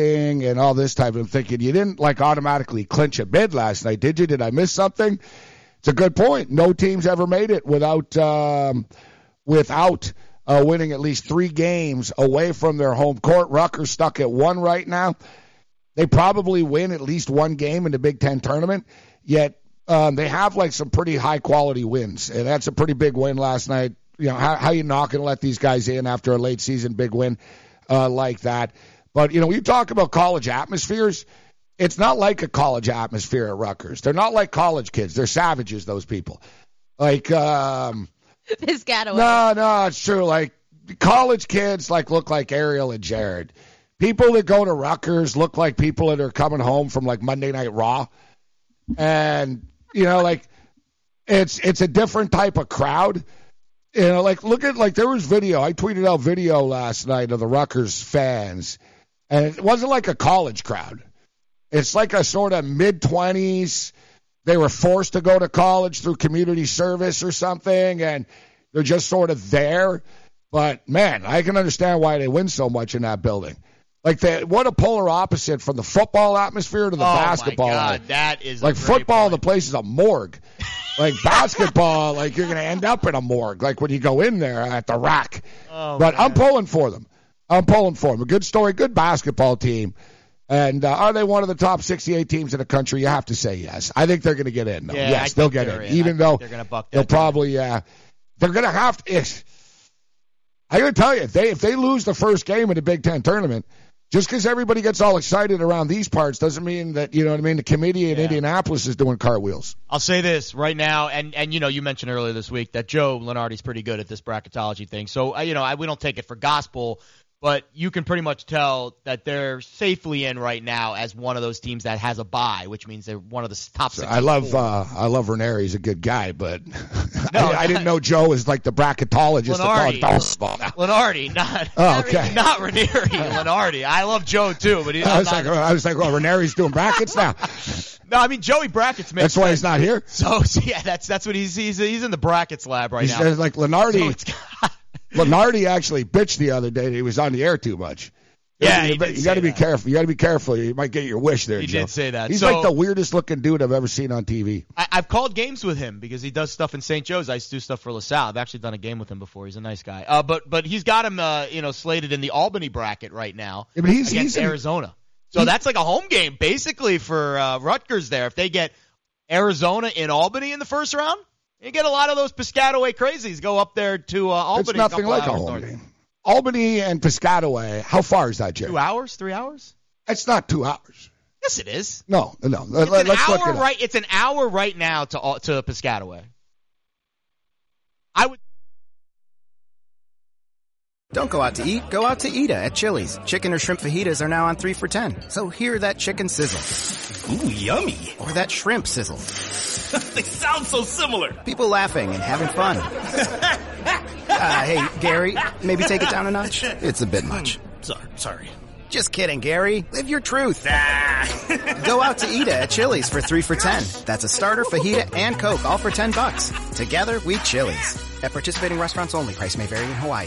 And all this type of thinking. You didn't like automatically clinch a bid last night, did you? Did I miss something? It's a good point. No team's ever made it without winning at least three games away from their home court. Rutgers stuck at one right now. They probably win at least one game in the Big Ten tournament, yet they have like some pretty high-quality wins, and that's a pretty big win last night. You know, how you not going to let these guys in after a late-season big win like that? But, you know, you talk about college atmospheres. It's not like a college atmosphere at Rutgers. They're not like college kids. They're savages, those people. Like, No, it's true. Like, college kids, like, look like Ariel and Jared. People that go to Rutgers look like people that are coming home from, like, Monday Night Raw. And, you know, like, it's a different type of crowd. You know, like, look at, like, there was video. I tweeted out video last night of the Rutgers fans. And it wasn't like a college crowd. It's like a sort of mid-20s. They were forced to go to college through community service or something, and they're just sort of there. But, man, I can understand why they win so much in that building. Like, what a polar opposite from the football atmosphere to the basketball. Oh, my God, that is like, football, the place is a morgue. Like, basketball, like, you're going to end up in a morgue, like, when you go in there at the rack. Oh, but man. I'm pulling for them. A good story, good basketball team. And are they one of the top 68 teams in the country? You have to say yes. I think they're going to get in, though. Yeah, yes, they'll get in. Even though they're going to buck that they'll probably they're going to have to. I got to tell you, if they lose the first game in the Big Ten tournament, just because everybody gets all excited around these parts doesn't mean that, you know what I mean, the committee in Indianapolis is doing cartwheels. I'll say this right now, and you know, you mentioned earlier this week that Joe Lenardi's pretty good at this bracketology thing. So, you know, we don't take it for gospel. But you can pretty much tell that they're safely in right now as one of those teams that has a bye, which means they're one of the top six. I love Ranieri. He's a good guy, but I didn't know Joe is like the bracketologist. Lenardi, not not Ranieri. Lenardi. I love Joe too, but I was like, well, Ranieri's doing brackets now. No, I mean, Joey brackets makes sense. That's why he's not here. So yeah, that's what he's in the brackets lab right now. He's like Lenardi. So Lenardi actually bitched the other day that he was on the air too much. Yeah, you got to be careful. You got to be careful. You might get your wish there, Joe. He did say that. He's like the weirdest looking dude I've ever seen on TV. I've called games with him because he does stuff in St. Joe's. I used to do stuff for LaSalle. I've actually done a game with him before. He's a nice guy. But he's got him slated in the Albany bracket right now against Arizona. So that's like a home game basically for Rutgers there. If they get Arizona in Albany in the first round. You get a lot of those Piscataway crazies go up there to Albany. It's nothing like a home game. Albany and Piscataway, how far is that, Jim? 2 hours? 3 hours? It's not 2 hours. Yes, it is. No. It's an hour right now to Piscataway. Don't go out to eat. Go out to Eata at Chili's. Chicken or shrimp fajitas are now on 3 for $10. So hear that chicken sizzle. Ooh, yummy. Or that shrimp sizzle. They sound so similar. People laughing and having fun. Hey, Gary, maybe take it down a notch? It's a bit much. Sorry. Just kidding, Gary. Live your truth. Go out to Eata at Chili's for 3 for $10. That's a starter, fajita, and Coke, all for $10. Together, we Chili's. At participating restaurants only. Price may vary in Hawaii.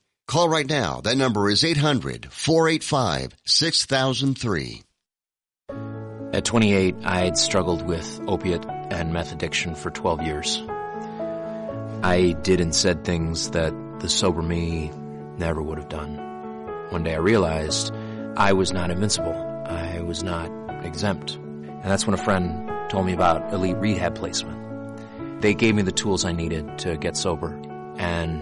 Call right now. That number is 800-485-6003. At 28, I had struggled with opiate and meth addiction for 12 years. I did and said things that the sober me never would have done. One day I realized I was not invincible. I was not exempt. And that's when a friend told me about Elite Rehab Placement. They gave me the tools I needed to get sober, and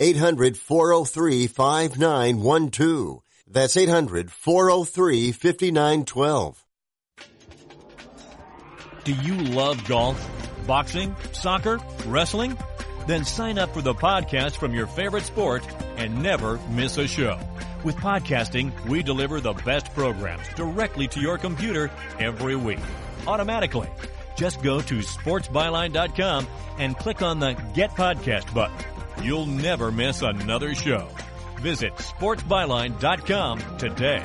800-403-5912. That's 800-403-5912. Do you love golf, boxing, soccer, wrestling? Then sign up for the podcast from your favorite sport and never miss a show. With podcasting, we deliver the best programs directly to your computer every week, automatically. Just go to sportsbyline.com and click on the Get Podcast button. You'll never miss another show. Visit sportsbyline.com today.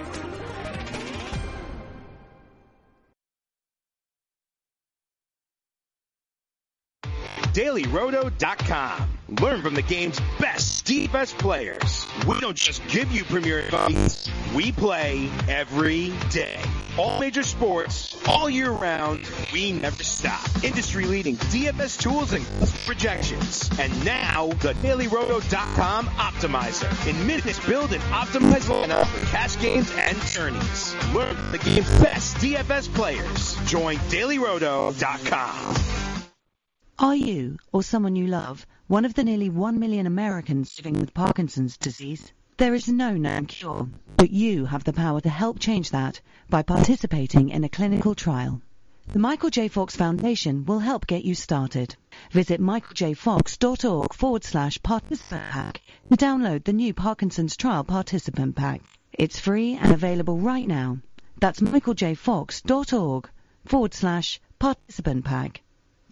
DailyRoto.com. Learn from the game's best, deepest players. We don't just give you premier advice. We play every day. All major sports, all year round, we never stop. Industry-leading DFS tools and projections. And now, the DailyRoto.com Optimizer. In minutes, build an optimized lineup for cash games and tourneys. Learn from the game's best DFS players. Join DailyRoto.com. Are you, or someone you love, one of the nearly 1 million Americans living with Parkinson's disease? There is no known cure, but you have the power to help change that by participating in a clinical trial. The Michael J. Fox Foundation will help get you started. Visit michaeljfox.org/participant pack to download the new Parkinson's Trial Participant Pack. It's free and available right now. That's michaeljfox.org/participant pack.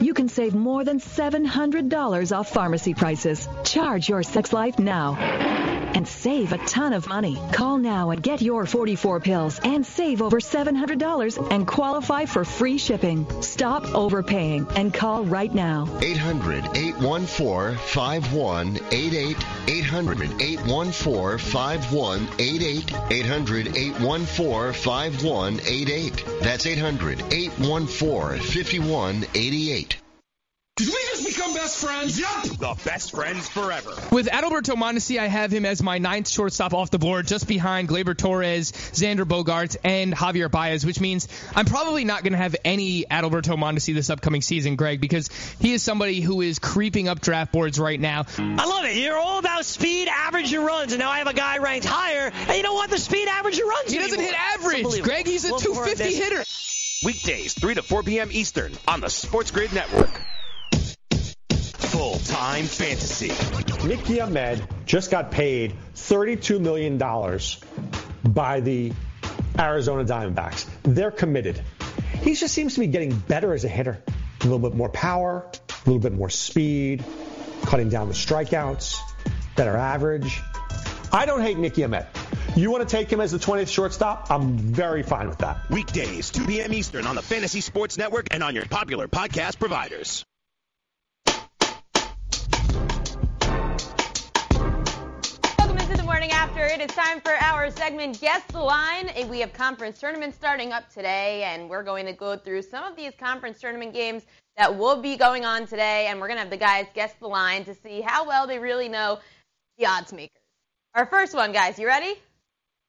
You can save more than $700 off pharmacy prices. Charge your sex life now and save a ton of money. Call now and get your 44 pills and save over $700 and qualify for free shipping. Stop overpaying and call right now. 800-814-5188. 800-814-5188. 800-814-5188. That's 800-814-5188. Did we just become best friends? Yup! The best friends forever. With Adalberto Mondesi, I have him as my ninth shortstop off the board, just behind Gleyber Torres, Xander Bogaerts, and Javier Baez, which means I'm probably not going to have any Adalberto Mondesi this upcoming season, Greg, because he is somebody who is creeping up draft boards right now. I love it. You're all about speed, average, and runs, and now I have a guy ranked higher, and you don't want the speed, average, and runs anymore. He doesn't hit average, Greg. He's a 250 hitter. Weekdays, 3 to 4 p.m. Eastern on the Sports Grid Network. Full-time fantasy. Nicky Ahmed just got paid $32 million by the Arizona Diamondbacks. They're committed. He just seems to be getting better as a hitter. A little bit more power, a little bit more speed, cutting down the strikeouts, better average. I don't hate Nicky Ahmed. You want to take him as the 20th shortstop? I'm very fine with that. Weekdays, 2 p.m. Eastern on the Fantasy Sports Network and on your popular podcast providers. Morning after, it is time for our segment, Guess the Line. We have conference tournaments starting up today, and we're going to go through some of these conference tournament games that will be going on today, and we're going to have the guys guess the line to see how well they really know the odds makers. Our first one, guys, you ready?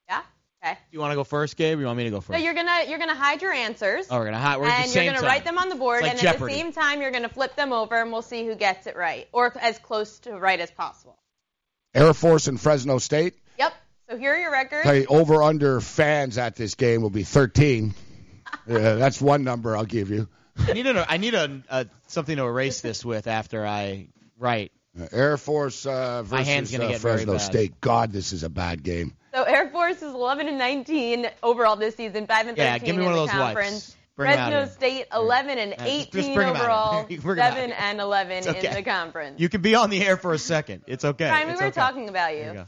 Yeah? Okay. Do you want to go first, Gabe, or you want me to go first? No, you're gonna hide your answers. Oh, we're going to hide. We're at the same time. And you're going to write them on the board, like, and Jeopardy. At the same time, you're going to flip them over, and we'll see who gets it right, or as close to right as possible. Air Force and Fresno State. Yep. So here are your records. Play over-under fans at this game will be 13. That's one number I'll give you. I need something to erase this with after I write. Air Force versus Fresno State. God, this is a bad game. So Air Force is 11-19 overall this season, 5-13 in the conference. Fresno State 11-18 overall, 7-11 in the conference. You can be on the air for a second. It's okay. Time we were talking about you.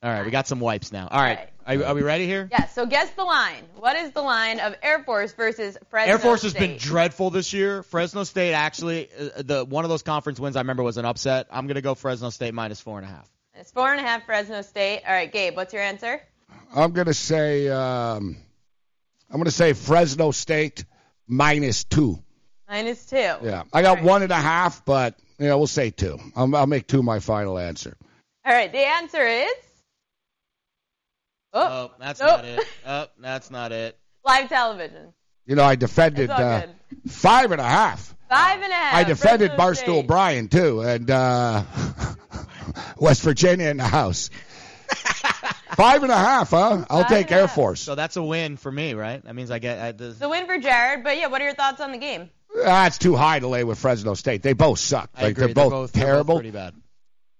All right, we got some wipes now. All right, are we ready here? Yes. Yeah, so guess the line. What is the line of Air Force versus Fresno State? Air Force has been dreadful this year. Fresno State actually, the one of those conference wins I remember was an upset. I'm gonna go Fresno State minus 4.5. It's 4.5 Fresno State. All right, Gabe, what's your answer? I'm going to say Fresno State minus 2. Minus 2. Yeah. I got 1.5, but, we'll say 2. I'll make 2 my final answer. All right. The answer is? Oh, that's not it. Oh, that's not it. Live television. I defended 5.5. 5.5. I defended Barstool Bryan, too, and West Virginia in the house. 5.5, huh? I'll take Air Force. So that's a win for me, right? That means I get the win for Jared. But yeah, what are your thoughts on the game? It's too high to lay with Fresno State. They both suck. I agree. They're both terrible. They're both pretty bad.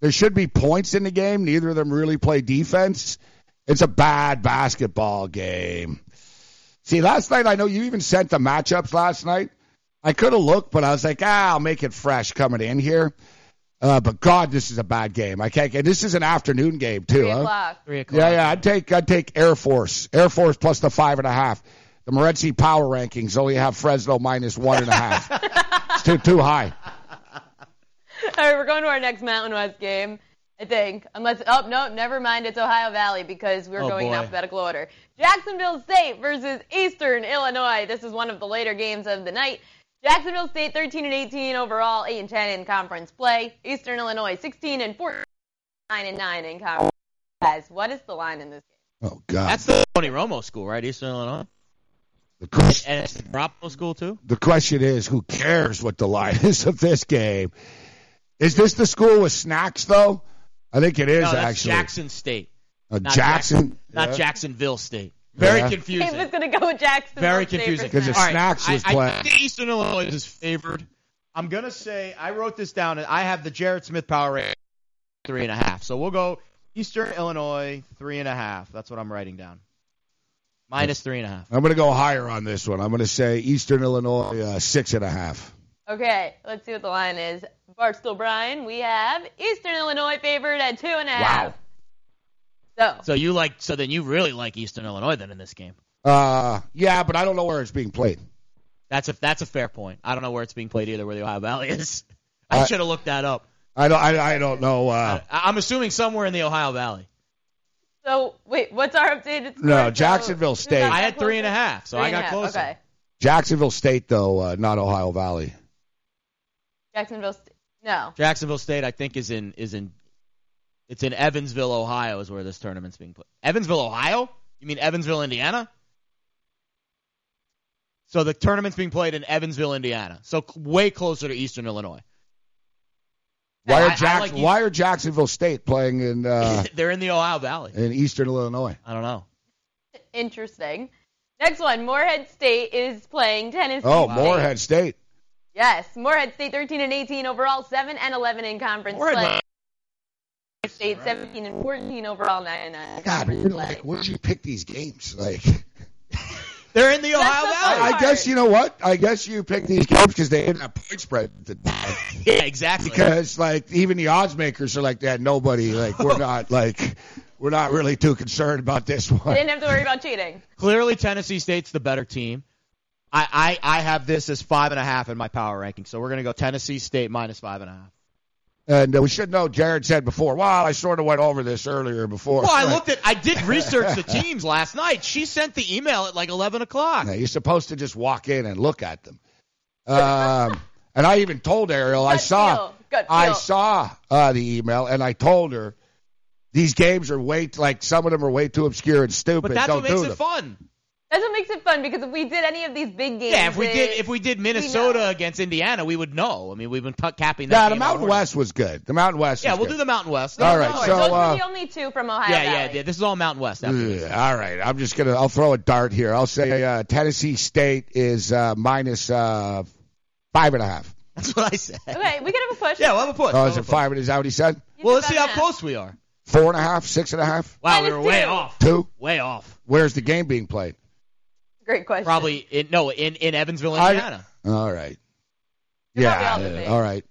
There should be points in the game. Neither of them really play defense. It's a bad basketball game. See, last night, I know you even sent the matchups last night. I could have looked, but I was like, I'll make it fresh coming in here. But God, this is a bad game. I can't. This is an afternoon game too. 3 o'clock. 3 o'clock. Yeah. I'd take Air Force. Air Force plus the 5.5. The Morehead power rankings only have Fresno minus 1.5. It's too high. All right, we're going to our next Mountain West game. I think. Unless, never mind. It's Ohio Valley because we're going in alphabetical order. Jacksonville State versus Eastern Illinois. This is one of the later games of the night. Jacksonville State 13-18 overall, 8-10 in conference play. Eastern Illinois 16-14, 9-9 in conference. Guys, what is the line in this game? Oh God, that's the Tony Romo school, right? Eastern Illinois. And it's the Romo school too. The question is, who cares what the line is of this game? Is this the school with snacks though? I think it is actually. Jackson State. Not Jacksonville State. Very confusing. Gabe was going to go with Jacksonville. Very confusing. Because the snacks was playing. I think Eastern Illinois is favored. I'm going to say, I wrote this down, and I have the Jarrett Smith power rating 3.5. So we'll go Eastern Illinois 3.5. That's what I'm writing down. Minus 3.5. I'm going to go higher on this one. I'm going to say Eastern Illinois 6.5. Okay, let's see what the line is. Barstool Bryan, we have Eastern Illinois favored at 2.5. Wow. So then you really like Eastern Illinois then in this game? Yeah, but I don't know where it's being played. That's a fair point. I don't know where it's being played either, where the Ohio Valley is. I should have looked that up. I don't know. I'm assuming somewhere in the Ohio Valley. So wait, what's our updated score? No, Jacksonville State. I had 3.5, so I got closer. Okay. Jacksonville State though, not Ohio Valley. Jacksonville State. No. Jacksonville State, I think is in. It's in Evansville, Ohio is where this tournament's being played. Evansville, Ohio? You mean Evansville, Indiana? So the tournament's being played in Evansville, Indiana. So way closer to Eastern Illinois. Why are Jacksonville State playing in... They're in the Ohio Valley. In Eastern Illinois. I don't know. Interesting. Next one, Morehead State is playing Tennessee. Oh, Morehead State. Yes, Morehead State 13-18 overall, 7-11 in conference play. State 17-14 overall, 9-9. God, you're like, where'd you pick these games? Like, they're in the Ohio Valley. I guess you know what? I guess you pick these games because they didn't have point spread. Yeah, exactly. Because even the odds makers are like, nobody. Like, we're not like we're not really too concerned about this one. I didn't have to worry about cheating. Clearly, Tennessee State's the better team. I have this as 5.5 in my power ranking, so we're going to go Tennessee State minus 5.5. And we should know, Jared said before, well, I sort of went over this earlier before. Well, right? I did research the teams last night. She sent the email at like 11 o'clock. Now, you're supposed to just walk in and look at them. And I even told Ariel, I saw the email, and I told her, these games are some of them are way too obscure and stupid. But that's what makes it fun. That's what makes it fun, because if we did any of these big games. Yeah, if we did Minnesota against Indiana, we would know. I mean, we've been capping that. Yeah, the Mountain West was good. The Mountain West. Yeah, we'll do the Mountain West. All right, so those were the only two from Ohio Valley. Yeah. This is all Mountain West. All right, I'm just gonna. I'll throw a dart here. I'll say Tennessee State is minus 5.5. That's what I said. Okay, we can have a push. Yeah, we'll have a push. Oh, is it 5? Is that what he said? Well, let's see how close we are. 4.5, 6.5. Wow, we were way off. 2? Way off. Where's the game being played? Great question. Probably in Evansville, Indiana. All right. Yeah. All right.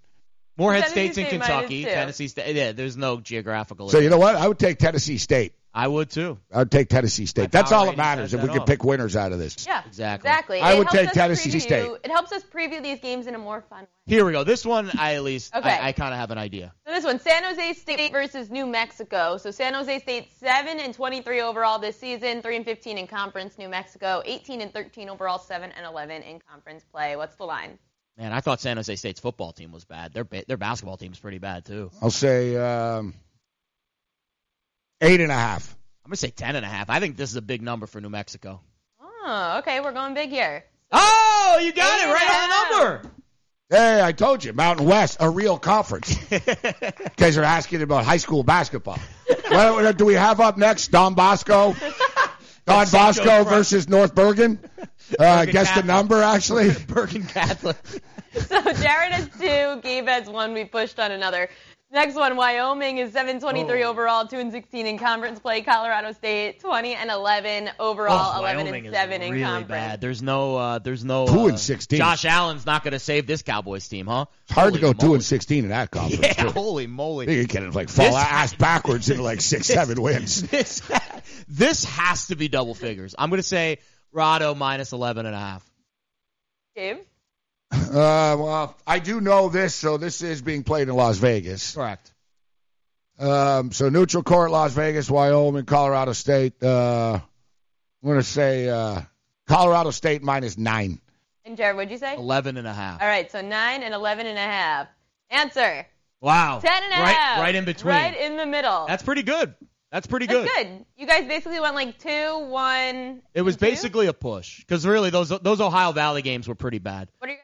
Morehead State's in Kentucky. Tennessee State. Yeah, there's no geographical. So you know what? I would take Tennessee State. I would too. I would take Tennessee State. That's all that matters if we can pick winners out of this. Yeah, exactly. I would take Tennessee State. It helps us preview these games in a more fun way. Here we go. This one, I kind of have an idea. So this one, San Jose State versus New Mexico. So San Jose State 7-23 overall this season, 3-15 in conference. New Mexico 18-13 overall, 7-11 in conference play. What's the line? Man, I thought San Jose State's football team was bad. Their basketball team's pretty bad too. I'll say. 8.5. I'm going to say 10.5. I think this is a big number for New Mexico. Oh, okay. We're going big here. So you got it right on the number. Hey, I told you. Mountain West, a real conference. You guys are asking about high school basketball. What do we have up next? Don Bosco? Don Bosco versus North Bergen? Guess Catholic. The number, actually. Bergen Catholic. So Jared has 2. Gabe has 1. We pushed on another. Next one, Wyoming is 7-23 overall, 2-16 in conference play. Colorado State 20-11 overall, 11-7 in conference. Bad. There's no 2-16. Josh Allen's not going to save this Cowboys team, huh? It's hard to go 2-16 in that conference. Yeah, too. Holy moly! They can fall ass backwards into 6-7 wins. This has to be double figures. I'm going to say Rado minus 11.5. Dave. Well, I do know this, so this is being played in Las Vegas. Correct. So neutral court, Las Vegas, Wyoming, Colorado State. I'm going to say Colorado State minus 9. And Jared, what'd you say? 11.5. All right, so 9 and 11.5. Answer. Wow. 10.5. Right in between. Right in the middle. That's pretty good. That's good. You guys basically went 2-1. It was basically a push because really those Ohio Valley games were pretty bad. What are you guys?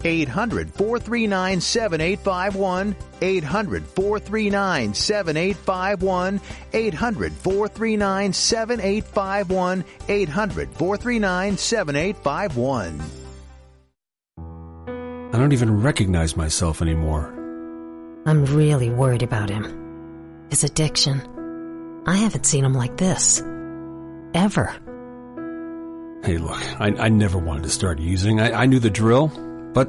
800-439-7851, 800-439-7851, 800-439-7851, 800-439-7851. I don't even recognize myself anymore. I'm really worried about him. His addiction. I haven't seen him like this. Ever. Hey, look, I never wanted to start using. I knew the drill, but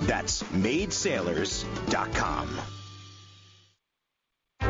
That's maidsailors.com.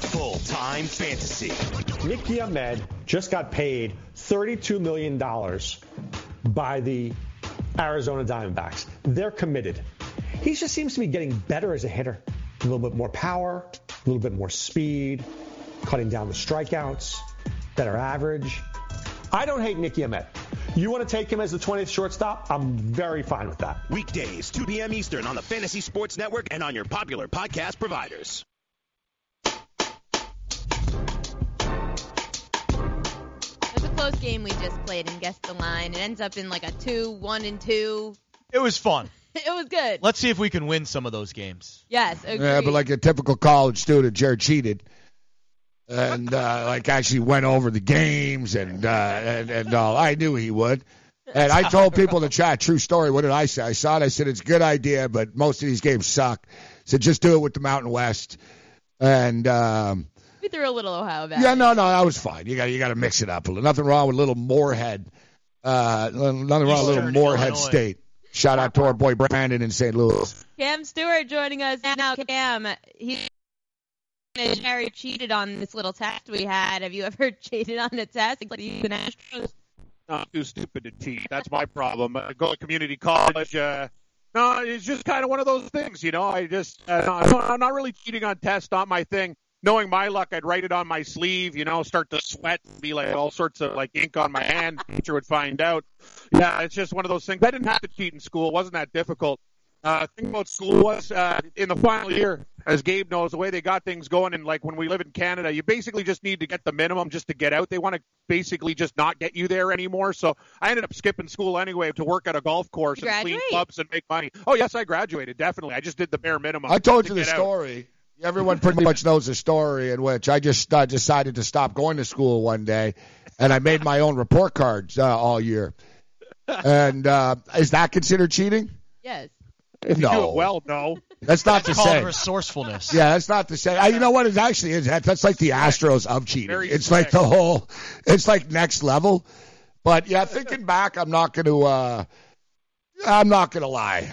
Full-time fantasy. Nicky Ahmed just got paid $32 million by the Arizona Diamondbacks. They're committed. He just seems to be getting better as a hitter. A little bit more power, a little bit more speed, cutting down the strikeouts, better average. I don't hate Nicky Ahmed. You want to take him as the 20th shortstop? I'm very fine with that. Weekdays, 2 p.m. Eastern on the Fantasy Sports Network and on your popular podcast providers. Close game we just played and guessed the line. It ends up in like a 2-1-2. It was fun. It was good. Let's see if we can win some of those games. Yes, agreed. Yeah, but like a typical college student, Jared cheated. and like actually went over the games and all. I knew he would. And I told people in the chat, true story, what did I say? I saw it, I said, it's a good idea, but most of these games suck. So just do it with the Mountain West. And we threw a little Ohio Valley. Yeah, no, that was fine. You got to mix it up a little. Nothing wrong with little Morehead. Nothing wrong with little Morehead State. Shout out to our boy Brandon in St. Louis. Cam Stewart joining us now. Cam, Jerry cheated on this little test we had. Have you ever cheated on a test? No, I'm too stupid to cheat. That's my problem. I go to community college. No, it's just kind of one of those things, you know. I just I'm not really cheating on tests, not my thing. Knowing my luck, I'd write it on my sleeve, you know, start to sweat, be like all sorts of like ink on my hand. Teacher would find out. Yeah, it's just one of those things. I didn't have to cheat in school. It wasn't that difficult. The thing about school was in the final year, as Gabe knows, the way they got things going, and like when we live in Canada, you basically just need to get the minimum just to get out. They want to basically just not get you there anymore. So I ended up skipping school anyway to work at a golf course and clean clubs and make money. Oh, yes, I graduated, definitely. I just did the bare minimum. I told you the story. Out. Everyone pretty much knows the story in which I just decided to stop going to school one day, and I made my own report cards all year. And is that considered cheating? Yes. If you do it well, no. That's not the same. That's called resourcefulness. Yeah, that's not the same. You know what it actually is? That's like the Astros of cheating. It's like the whole, it's like next level. But yeah, thinking back, I'm not gonna lie.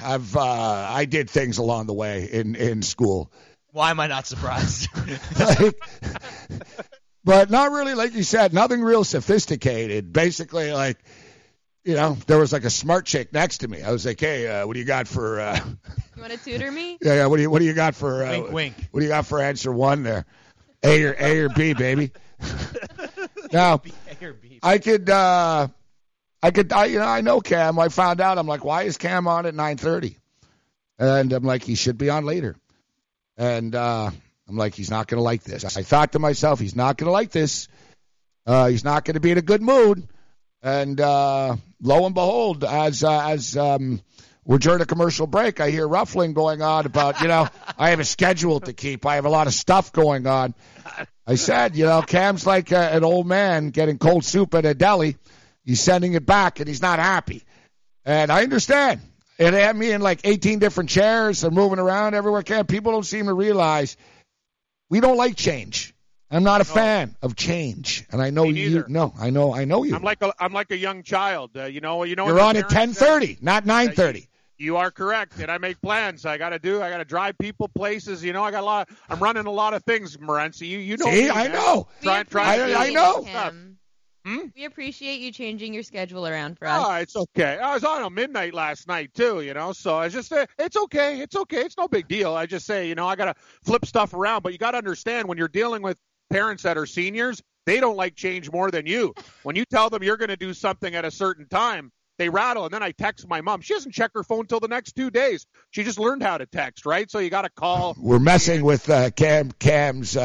I did things along the way in school. Why am I not surprised? But not really, like you said, nothing real sophisticated. Basically, like, you know, there was like a smart chick next to me. I was like, "Hey, what do you got for?" You want to tutor me? Yeah. What do you got for? Wink, wink. What do you got for answer one there? A or B, baby. Now, A or B. I know Cam. I found out. I'm like, why is Cam on at 9:30? And I'm like, he should be on later. And I'm like, he's not gonna like this. I thought to myself, he's not gonna like this. He's not gonna be in a good mood. And lo and behold, as we're during a commercial break, I hear ruffling going on about, you know, I have a schedule to keep. I have a lot of stuff going on. I said, you know, Cam's like an old man getting cold soup at a deli. He's sending it back, and he's not happy. And I understand. And they have me in like 18 different chairs. They're moving around everywhere. Cam, people don't seem to realize we don't like change. I'm not a fan of change, and I know you. No, I know you. I'm like a young child, you know. You know, you're on at 10:30, not 9:30. You are correct, and I make plans. I gotta drive people, places. You know, I'm running a lot of things, Morency. You know. See, me, I know. I know. We appreciate you changing your schedule around for us. Oh, it's okay. I was on till midnight last night too, you know. So I just say it's okay. It's no big deal. I just say, you know, I gotta flip stuff around, but you gotta understand when you're dealing with parents that are seniors, they don't like change more than you. When you tell them you're going to do something at a certain time, they rattle. And then I text my mom. She doesn't check her phone till the next 2 days. She just learned how to text, right? So you got to call. We're messing with Cam's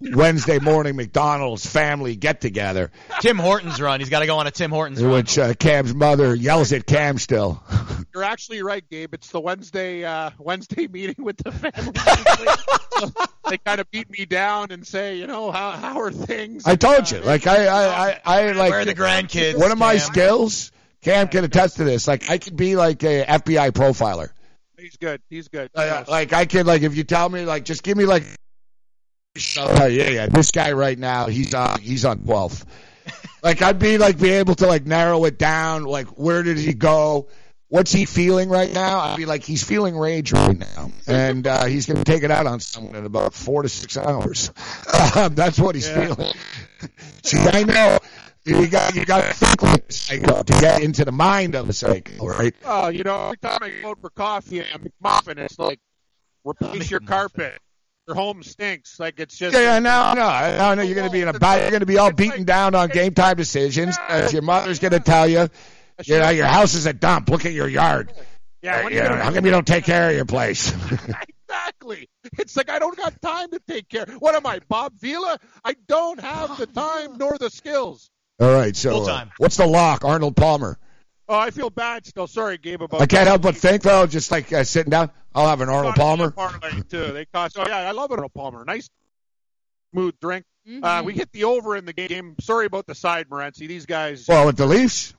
Wednesday morning McDonald's family get-together. Tim Hortons run. He's got to go on a Tim Hortons run. Which Cam's mother yells at Cam still. You're actually right, Gabe. It's the Wednesday meeting with the family. They kind of beat me down and say, you know, how are things? I told you, like I like. Where are the grandkids? One of my skills, Cam can attest to this. Like I could be like a FBI profiler. He's good. Yes. Like I can, like if you tell me, like just give me like. Yeah. This guy right now, he's on 12th. Like I'd be able to like narrow it down. Like where did he go? What's he feeling right now? I'd be like, he's feeling rage right now, and he's going to take it out on someone in about 4 to 6 hours. That's what he's feeling. See, I know you got to think like a psycho to get into the mind of a psycho, right? Oh, you know, every time I go for coffee, I'm McMuffin. It's like replace your carpet. Your home stinks. Like it's just no. You're going to be you're going to be all beaten down on game time decisions. As your mother's going to tell you. You know, your house is a dump. Look at your yard. Yeah, how come you don't take care of your place? Exactly. It's like I don't got time to take care. What am I, Bob Vila? I don't have the time nor the skills. All right, so what's the lock, Arnold Palmer? Oh, I feel bad still. Sorry, Gabe. About I can't help but think, though, just like sitting down, I'll have an Arnold Palmer. Too. They cost. Oh, yeah, I love Arnold Palmer. Nice. mood drink. Mm-hmm. We hit the over in the game. Sorry about the side, Morency. These guys. Well, with the Leafs?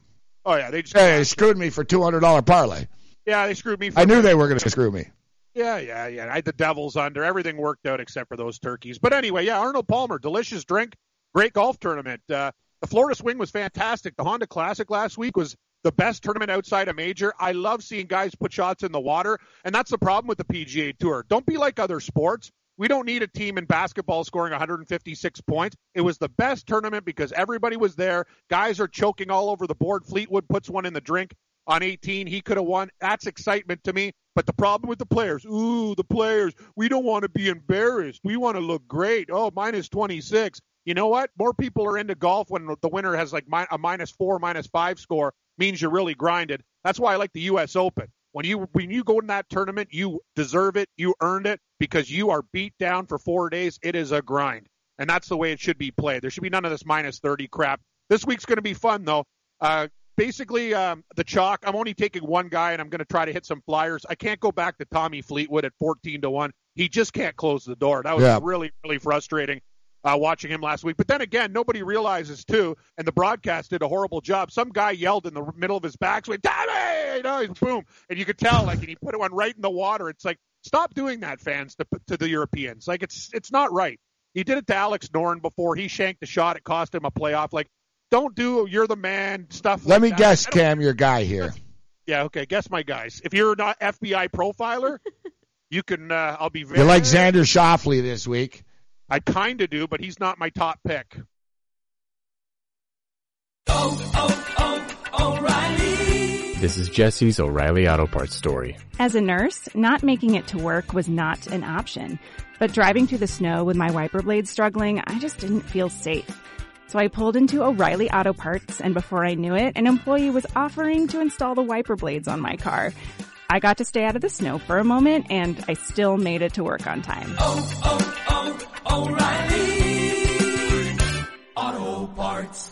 Oh, yeah. They screwed me for $200 parlay. Yeah, they screwed me. I knew they were going to screw me. Yeah. I had the Devils under. Everything worked out except for those turkeys. But anyway, yeah, Arnold Palmer, delicious drink, great golf tournament. The Florida Swing was fantastic. The Honda Classic last week was the best tournament outside a major. I love seeing guys put shots in the water, and that's the problem with the PGA Tour. Don't be like other sports. We don't need a team in basketball scoring 156 points. It was the best tournament because everybody was there. Guys are choking all over the board. Fleetwood puts one in the drink on 18. He could have won. That's excitement to me. But the problem with the players, we don't want to be embarrassed. We want to look great. Oh, minus 26. You know what? More people are into golf when the winner has like a minus 4, minus 5 score. Means you're really grinded. That's why I like the U.S. Open. When you go in that tournament, you deserve it. You earned it because you are beat down for 4 days. It is a grind, and that's the way it should be played. There should be none of this minus 30 crap. This week's going to be fun, though. Basically, the chalk, I'm only taking one guy, and I'm going to try to hit some flyers. I can't go back to Tommy Fleetwood at 14-1. He just can't close the door. That was really, really frustrating. Watching him last week. But then again, nobody realizes, too, and the broadcast did a horrible job. Some guy yelled in the middle of his backswing, Tommy! You know, boom. And you could tell, like, and he put one right in the water. It's like, stop doing that, fans, to the Europeans. Like, it's not right. He did it to Alex Noren before. He shanked the shot. It cost him a playoff. Like, don't do you're the man stuff. Let me guess, Cam, your guy here. Yeah, okay, guess my guys. If you're not FBI profiler, you can, I'll be very. You like Xander Schauffele this week. I kind of do, but he's not my top pick. O'Reilly. This is Jesse's O'Reilly Auto Parts story. As a nurse, not making it to work was not an option. But driving through the snow with my wiper blades struggling, I just didn't feel safe. So I pulled into O'Reilly Auto Parts, and before I knew it, an employee was offering to install the wiper blades on my car. I got to stay out of the snow for a moment, and I still made it to work on time. O'Reilly Auto Parts.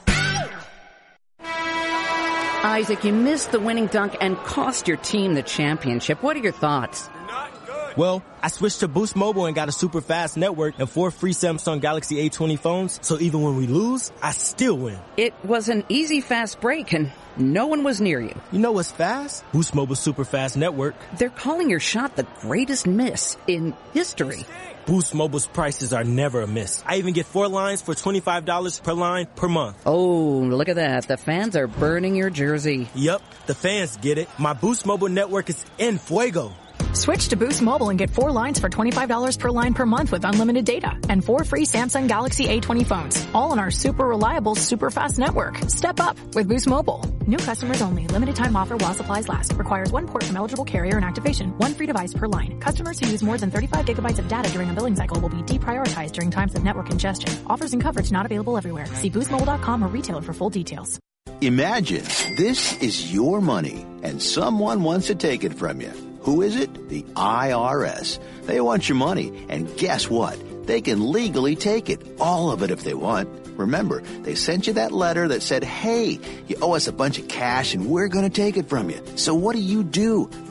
Isaac, you missed the winning dunk and cost your team the championship. What are your thoughts? Not good. Well, I switched to Boost Mobile and got a super fast network and 4 free Samsung Galaxy A20 phones, so even when we lose, I still win. It was an easy, fast break, and no one was near you. You know what's fast? Boost Mobile's super fast network. They're calling your shot the greatest miss in history. Boost Mobile's prices are never a miss. I even get 4 lines for $25 per line per month. Oh, look at that. The fans are burning your jersey. Yep, the fans get it. My Boost Mobile network is en fuego. Switch to Boost Mobile and get 4 lines for $25 per line per month with unlimited data and 4 free Samsung Galaxy A20 phones, all on our super reliable, super fast network. Step up with Boost Mobile. New customers only. Limited time offer while supplies last. Requires 1 port from eligible carrier and activation. 1 free device per line. Customers who use more than 35 gigabytes of data during a billing cycle will be deprioritized during times of network congestion. Offers and coverage not available everywhere. See boostmobile.com or retailer for full details. Imagine this is your money and someone wants to take it from you. Who is it? The IRS. They want your money, and guess what? They can legally take it, all of it if they want. Remember, they sent you that letter that said, hey, you owe us a bunch of cash and we're going to take it from you. So what do?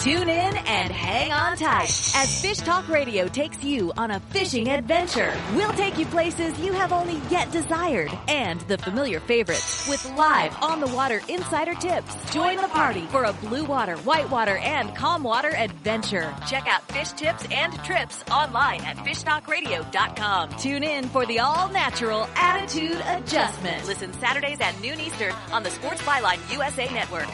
Tune in and hang on tight as Fish Talk Radio takes you on a fishing adventure. We'll take you places you have only yet desired and the familiar favorites with live on-the-water insider tips. Join the party for a blue water, white water, and calm water adventure. Check out fish tips and trips online at fishtalkradio.com. Tune in for the all-natural attitude adjustment. Listen Saturdays at noon Eastern on the Sports Byline USA Network.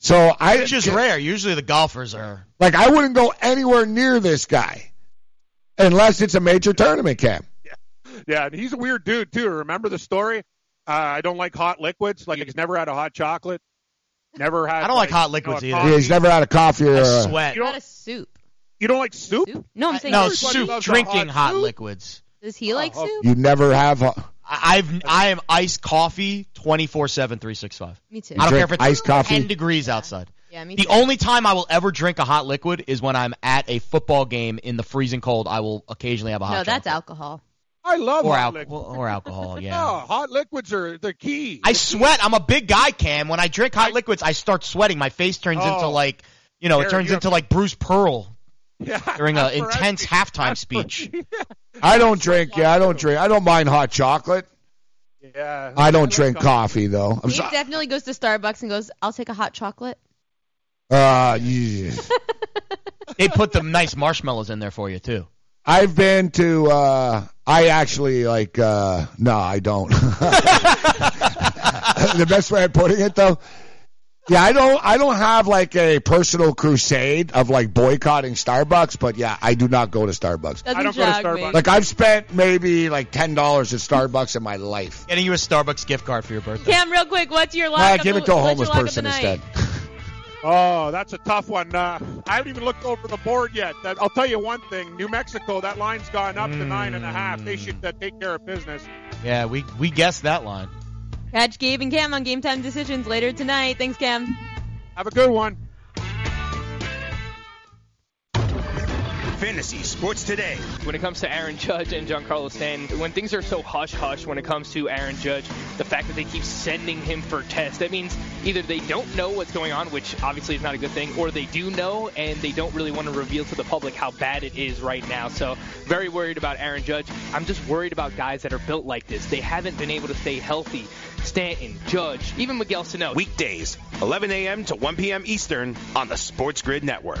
So it's just rare. Usually the golfers are. Like, I wouldn't go anywhere near this guy. unless it's a major tournament game. Yeah, and he's a weird dude, too. Remember the story? I don't like hot liquids. Like, he's never had a hot chocolate. Never had. I don't like hot liquids either. Yeah, he's never had a coffee or a sweat. You don't like soup. You don't like soup? No, I'm saying soup. Drinking hot liquids. Does he like soup? You never have. I am iced coffee 24/7, 365. Me too. I don't care if it's iced coffee. 10 degrees outside. Yeah, me too. The only time I will ever drink a hot liquid is when I'm at a football game in the freezing cold. I will occasionally have a hot. No, that's alcohol. I love hot liquids. Or alcohol, yeah. No, hot liquids are the key. I sweat. I'm a big guy, Cam. When I drink hot liquids, I start sweating. My face turns into like, you know, into like Bruce Pearl during an intense halftime speech. I don't drink. Yeah, I don't drink. I don't mind hot chocolate. Yeah. I don't drink coffee, though. He definitely goes to Starbucks and goes, I'll take a hot chocolate. Yeah. They put the nice marshmallows in there for you, too. I've been to no, I don't. The best way of putting it, though. Yeah, I don't have like a personal crusade of like boycotting Starbucks, but yeah, I do not go to Starbucks. I don't go to Starbucks. Me. Like I've spent maybe like $10 at Starbucks in my life. Getting you a Starbucks gift card for your birthday. Cam, real quick, what's your lock? Give it to a homeless person instead. Oh, that's a tough one. I haven't even looked over the board yet. I'll tell you one thing. New Mexico, that line's gone up to 9.5. They should take care of business. Yeah, we guessed that line. Catch Gabe and Cam on Game Time Decisions later tonight. Thanks, Cam. Have a good one. Fantasy Sports Today. When it comes to Aaron Judge and Giancarlo Stanton, when things are so hush-hush when it comes to Aaron Judge, the fact that they keep sending him for tests, that means either they don't know what's going on, which obviously is not a good thing, or they do know and they don't really want to reveal to the public how bad it is right now. So very worried about Aaron Judge. I'm just worried about guys that are built like this. They haven't been able to stay healthy. Stanton, Judge, even Miguel Sano. Weekdays, 11 a.m. to 1 p.m. Eastern on the Sports Grid Network.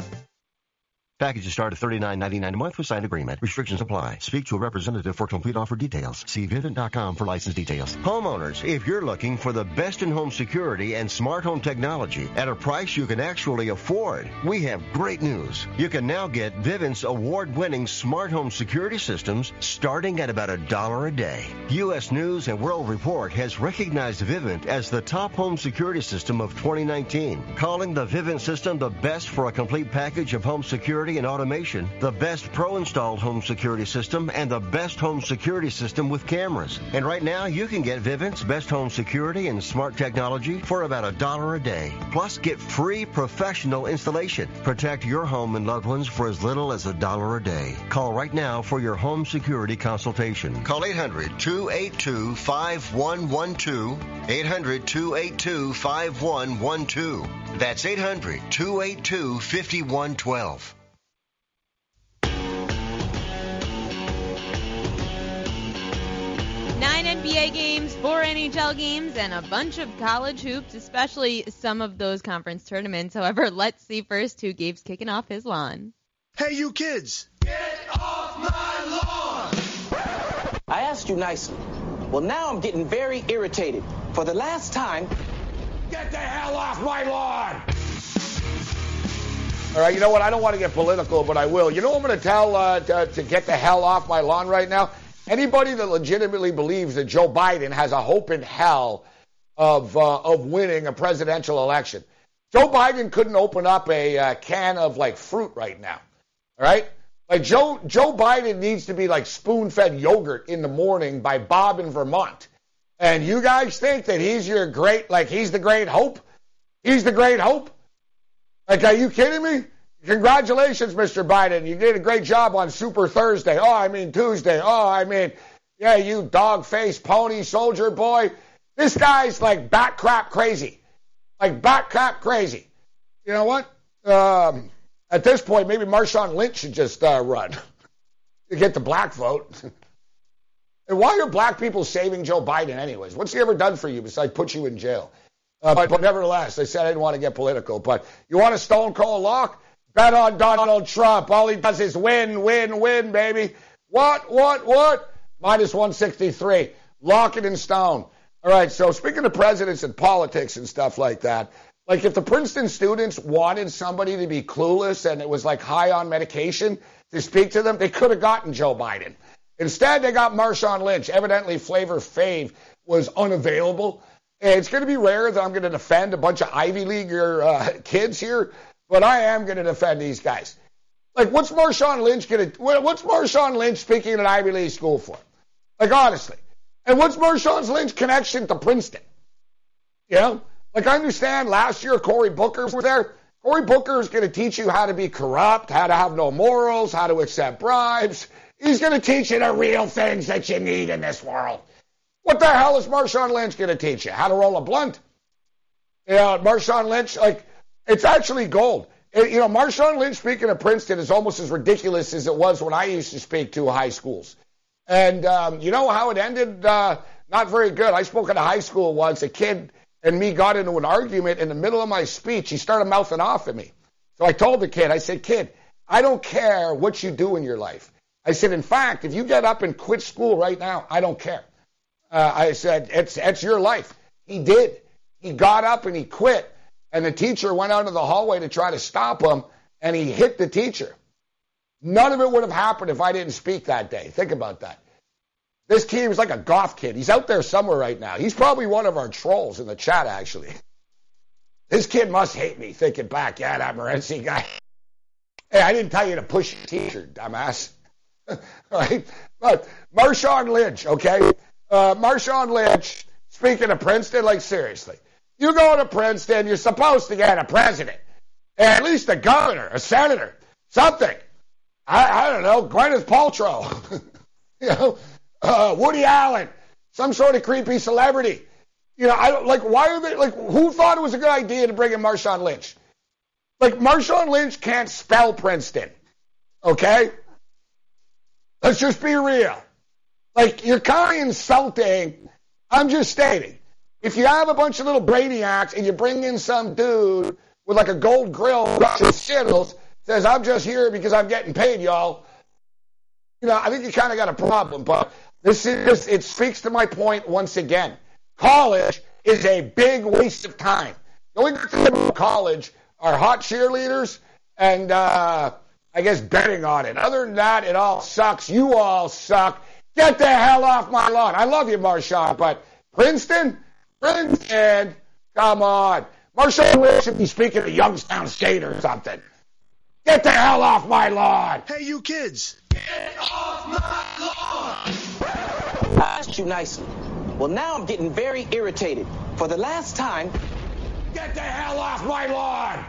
Packages start at $39.99 a month with signed agreement. Restrictions apply. Speak to a representative for complete offer details. See Vivint.com for license details. Homeowners, if you're looking for the best in home security and smart home technology at a price you can actually afford, we have great news. You can now get Vivint's award-winning smart home security systems starting at about $1 a day. U.S. News and World Report has recognized Vivint as the top home security system of 2019, calling the Vivint system the best for a complete package of home security and automation, the best pro-installed home security system, and the best home security system with cameras. And right now, you can get Vivint's best home security and smart technology for about $1 a day. Plus, get free professional installation. Protect your home and loved ones for as little as $1 a day. Call right now for your home security consultation. Call 800-282-5112. 800-282-5112. That's 800-282-5112. Nine NBA games, 4 NHL games, and a bunch of college hoops, especially some of those conference tournaments. However, let's see first who Gabe's kicking off his lawn. Hey, you kids! Get off my lawn! I asked you nicely. Well, now I'm getting very irritated. For the last time, get the hell off my lawn! All right, you know what? I don't want to get political, but I will. You know what I'm going to tell to get the hell off my lawn right now? Anybody that legitimately believes that Joe Biden has a hope in hell of winning a presidential election. Joe Biden couldn't open up a can of, like, fruit right now, all right? Like, Joe Biden needs to be, like, spoon-fed yogurt in the morning by Bob in Vermont. And you guys think that he's your great, like, he's the great hope? He's the great hope? Like, are you kidding me? Congratulations, Mr. Biden. You did a great job on Super Thursday. Oh, I mean Tuesday. Oh, I mean, yeah, you dog-faced pony soldier boy. This guy's like bat crap crazy. Like bat crap crazy. You know what? At this point, maybe Marshawn Lynch should just run to get the black vote. And why are black people saving Joe Biden anyways? What's he ever done for you besides put you in jail? But nevertheless, I said I didn't want to get political. But you want a stone cold lock? Bet on Donald Trump. All he does is win, win, win, baby. What? Minus 163. Lock it in stone. All right, so speaking of presidents and politics and stuff like that, like if the Princeton students wanted somebody to be clueless and it was like high on medication to speak to them, they could have gotten Joe Biden. Instead, they got Marshawn Lynch. Evidently, Flavor Fave was unavailable. It's going to be rare that I'm going to defend a bunch of Ivy Leaguer kids here, but I am going to defend these guys. Like, what's Marshawn Lynch going to? What's Marshawn Lynch speaking at an Ivy League school for? Like, honestly. And what's Marshawn Lynch's connection to Princeton? You know? Like, I understand last year Cory Booker was there. Cory Booker is going to teach you how to be corrupt, how to have no morals, how to accept bribes. He's going to teach you the real things that you need in this world. What the hell is Marshawn Lynch going to teach you? How to roll a blunt? You know, Marshawn Lynch, like, it's actually gold. You know, Marshawn Lynch speaking at Princeton is almost as ridiculous as it was when I used to speak to high schools. And you know how it ended? Not very good. I spoke at a high school once. A kid and me got into an argument in the middle of my speech. He started mouthing off at me. So I told the kid, I said, kid, I don't care what you do in your life. I said, in fact, if you get up and quit school right now, I don't care. I said, it's your life. He did. He got up and he quit. And the teacher went out into the hallway to try to stop him, and he hit the teacher. None of it would have happened if I didn't speak that day. Think about that. This kid was like a golf kid. He's out there somewhere right now. He's probably one of our trolls in the chat, actually. This kid must hate me, thinking back, yeah, that Morency guy. Hey, I didn't tell you to push your teacher, dumbass. Right? But Marshawn Lynch, okay? Marshawn Lynch, speaking of Princeton, like seriously. You go to Princeton, you're supposed to get a president, at least a governor, a senator, something. I don't know, Gwyneth Paltrow, you know, Woody Allen, some sort of creepy celebrity. You know, I don't, like, why are they, like, who thought it was a good idea to bring in Marshawn Lynch? Like, Marshawn Lynch can't spell Princeton, okay? Let's just be real. Like, you're kind of insulting. I'm just stating. If you have a bunch of little brainiacs and you bring in some dude with like a gold grill brushing shittles, says, I'm just here because I'm getting paid, y'all. You know, I think you kind of got a problem, but this is just, it speaks to my point once again. College is a big waste of time. The only thing about college are hot cheerleaders and, I guess, betting on it. Other than that, it all sucks. You all suck. Get the hell off my lawn. I love you, Marshawn, but Princeton, come on. Marshawn should be speaking to Youngstown State or something. Get the hell off my lawn. Hey, you kids. Get off my lawn. I asked you nicely. Well, now I'm getting very irritated. For the last time, get the hell off my lawn.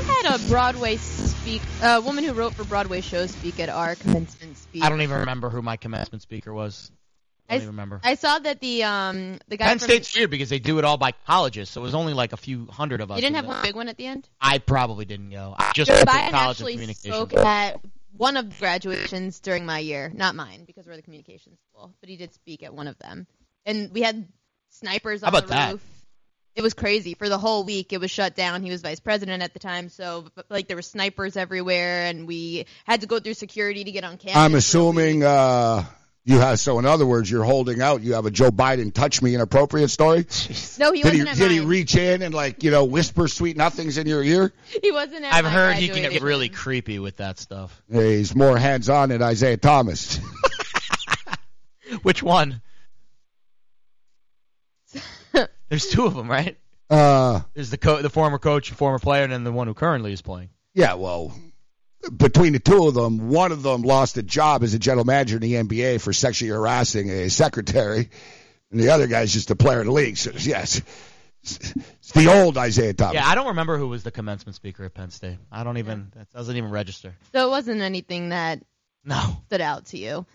I had a Broadway speak, a woman who wrote for Broadway shows speak at our commencement speech. I don't even remember who my commencement speaker was. I don't even remember. I saw that the guy. Penn State's weird because they do it all by colleges, so it was only like a few hundred of us. You didn't have one big one at the end? I probably didn't go. I just went to college actually of communications. Spoke at one of the graduations during my year, not mine, because we're the communications school. But he did speak at one of them, and we had snipers on the roof. How about that? it was crazy. For the whole week, it was shut down. He was vice president at the time, so like there were snipers everywhere, and we had to go through security to get on campus. I'm assuming you have. So in other words, you're holding out. You have a Joe Biden touch me inappropriate story. No, he wasn't. Did he reach in and like whisper sweet nothings in your ear? He wasn't. I've heard he can get really creepy with that stuff. He's more hands on than Isaiah Thomas. Which one? There's two of them, right? There's the former coach, the former player, and then the one who currently is playing. Yeah, well, between the two of them, one of them lost a job as a general manager in the NBA for sexually harassing a secretary, and the other guy's just a player in the league. So, yes, it's the old Isaiah Thomas. Yeah, I don't remember who was the commencement speaker at Penn State. I don't even – that doesn't even register. So it wasn't anything that stood out to you?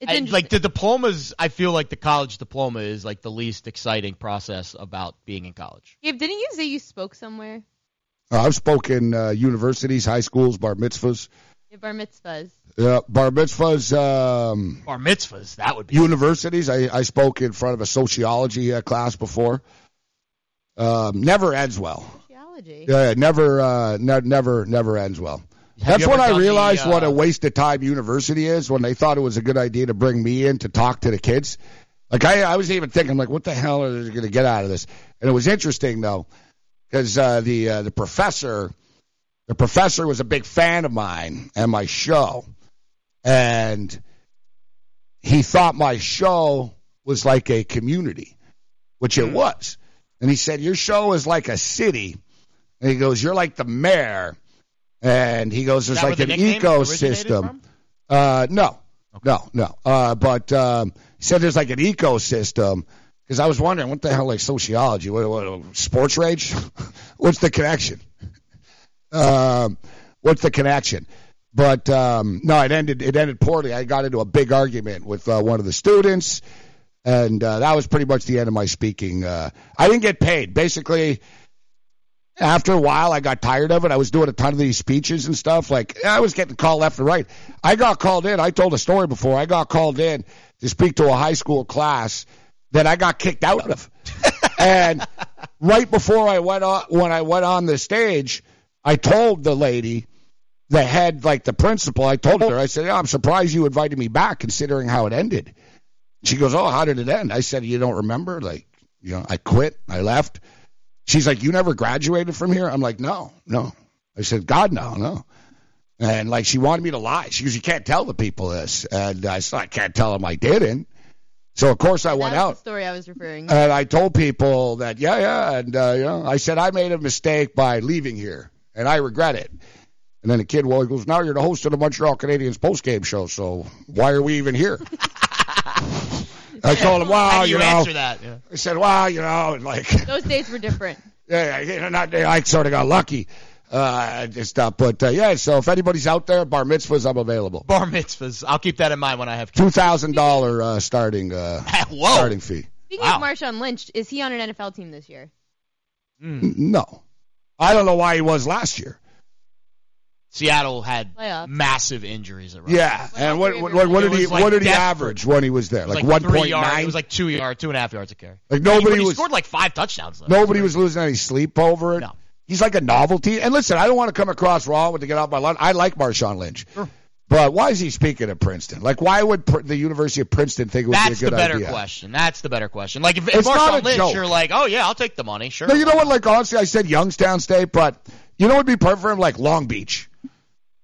Like the diplomas, I feel like the college diploma is like the least exciting process about being in college. Yeah, didn't you say you spoke somewhere? I've spoken universities, high schools, bar mitzvahs. Yeah, bar mitzvahs. Bar mitzvahs. Bar mitzvahs, that would be. Universities, I spoke in front of a sociology class before. Never ends well. Sociology. Yeah, never ends well. That's when I realized what a waste of time university is, when they thought it was a good idea to bring me in to talk to the kids. Like, I was even thinking, like, what the hell are they going to get out of this? And it was interesting, though, because the professor was a big fan of mine and my show. And he thought my show was like a community, which it was. And he said, your show is like a city. And he goes, you're like the mayor. And he goes, there's like an ecosystem. No. But he said there's like an ecosystem, because I was wondering, what the hell, like sociology? What sports rage? What's the connection? What's the connection? But, no, it ended poorly. I got into a big argument with one of the students, and that was pretty much the end of my speaking. I didn't get paid. Basically, after a while, I got tired of it. I was doing a ton of these speeches and stuff. Like, I was getting called left and right. I got called in. I told a story before. I got called in to speak to a high school class that I got kicked out of. And right before I went on the stage, I told the lady, the head, like the principal, I told her, I said, I'm surprised you invited me back considering how it ended. She goes, oh, how did it end? I said, you don't remember? Like, I quit. I left. She's like, you never graduated from here? I'm like, no. I said, God, no. And, like, she wanted me to lie. She goes, you can't tell the people this. And I said, I can't tell them I didn't. So, of course, I went out. That's the story I was referring to. And I told people that, And, I said, I made a mistake by leaving here, and I regret it. And then the kid, well, he goes, now you're the host of the Montreal Canadiens postgame show, so why are we even here? I told him, wow, answer that? Yeah. I said, wow, and like those days were different. Yeah, I sort of got lucky. So if anybody's out there, bar mitzvahs, I'm available. Bar mitzvahs, I'll keep that in mind when I have kids. $2,000 starting fee. Speaking of Marshawn Lynch, is he on an NFL team this year? No, I don't know why he was last year. Seattle had massive injuries. Yeah, and what did he average when he was there? Like 1.9? It was like 2.5 yards a carry. Like he scored like 5 touchdowns. Though. Nobody was losing any sleep over it. No. He's like a novelty. And listen, I don't want to come across wrong with to get off my lawn. I like Marshawn Lynch. Sure. But why is he speaking at Princeton? Like, why would the University of Princeton think it would be a good idea? That's the better question. Like, if Marshawn Lynch, you're like, oh, yeah, I'll take the money, sure. No, you know what? Like, honestly, I said Youngstown State, but you know what would be perfect for him? Like, Long Beach.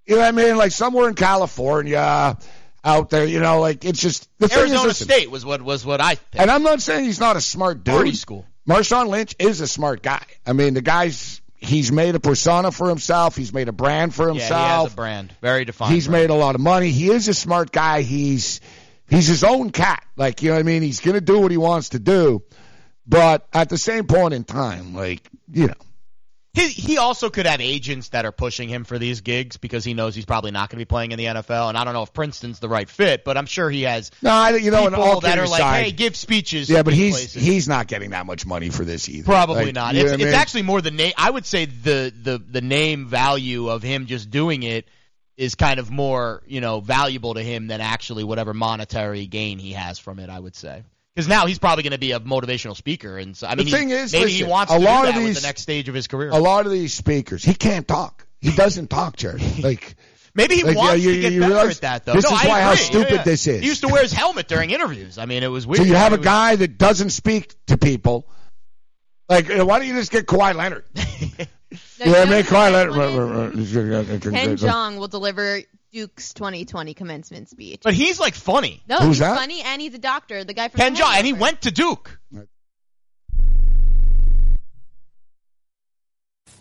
You know what I mean? Like, somewhere in California, out there, like, it's just – Arizona State was what I picked. And I'm not saying he's not a smart dude. Party school. Marshawn Lynch is a smart guy. I mean, the guy's – he's made a persona for himself. He's made a brand for himself. Yeah, he has a brand. Very defined. He's made a lot of money. He is a smart guy. He's his own cat. Like, you know what I mean? He's going to do what he wants to do. But at the same point in time, like, He also could have agents that are pushing him for these gigs because he knows he's probably not going to be playing in the NFL. And I don't know if Princeton's the right fit, but I'm sure he has people that are like, hey, give speeches. Yeah, but he's not getting that much money for this either. Probably like, not. It's actually more the name. I would say the name value of him just doing it is kind of more valuable to him than actually whatever monetary gain he has from it, I would say. Because now he's probably going to be a motivational speaker, and so, I mean, the thing is, maybe listen, he wants to do that with the next stage of his career. A lot of these speakers, he can't talk. He doesn't talk, Jerry. Like maybe he wants to get better at that, though. This is why how stupid this is. He used to wear his helmet during interviews. I mean, it was weird. So you have a guy that doesn't speak to people. Like, why don't you just get Kawhi Leonard? Kawhi Leonard. Ken Jeong will deliver Duke's 2020 commencement speech. But he's like funny. No, who's he's that? Funny, and he's a doctor. The guy from Ken Jeong, and he went to Duke.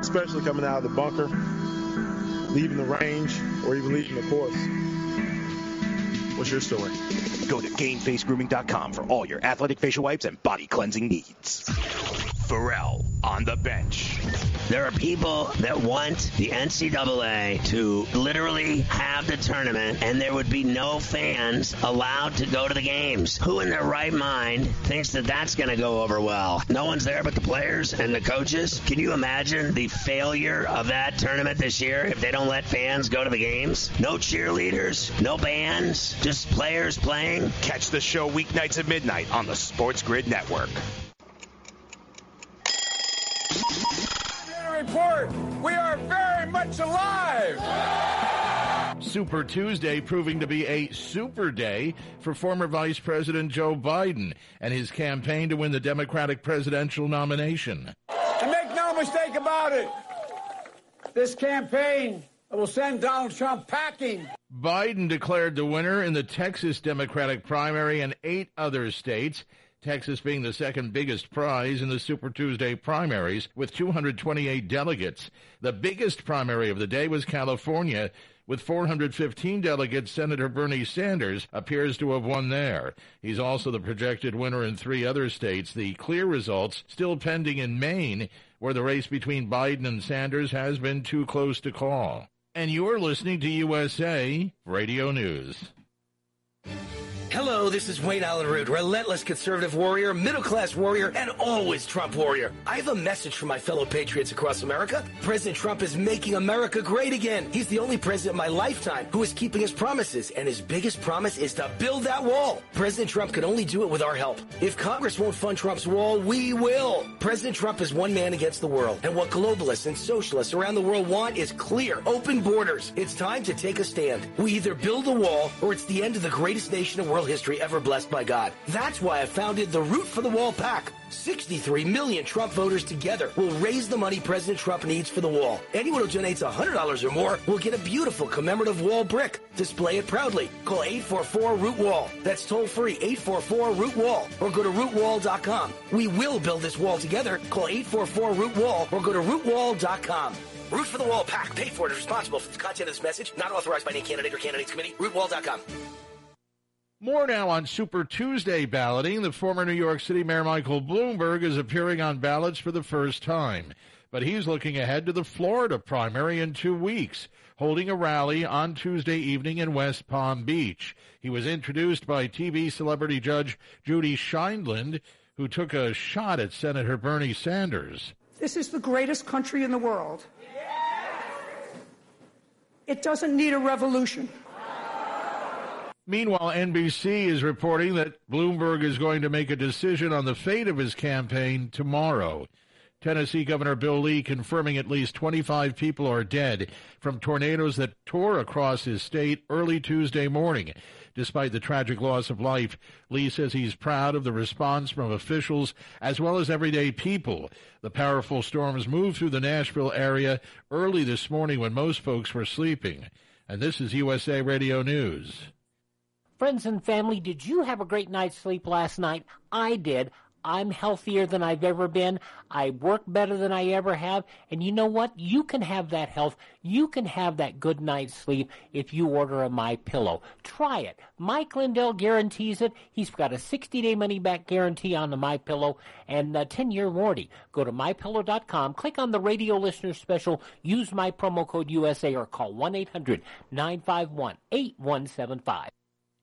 Especially coming out of the bunker, leaving the range, or even leaving the course. What's your story? Go to GameFaceGrooming.com for all your athletic facial wipes and body cleansing needs. Pharrell on the bench. There are people that want the NCAA to literally have the tournament, and there would be no fans allowed to go to the games. Who in their right mind thinks that that's going to go over well? No one's there but the players and the coaches. Can you imagine the failure of that tournament this year if they don't let fans go to the games? No cheerleaders, no bands, just players playing. Catch the show weeknights at midnight on the Sports Grid Network. Report, we are very much alive. Super Tuesday proving to be a super day for former Vice President Joe Biden and his campaign to win the Democratic presidential nomination. And make no mistake about it, this campaign will send Donald Trump packing. Biden declared the winner in the Texas Democratic primary and 8 other states, Texas being the second biggest prize in the Super Tuesday primaries with 228 delegates. The biggest primary of the day was California, with 415 delegates. Senator Bernie Sanders appears to have won there. He's also the projected winner in 3 other states, the clear results still pending in Maine, where the race between Biden and Sanders has been too close to call. And you're listening to USA Radio News. Hello, this is Wayne Allen Root, relentless conservative warrior, middle-class warrior, and always Trump warrior. I have a message for my fellow patriots across America. President Trump is making America great again. He's the only president in my lifetime who is keeping his promises, and his biggest promise is to build that wall. President Trump can only do it with our help. If Congress won't fund Trump's wall, we will. President Trump is one man against the world, and what globalists and socialists around the world want is clear, open borders. It's time to take a stand. We either build the wall, or it's the end of the greatest nation in world history ever blessed by God. That's why I founded the Root for the Wall PAC. 63 million Trump voters together will raise the money President Trump needs for the wall. Anyone who donates $100 or more will get a beautiful commemorative wall brick. Display it proudly. Call 844-ROOT-WALL. That's toll free, 844-ROOT-WALL, or go to rootwall.com. We will build this wall together. Call 844-ROOT-WALL or go to rootwall.com. Root for the Wall PAC. Paid for and responsible for the content of this message. Not authorized by any candidate or candidates committee. Rootwall.com. More now on Super Tuesday balloting. The former New York City Mayor Michael Bloomberg is appearing on ballots for the first time, but he's looking ahead to the Florida primary in 2 weeks, holding a rally on Tuesday evening in West Palm Beach. He was introduced by TV celebrity judge Judy Scheinland, who took a shot at Senator Bernie Sanders. This is the greatest country in the world. It doesn't need a revolution. Meanwhile, NBC is reporting that Bloomberg is going to make a decision on the fate of his campaign tomorrow. Tennessee Governor Bill Lee confirming at least 25 people are dead from tornadoes that tore across his state early Tuesday morning. Despite the tragic loss of life, Lee says he's proud of the response from officials as well as everyday people. The powerful storms moved through the Nashville area early this morning when most folks were sleeping. And this is USA Radio News. Friends and family, did you have a great night's sleep last night? I did. I'm healthier than I've ever been. I work better than I ever have. And you know what? You can have that health. You can have that good night's sleep if you order a MyPillow. Try it. Mike Lindell guarantees it. He's got a 60-day money-back guarantee on the MyPillow and a 10-year warranty. Go to MyPillow.com. Click on the radio listener special. Use my promo code USA or call 1-800-951-8175.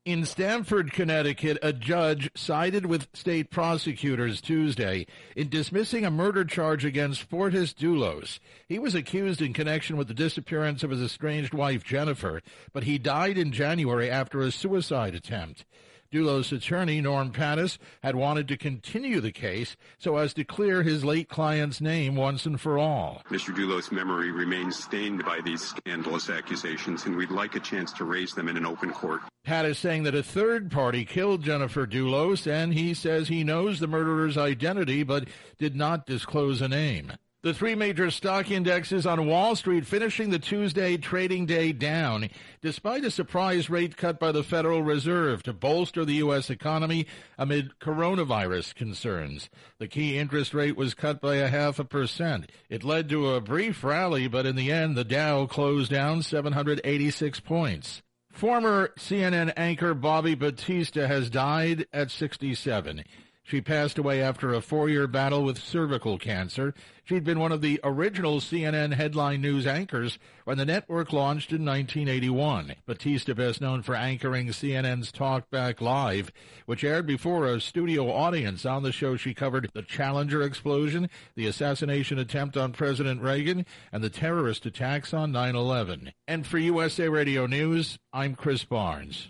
In Stamford, Connecticut, a judge sided with state prosecutors Tuesday in dismissing a murder charge against Fortis Doulos. He was accused in connection with the disappearance of his estranged wife, Jennifer, but he died in January after a suicide attempt. Doulos' attorney, Norm Pattis, had wanted to continue the case so as to clear his late client's name once and for all. Mr. Doulos' memory remains stained by these scandalous accusations, and we'd like a chance to raise them in an open court. Pattis saying that a third party killed Jennifer Doulos, and he says he knows the murderer's identity but did not disclose a name. The 3 major stock indexes on Wall Street finishing the Tuesday trading day down, despite a surprise rate cut by the Federal Reserve to bolster the U.S. economy amid coronavirus concerns. The key interest rate was cut by 0.5%. It led to a brief rally, but in the end, the Dow closed down 786 points. Former CNN anchor Bobby Batista has died at 67. She passed away after a 4-year battle with cervical cancer. She'd been one of the original CNN headline news anchors when the network launched in 1981. Batista, best known for anchoring CNN's Talk Back Live, which aired before a studio audience. On the show, she covered the Challenger explosion, the assassination attempt on President Reagan, and the terrorist attacks on 9/11. And for USA Radio News, I'm Chris Barnes.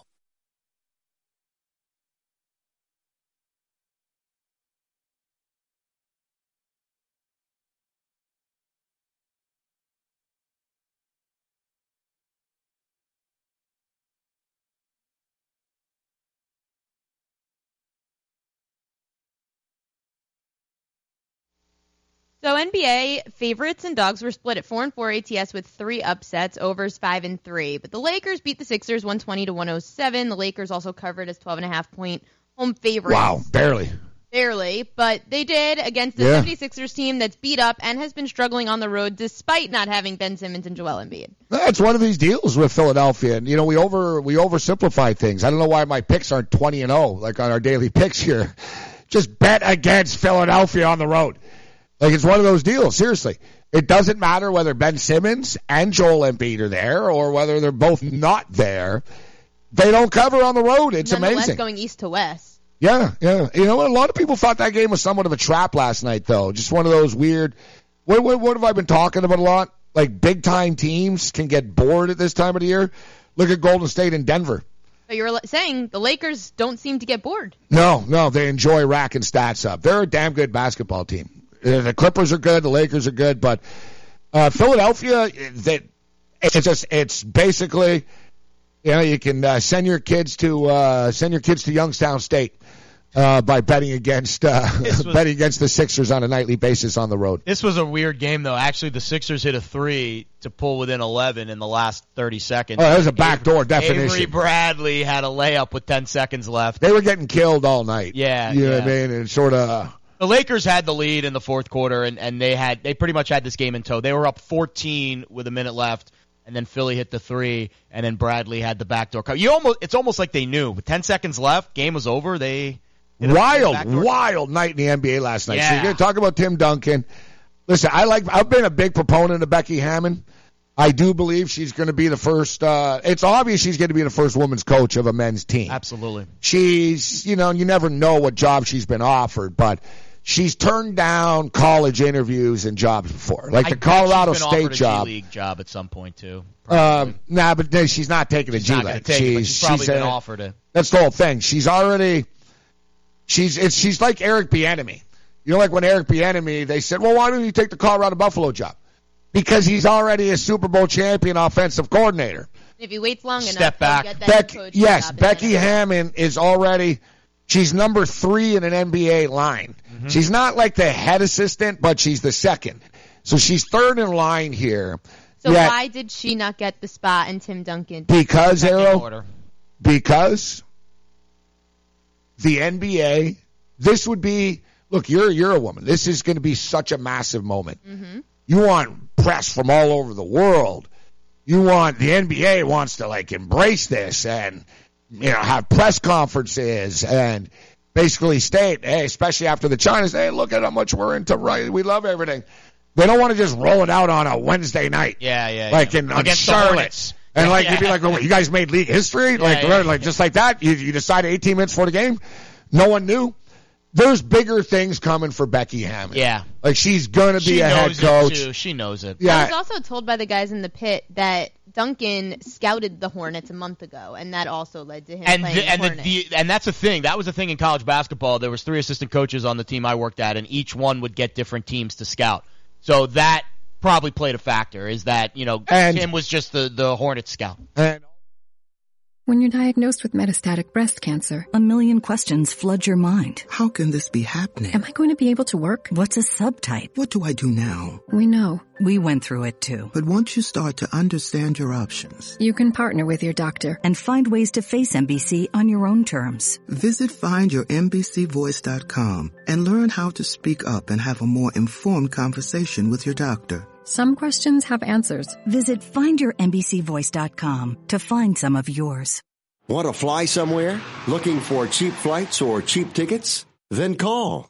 So NBA favorites and dogs were split at 4-4 ATS with 3 upsets, overs 5-3. But the Lakers beat the Sixers 120-107. The Lakers also covered as 12.5 point home favorites. Wow, barely. Barely, but they did against the 76ers team that's beat up and has been struggling on the road despite not having Ben Simmons and Joel Embiid. That's one of these deals with Philadelphia. And, you know, we oversimplify things. I don't know why my picks aren't 20-0 like on our daily picks here. Just bet against Philadelphia on the road. Like, it's one of those deals, seriously. It doesn't matter whether Ben Simmons and Joel Embiid are there or whether they're both not there. They don't cover on the road. It's amazing. Going east to west. Yeah. You know, a lot of people thought that game was somewhat of a trap last night, though. Just one of those weird – what have I been talking about a lot? Like, big-time teams can get bored at this time of the year. Look at Golden State and Denver. But you were saying the Lakers don't seem to get bored. No, they enjoy racking stats up. They're a damn good basketball team. The Clippers are good. The Lakers are good. But Philadelphia, it's basically, you know, you can send your kids to Youngstown State by betting against the Sixers on a nightly basis on the road. This was a weird game, though. Actually, the Sixers hit a 3 to pull within 11 in the last 30 seconds. Oh, that was a backdoor definition. Avery Bradley had a layup with 10 seconds left. They were getting killed all night. Yeah, you know what I mean, and sort of. The Lakers had the lead in the fourth quarter, and they pretty much had this game in tow. They were up 14 with a minute left, and then Philly hit the 3, and then Bradley had the backdoor cut. It's almost like they knew. With 10 seconds left, game was over. They wild night in the NBA last night. Yeah. So you're going to talk about Tim Duncan. Listen, I've been a big proponent of Becky Hammon. I do believe she's going to be the first. It's obvious she's going to be the first woman's coach of a men's team. Absolutely. She's, you know, you never know what job she's been offered, but. She's turned down college interviews and jobs before, like the Colorado State job. G-League job at some point too. But she's not taking a G-League. She's probably been offered it. That's the whole thing. She's like Eric Bieniemy. You know, like when Eric Bieniemy, they said, "Well, why don't you take the Colorado Buffalo job?" Because he's already a Super Bowl champion offensive coordinator. If he waits long enough, step back. He'll get that coach job. Becky Hammon is already. She's number 3 in an NBA line. Mm-hmm. She's not like the head assistant, but she's the second. So she's third in line here. So why did she not get the spot and Tim Duncan? Because, Errol, because the NBA, this would be, look, you're a woman. This is going to be such a massive moment. Mm-hmm. You want press from all over the world. The NBA wants to, like, embrace this and have press conferences and basically state, hey, especially after the Chinas, hey, look at how much we're into, right? We love everything. They don't want to just roll it out on a Wednesday night. Yeah. Like on Charlotte. And you'd be like, oh, what, you guys made league history? Just like that? You decide 18 minutes before the game? No one knew. There's bigger things coming for Becky Hammon. Yeah. Like, she's going to be a head coach. Too. She knows it. Yeah. I was also told by the guys in the pit that Duncan scouted the Hornets a month ago, and that also led to him playing Hornets. And that's a thing. That was a thing in college basketball. There was 3 assistant coaches on the team I worked at, and each one would get different teams to scout. So that probably played a factor, is that, Tim was just the Hornets scout. And When you're diagnosed with metastatic breast cancer, a million questions flood your mind. How can this be happening? Am I going to be able to work? What's a subtype? What do I do now? We know. We went through it too. But once you start to understand your options, you can partner with your doctor and find ways to face MBC on your own terms. Visit findyourmbcvoice.com and learn how to speak up and have a more informed conversation with your doctor. Some questions have answers. Visit findyourmbcvoice.com to find some of yours. Want to fly somewhere? Looking for cheap flights or cheap tickets? Then call.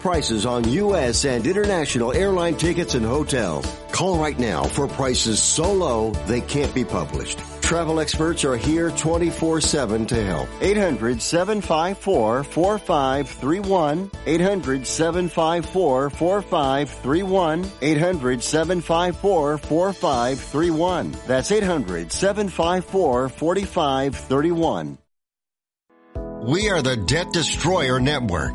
prices on U.S. and international airline tickets and hotels. Call right now for prices so low they can't be published. Travel experts are here 24/7 to help. 800-754-4531. 800-754-4531. 800-754-4531. That's 800-754-4531. We are the Debt Destroyer Network.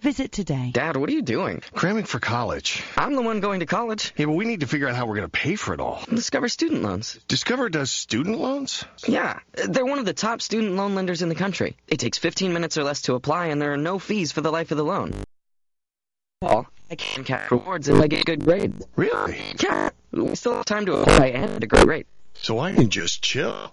Visit today. Dad, what are you doing? Cramming for college. I'm the one going to college. Yeah, but we need to figure out how we're going to pay for it all. Discover student loans. Discover does student loans? Yeah. They're one of the top student loan lenders in the country. It takes 15 minutes or less to apply, and there are no fees for the life of the loan. Well, I can cash rewards if I get good grades. Really? Yeah. We still have time to apply and at a great rate. So I can just chill.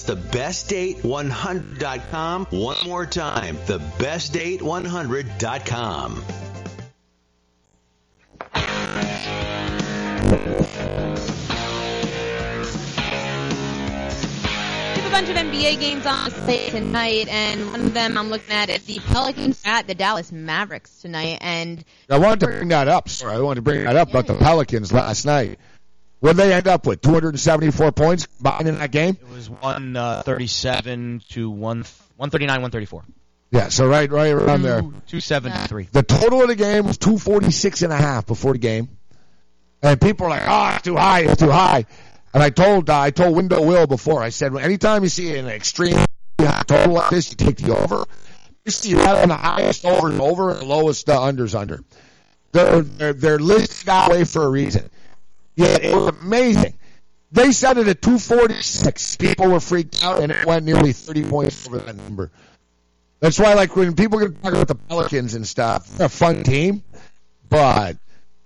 thebestdate100.com. One more time, thebestdate100.com. Bunch of NBA games on tonight, and one of them I'm looking at is the Pelicans at the Dallas Mavericks tonight. And I wanted to bring that up. Sorry, I wanted to bring that up about the Pelicans last night. What did they end up with? 274 points combined in that game. It was 137 to 139, 134. Yeah, so right around there. 273. The total of the game was 246.5 before the game, and people are like, "Oh, it's too high. It's too high." And I told Window Will before, I said, anytime you see an extreme total like this, you take the over. You see that on the highest over and over, and the lowest unders under. They're listed that way for a reason. Yeah, it was amazing. They set it at 246. People were freaked out, and it went nearly 30 points over that number. That's why, like, when people get talking about the Pelicans and stuff, they're a fun team, but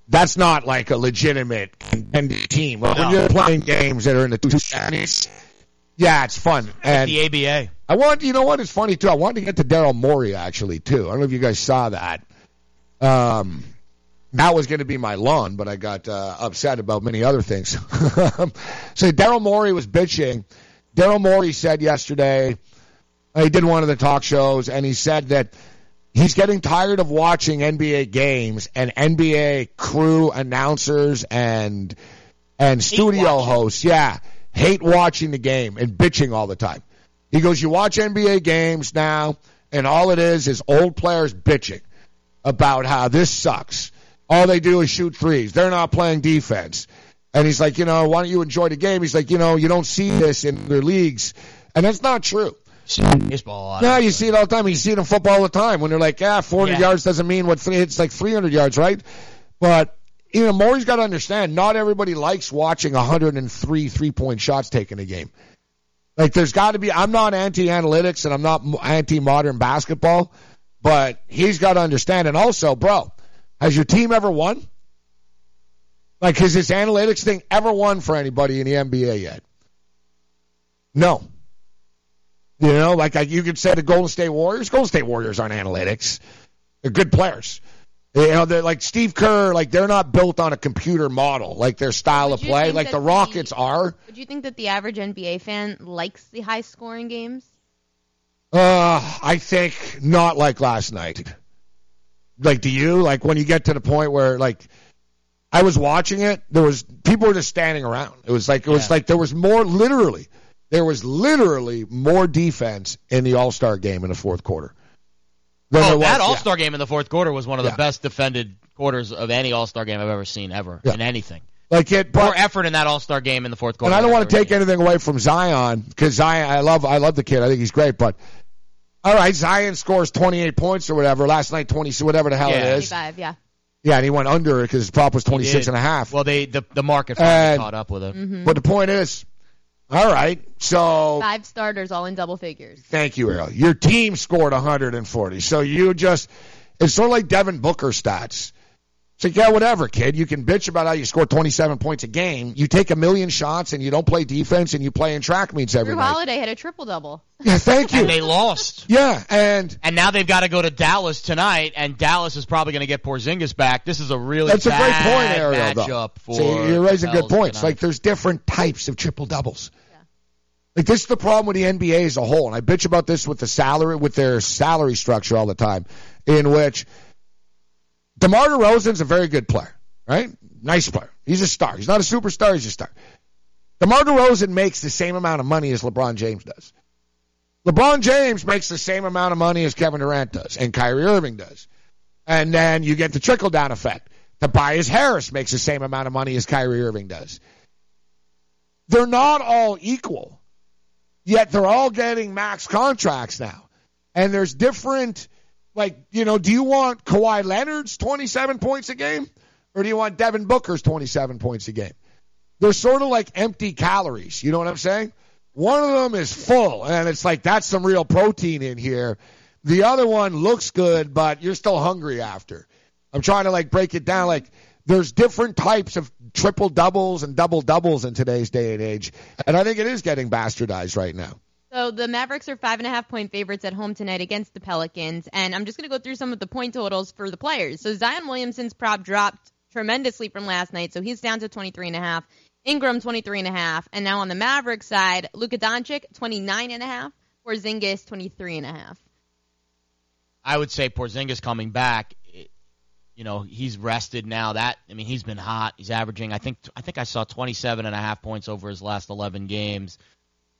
that's not like a legitimate contending team. Well, no. When you're playing games that are in the 270s, yeah, it's fun. And the ABA. You know what? It's funny, too. I wanted to get to Daryl Morey, actually, too. I don't know if you guys saw that. That was going to be my lawn, but I got upset about many other things. So Daryl Morey was bitching. Daryl Morey said yesterday, he did one of the talk shows, and he said that he's getting tired of watching NBA games and NBA crew announcers and studio hosts. Yeah, hate watching the game and bitching all the time. He goes, you watch NBA games now, and all it is old players bitching about how this sucks. All they do is shoot threes. They're not playing defense. And he's like, why don't you enjoy the game? He's like, you don't see this in their leagues. And that's not true. Baseball. No, you see it all the time. You see it in football all the time when they're like, 400 yards doesn't mean what three. It's like 300 yards, right? But, Morey's got to understand, not everybody likes watching 103 three-point shots taken a game. Like, there's got to be, I'm not anti-analytics and I'm not anti-modern basketball, but he's got to understand. And also, bro, has your team ever won? Like, has this analytics thing ever won for anybody in the NBA yet? No. You could say the Golden State Warriors. Golden State Warriors aren't analytics. They're good players. They're like Steve Kerr, like they're not built on a computer model, like their style of play, like the Rockets are. Would you think that the average NBA fan likes the high-scoring games? I think not like last night. Like, do you? Like, when you get to the point where, like, I was watching it, there was people were just standing around. It was like there was more literally. There was literally more defense in the All-Star game in the fourth quarter. That All-Star game in the fourth quarter was one of the best defended quarters of any All-Star game I've ever seen ever in anything. Like more effort in that All-Star game in the fourth quarter. And I don't want to take anything away from Zion because Zion, I love the kid. I think he's great. But all right, Zion scores 28 points or whatever last night, 20 whatever the hell it is. 25, yeah. Yeah, and he went under because his prop was 26.5. Well, the market finally caught up with it. Mm-hmm. But the point is, all right, so 5 starters all in double figures. Thank you, Errol. Your team scored 140, so you just – it's sort of like Devin Booker stats. It's like, yeah, whatever, kid. You can bitch about how you score 27 points a game. You take 1,000,000 shots, and you don't play defense, and you play in track meets every night. Drew Holiday had a triple-double. Yeah, thank you. And they lost. Yeah, and now they've got to go to Dallas tonight, and Dallas is probably going to get Porzingis back. This is a really bad matchup for Dallas. You're raising good points. Tonight. Like, there's different types of triple-doubles. Yeah. Like, this is the problem with the NBA as a whole, and I bitch about this with their salary structure all the time, in which DeMar DeRozan's a very good player, right? Nice player. He's a star. He's not a superstar. He's a star. DeMar DeRozan makes the same amount of money as LeBron James does. LeBron James makes the same amount of money as Kevin Durant does and Kyrie Irving does. And then you get the trickle-down effect. Tobias Harris makes the same amount of money as Kyrie Irving does. They're not all equal, yet they're all getting max contracts now. And there's different... Like, do you want Kawhi Leonard's 27 points a game? Or do you want Devin Booker's 27 points a game? They're sort of like empty calories. You know what I'm saying? One of them is full, and it's like that's some real protein in here. The other one looks good, but you're still hungry after. I'm trying to, like, break it down. Like, there's different types of triple-doubles and double-doubles in today's day and age, and I think it is getting bastardized right now. So the Mavericks are 5.5-point favorites at home tonight against the Pelicans. And I'm just going to go through some of the point totals for the players. So Zion Williamson's prop dropped tremendously from last night, so he's down to 23.5. Ingram, 23.5. And now on the Mavericks side, Luka Doncic, 29.5. Porzingis, 23.5. I would say Porzingis coming back, you know, he's rested now. He's been hot. He's averaging, I think I saw 27.5 points over his last 11 games.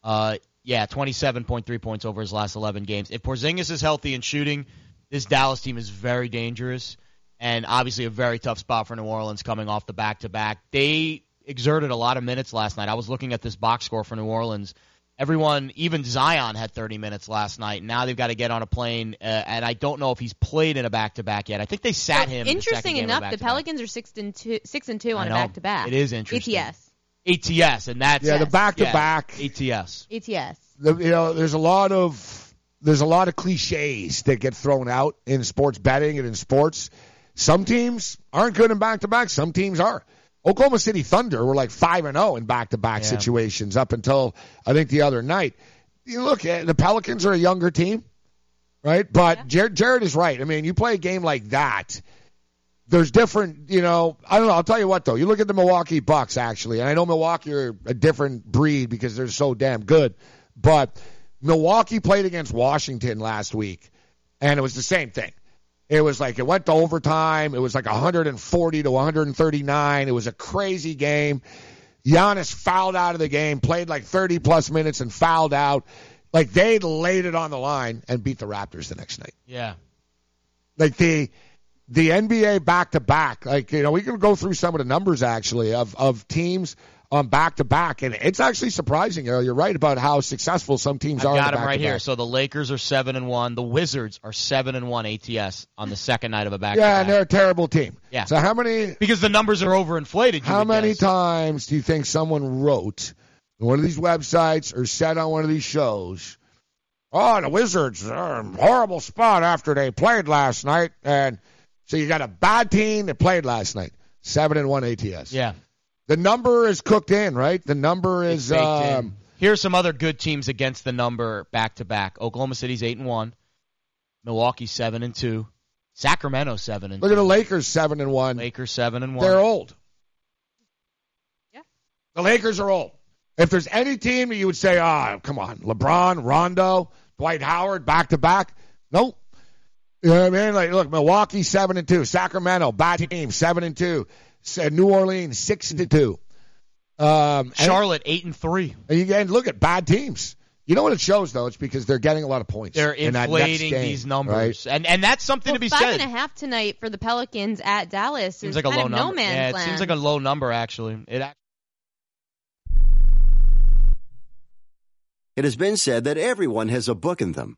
27.3 points over his last 11 games. If Porzingis is healthy and shooting, this Dallas team is very dangerous, and obviously a very tough spot for New Orleans coming off the back-to-back. They exerted a lot of minutes last night. I was looking at this box score for New Orleans. Everyone, even Zion, had 30 minutes last night. Now they've got to get on a plane, and I don't know if he's played in a back-to-back yet. I think they sat him. Interesting enough, the Pelicans are 6-2 on a back-to-back. It is interesting. ATS, and that's the back-to-back. Yeah, ATS. There's a lot of cliches that get thrown out in sports betting and in sports. Some teams aren't good in back-to-back. Some teams are. Oklahoma City Thunder were like 5-0 in back-to-back situations up until, I think, the other night. You look, the Pelicans are a younger team, right? But Jared is right. I mean, you play a game like that, there's different, I don't know. I'll tell you what, though. You look at the Milwaukee Bucks, actually, and I know Milwaukee are a different breed because they're so damn good, but Milwaukee played against Washington last week, and it was the same thing. It was like it went to overtime. It was like 140 to 139. It was a crazy game. Giannis fouled out of the game, played like 30-plus minutes and fouled out. Like, they laid it on the line and beat the Raptors the next night. Yeah. Like, the NBA back-to-back, like, we can go through some of the numbers, actually, of teams on back-to-back, and it's actually surprising. You're right about how successful some teams are. I got them right here. So the Lakers are 7-1. The Wizards are 7-1 ATS on the second night of a back-to-back. Yeah, and they're a terrible team. Yeah. So how many? Because the numbers are overinflated. How many times do you think someone wrote on one of these websites or said on one of these shows, "Oh, the Wizards are in a horrible spot after they played last night," and so you got a bad team that played last night, 7-1 ATS. Yeah. The number is cooked in, right? The number is. Here's some other good teams against the number back to back. Oklahoma City's 8-1, Milwaukee 7-2, Sacramento 7-2. Look at the Lakers 7-1. Lakers 7-1. They're old. Yeah. The Lakers are old. If there's any team that you would say, come on, LeBron, Rondo, Dwight Howard, back to back, nope. You know what I mean? Like, look, Milwaukee 7-2, Sacramento bad team 7-2. New Orleans 6-2, Charlotte 8-3. And look at bad teams. You know what it shows, though? It's because they're getting a lot of points. They're inflating these numbers, right? and that's something to be said. 5.5 tonight for the Pelicans at Dallas. Seems like a low number. It seems like a low number, actually. It has been said that everyone has a book in them,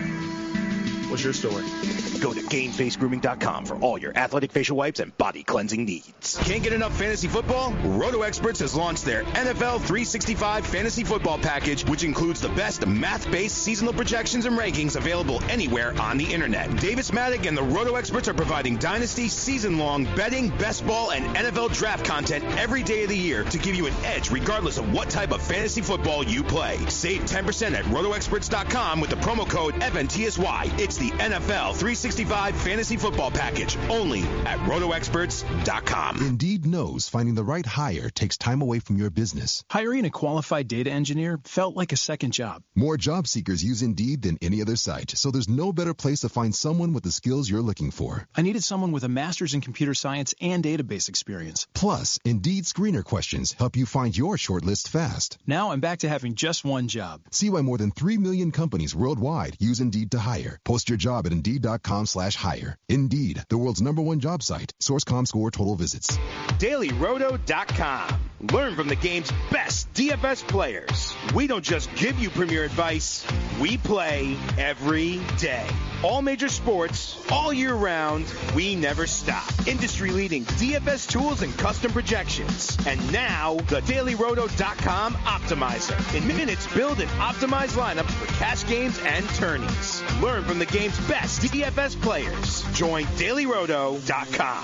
What's your story? Go to GameFaceGrooming.com for all your athletic facial wipes and body cleansing needs. Can't get enough fantasy football? RotoExperts has launched their NFL 365 Fantasy Football Package, which includes the best math-based seasonal projections and rankings available anywhere on the internet. Davis Maddock and the RotoExperts are providing dynasty, season-long betting, best ball, and NFL draft content every day of the year to give you an edge regardless of what type of fantasy football you play. Save 10% at RotoExperts.com with the promo code FNTSY. It's the NFL 365 Fantasy Football Package, only at RotoExperts.com. Indeed knows finding the right hire takes time away from your business. Hiring a qualified data engineer felt like a second job. More job seekers use Indeed than any other site, so there's no better place to find someone with the skills you're looking for. I needed someone with a master's in computer science and database experience. Plus, Indeed screener questions help you find your shortlist fast. Now I'm back to having just one job. See why more than 3 million companies worldwide use Indeed to hire. Post your job at Indeed.com/hire. Indeed, the world's #1 job site. Source.com score total visits. DailyRoto.com. Learn from the game's best DFS players. We don't just give you premier advice. We play every day. All major sports, all year round, we never stop. Industry-leading DFS tools and custom projections. And now, the DailyRoto.com Optimizer. In minutes, build an optimized lineup for cash games and tourneys. Learn from the game's best DFS players. Join DailyRoto.com.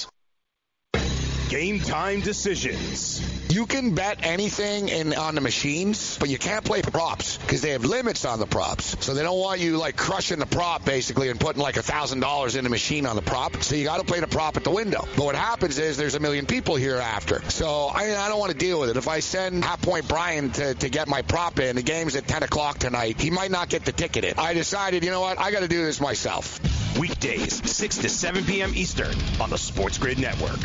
Game Time Decisions. You can bet anything on the machines, but you can't play props because they have limits on the props. So they don't want you like crushing the prop basically and putting like $1,000 in the machine on the prop. So you got to play the prop at the window. But what happens is there's 1 million people here after. So I don't want to deal with it. If I send Half Point Brian to get my prop in, the game's at 10 o'clock tonight, he might not get the ticket in. I decided, you know what, I got to do this myself. Weekdays, 6 to 7 p.m. Eastern on the Sports Grid Network.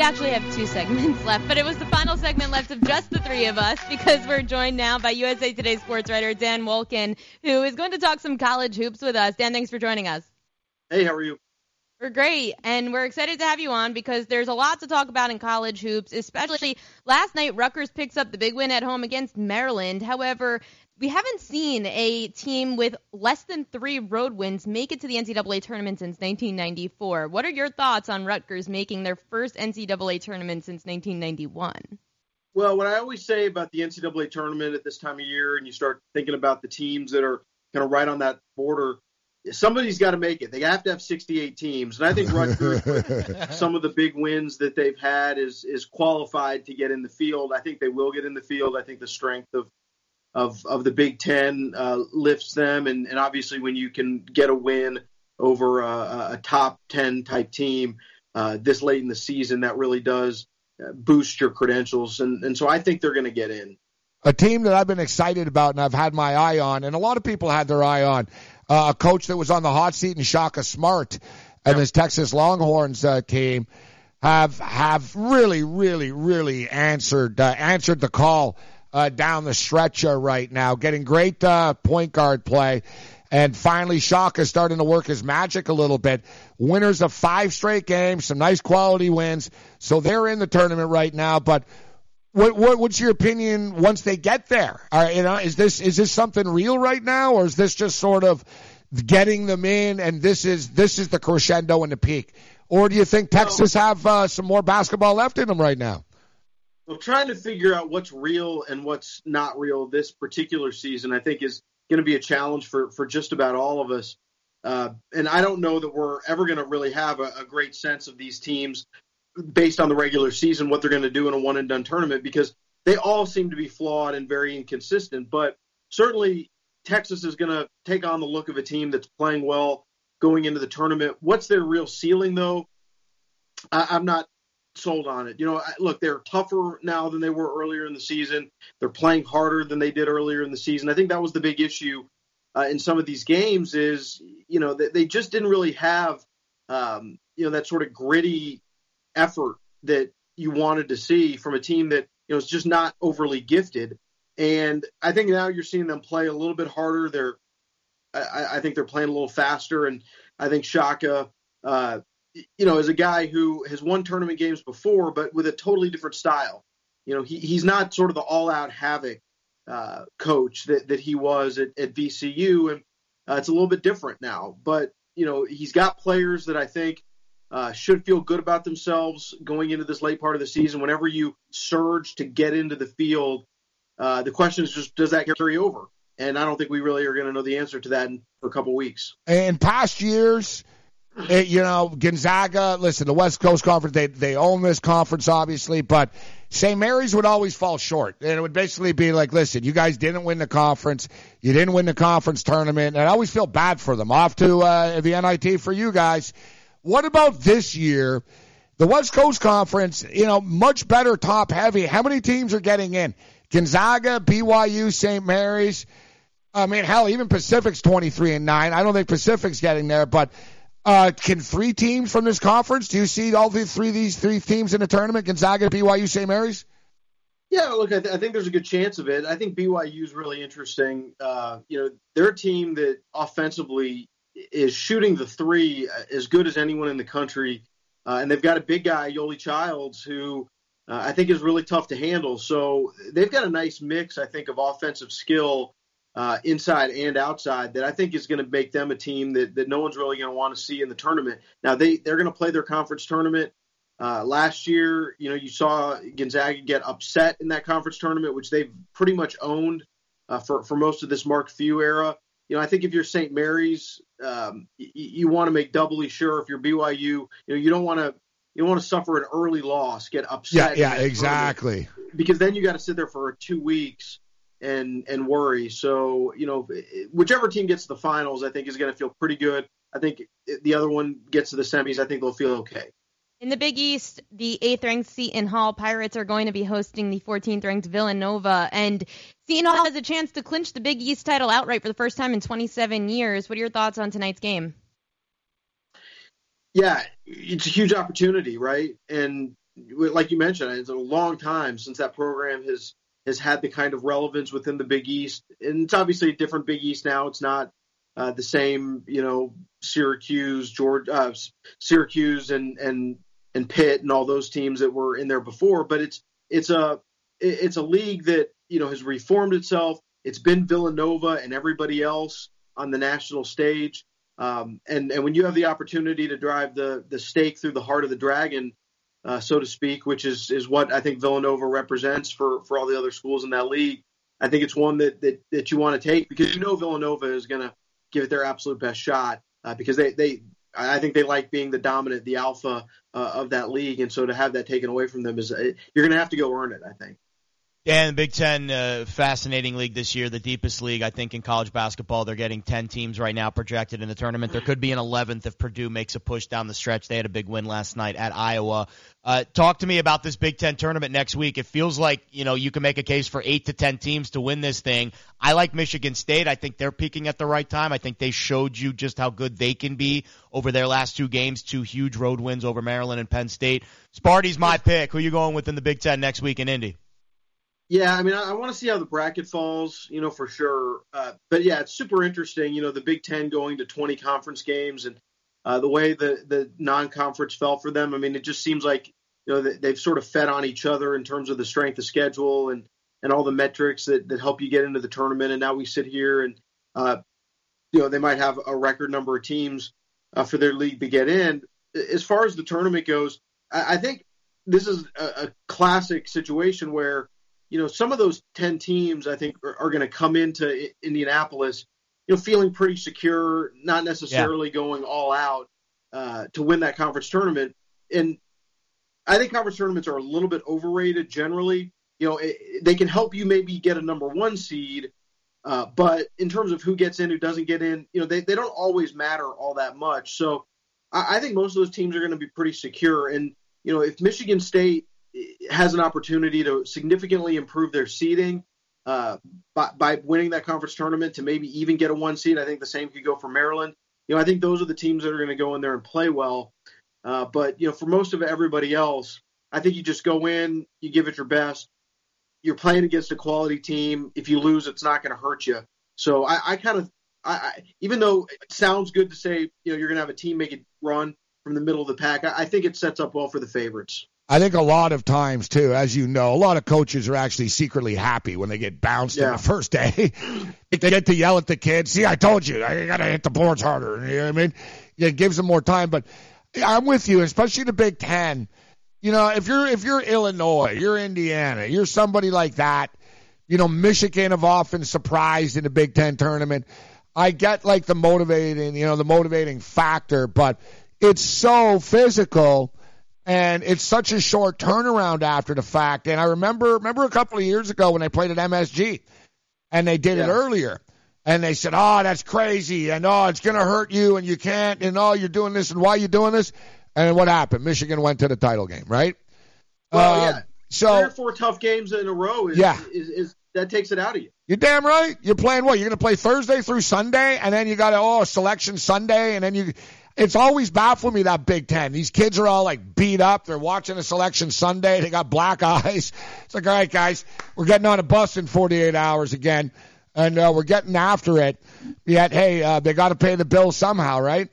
We actually have 2 segments left, but it was the final segment left of just the three of us because we're joined now by USA Today sports writer Dan Wolkin, who is going to talk some college hoops with us. Dan, thanks for joining us. Hey, how are you? We're great, and we're excited to have you on because there's a lot to talk about in college hoops, especially last night Rutgers picks up the big win at home against Maryland. However, we haven't seen a team with less than 3 road wins make it to the NCAA tournament since 1994. What are your thoughts on Rutgers making their first NCAA tournament since 1991? Well, what I always say about the NCAA tournament at this time of year, and you start thinking about the teams that are kind of right on that border, somebody's got to make it. They have to have 68 teams. And I think Rutgers, with some of the big wins that they've had, is qualified to get in the field. I think they will get in the field. I think the strength of the Big Ten lifts them. And obviously when you can get a win over a top 10 type team this late in the season, that really does boost your credentials. And so I think they're going to get in. A team that I've been excited about and I've had my eye on, and a lot of people had their eye on, a coach that was on the hot seat in Shaka Smart and his Texas Longhorns team have really answered the call down the stretch right now, getting great point guard play. And finally, Shaka is starting to work his magic a little bit. Winners of 5 straight games, some nice quality wins. So they're in the tournament right now, but what's your opinion once they get there? Is this something real right now, or is this just sort of getting them in and this is the crescendo and the peak? Or do you think Texas have some more basketball left in them right now? Well, trying to figure out what's real and what's not real this particular season, I think, is going to be a challenge for just about all of us. And I don't know that we're ever going to really have a great sense of these teams based on the regular season, what they're going to do in a one-and-done tournament, because they all seem to be flawed and very inconsistent. But certainly Texas is going to take on the look of a team that's playing well going into the tournament. What's their real ceiling, though? I'm not sold on it. You know, look, they're tougher now than they were earlier in the season. They're playing harder than they did earlier in the season. I think that was the big issue in some of these games is, you know, they just didn't really have, you know, that sort of gritty effort that you wanted to see from a team that, you know, is just not overly gifted. And I think now you're seeing them play a little bit harder. I think they're playing a little faster. And I think Shaka, you know, is a guy who has won tournament games before, but with a totally different style. You know, he's not sort of the all-out havoc coach that he was at VCU. And it's a little bit different now, but, you know, he's got players that I think should feel good about themselves going into this late part of the season. Whenever you surge to get into the field, the question is just, does that carry over? And I don't think we really are going to know the answer to that for a couple weeks. In past years, you know, Gonzaga, listen, the West Coast Conference, they own this conference, obviously, but St. Mary's would always fall short. And it would basically be like, listen, you guys didn't win the conference. You didn't win the conference tournament. And I always feel bad for them. Off to the NIT for you guys. What about this year? The West Coast Conference, you know, much better top heavy. How many teams are getting in? Gonzaga, BYU, St. Mary's. I mean, hell, even Pacific's 23-9. I don't think Pacific's getting there, but can 3 teams from this conference? Do you see all these three teams in the tournament? Gonzaga, BYU, St. Mary's? Yeah, look, I think there's a good chance of it. I think BYU is really interesting. You know, they're a team that offensively is shooting the three as good as anyone in the country. And they've got a big guy, Yoli Childs, who I think is really tough to handle. So they've got a nice mix, I think, of offensive skill inside and outside that I think is going to make them a team that no one's really going to want to see in the tournament. Now, they're going to play their conference tournament. Last year, you know, you saw Gonzaga get upset in that conference tournament, which they've pretty much owned for most of this Mark Few era. You know, I think if you're St. Mary's, you want to make doubly sure. If you're BYU, you know, you don't want to suffer an early loss, get upset. Yeah, exactly. Because then you got to sit there for 2 weeks and worry. So, you know, whichever team gets to the finals, I think is going to feel pretty good. I think the other one gets to the semis. I think they'll feel okay. In the Big East, the 8th-ranked Seton Hall Pirates are going to be hosting the 14th-ranked Villanova, and Seton Hall has a chance to clinch the Big East title outright for the first time in 27 years. What are your thoughts on tonight's game? Yeah, it's a huge opportunity, right? And like you mentioned, it's a long time since that program has had the kind of relevance within the Big East, and it's obviously a different Big East now. It's not the same, you know, Syracuse and Pitt and all those teams that were in there before, but it's a league that, you know, has reformed itself. It's been Villanova and everybody else on the national stage, and when you have the opportunity to drive the stake through the heart of the dragon, so to speak, which is what I think Villanova represents for all the other schools in that league, I think it's one that you want to take, because you know Villanova is going to give it their absolute best shot, because I think they like being the dominant, the alpha of that league, and so to have that taken away from them is you're going to have to go earn it, I think. Yeah, and the Big Ten, fascinating league this year, the deepest league, I think, in college basketball. They're getting 10 teams right now projected in the tournament. There could be an 11th if Purdue makes a push down the stretch. They had a big win last night at Iowa. Talk to me about this Big Ten tournament next week. It feels like, you know, you can make a case for 8 to 10 teams to win this thing. I like Michigan State. I think they're peaking at the right time. I think they showed you just how good they can be over their last 2 games, 2 huge road wins over Maryland and Penn State. Sparty's my pick. Who are you going with in the Big Ten next week in Indy? Yeah, I mean, I want to see how the bracket falls, you know, for sure. But, yeah, it's super interesting, you know, the Big Ten going to 20 conference games, and the way the non-conference fell for them. I mean, it just seems like, you know, they've sort of fed on each other in terms of the strength of schedule and all the metrics that help you get into the tournament. And now we sit here and, you know, they might have a record number of teams for their league to get in. As far as the tournament goes, I think this is a classic situation where, you know, some of those 10 teams, I think, are going to come into Indianapolis, you know, feeling pretty secure, not necessarily going all out to win that conference tournament. And I think conference tournaments are a little bit overrated generally. You know, they can help you maybe get a number 1 seed, but in terms of who gets in, who doesn't get in, you know, they don't always matter all that much. So I think most of those teams are going to be pretty secure. And, you know, if Michigan State has an opportunity to significantly improve their seeding by winning that conference tournament to maybe even get a 1 seed. I think the same could go for Maryland. You know, I think those are the teams that are going to go in there and play well. But, you know, for most of everybody else, I think you just go in, you give it your best. You're playing against a quality team. If you lose, it's not going to hurt you. So I even though it sounds good to say, you know, you're going to have a team make a run from the middle of the pack, I think it sets up well for the favorites. I think a lot of times, too, as you know, a lot of coaches are actually secretly happy when they get bounced in the first day. They get to yell at the kids, see, I told you, I got to hit the boards harder. You know what I mean? It gives them more time. But I'm with you, especially the Big Ten. You know, if you're Illinois, you're Indiana, you're somebody like that. You know, Michigan have often surprised in the Big Ten tournament. I get, like, the motivating factor, but it's so physical. And it's such a short turnaround after the fact. And I remember a couple of years ago when I played at MSG, and they did it earlier. And they said, oh, that's crazy, and oh, it's going to hurt you, and you can't, and oh, you're doing this, and why are you doing this? And what happened? Michigan went to the title game, right? Well, yeah. So 3 or 4 tough games in a row is that takes it out of you. You're damn right. You're playing what? You're going to play Thursday through Sunday, and then you got selection Sunday, and then you – it's always baffled me, that Big Ten. These kids are all, like, beat up. They're watching a selection Sunday. They got black eyes. It's like, all right, guys, we're getting on a bus in 48 hours again, and we're getting after it. Yet, hey, they got to pay the bill somehow, right?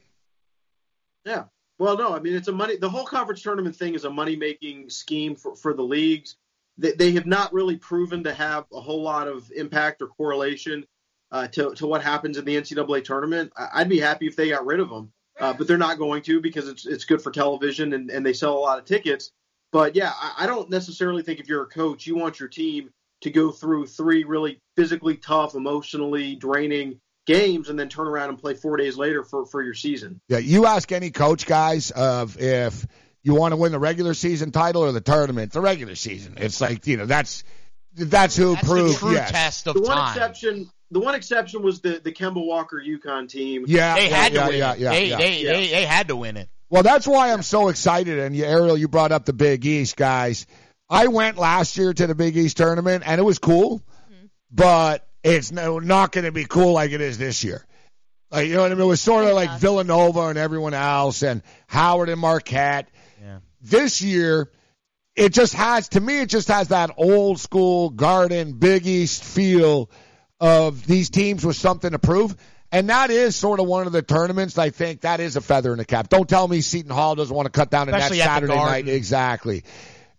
Yeah. Well, no, I mean, it's the whole conference tournament thing is a money-making scheme for the leagues. They have not really proven to have a whole lot of impact or correlation to what happens in the NCAA tournament. I'd be happy if they got rid of them. But they're not going to, because it's good for television and they sell a lot of tickets. But, yeah, I don't necessarily think if you're a coach, you want your team to go through 3 really physically tough, emotionally draining games and then turn around and play 4 days later for your season. Yeah, you ask any coach, guys, of if you want to win the regular season title or the tournament, the regular season. It's like, you know, that's who proved the true test of time. The one exception was the Kemba Walker UConn team. Yeah, they had to win it. They had to win it. Well, that's why I'm so excited. And Ariel, you brought up the Big East, guys. I went last year to the Big East tournament, and it was cool, but it's not going to be cool like it is this year. Like, you know what I mean? It was sort of like Villanova and everyone else and Howard and Marquette. Yeah. This year, it just has, to me, it just has that old school Garden Big East feel of these teams with something to prove. And that is sort of one of the tournaments, I think, that is a feather in the cap. Don't tell me Seton Hall doesn't want to cut down to that Saturday night. Exactly.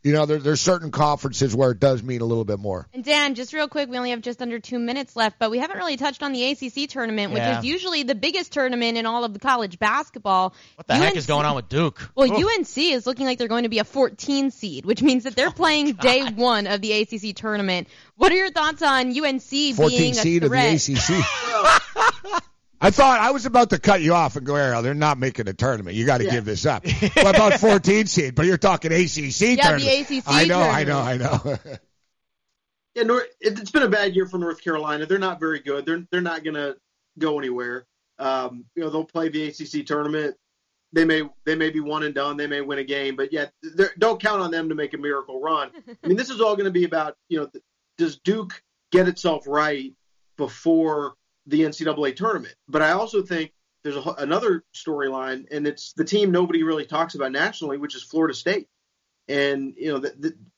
You know, there's certain conferences where it does mean a little bit more. And, Dan, just real quick, we only have just under 2 minutes left, but we haven't really touched on the ACC tournament, which is usually the biggest tournament in all of the college basketball. What the heck is going on with Duke? Well, UNC is looking like they're going to be a 14 seed, which means that they're playing day one of the ACC tournament. What are your thoughts on UNC being a threat? 14 seed of the ACC. I thought I was about to cut you off and go, Ariel, they're not making a tournament. You got to give this up. Well, about 14 seed, but you're talking ACC tournament. Yeah, the ACC tournament. I know. Yeah, it's been a bad year for North Carolina. They're not very good. They're not going to go anywhere. You know, they'll play the ACC tournament. They may be one and done. They may win a game, but don't count on them to make a miracle run. I mean, this is all going to be about, you know, does Duke get itself right before the NCAA tournament? But I also think there's another storyline, and it's the team nobody really talks about nationally, which is Florida State. And, you know,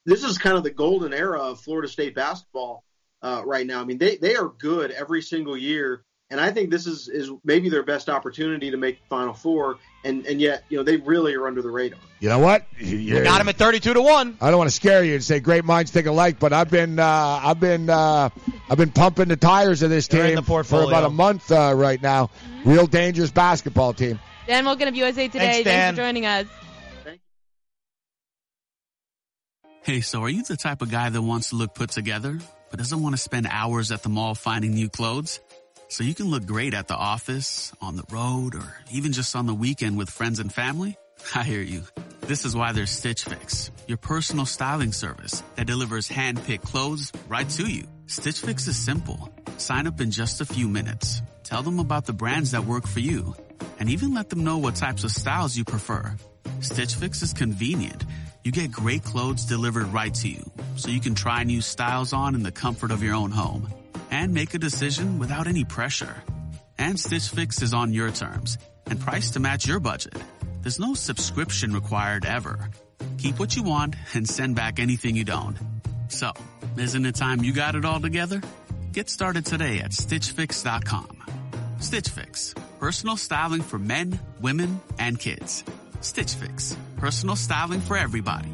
this is kind of the golden era of Florida State basketball right now. I mean, they are good every single year, and I think this is maybe their best opportunity to make the Final Four, and yet, you know, they really are under the radar. You know what? You got them at 32-1. I don't want to scare you and say great minds think alike, but I've been pumping the tires of this team for about a month right now. Real dangerous basketball team. Dan Wilkin of USA Today. Thanks for joining us. Hey, so are you the type of guy that wants to look put together but doesn't want to spend hours at the mall finding new clothes? So you can look great at the office, on the road, or even just on the weekend with friends and family? I hear you. This is why there's Stitch Fix, your personal styling service that delivers hand-picked clothes right to you. Stitch Fix is simple. Sign up in just a few minutes. Tell them about the brands that work for you, and even let them know what types of styles you prefer. Stitch Fix is convenient. You get great clothes delivered right to you, so you can try new styles on in the comfort of your own home. And make a decision without any pressure. And Stitch Fix is on your terms and priced to match your budget. There's no subscription required ever. Keep what you want and send back anything you don't. So, isn't it time you got it all together? Get started today at StitchFix.com. Stitch Fix, personal styling for men, women, and kids. Stitch Fix, personal styling for everybody.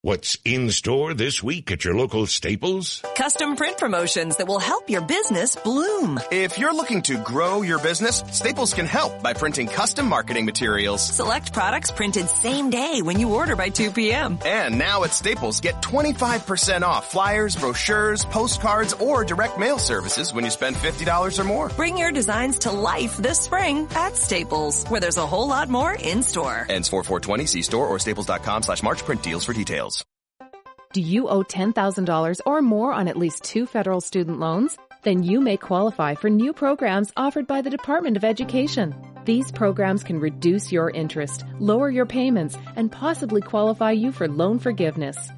What's in store this week at your local Staples? Custom print promotions that will help your business bloom. If you're looking to grow your business, Staples can help by printing custom marketing materials. Select products printed same day when you order by 2 p.m. And now at Staples, get 25% off flyers, brochures, postcards, or direct mail services when you spend $50 or more. Bring your designs to life this spring at Staples, where there's a whole lot more in store. Ends 4/4/20. See store or staples.com/March print deals for details. Do you owe $10,000 or more on at least 2 federal student loans? Then you may qualify for new programs offered by the Department of Education. These programs can reduce your interest, lower your payments, and possibly qualify you for loan forgiveness.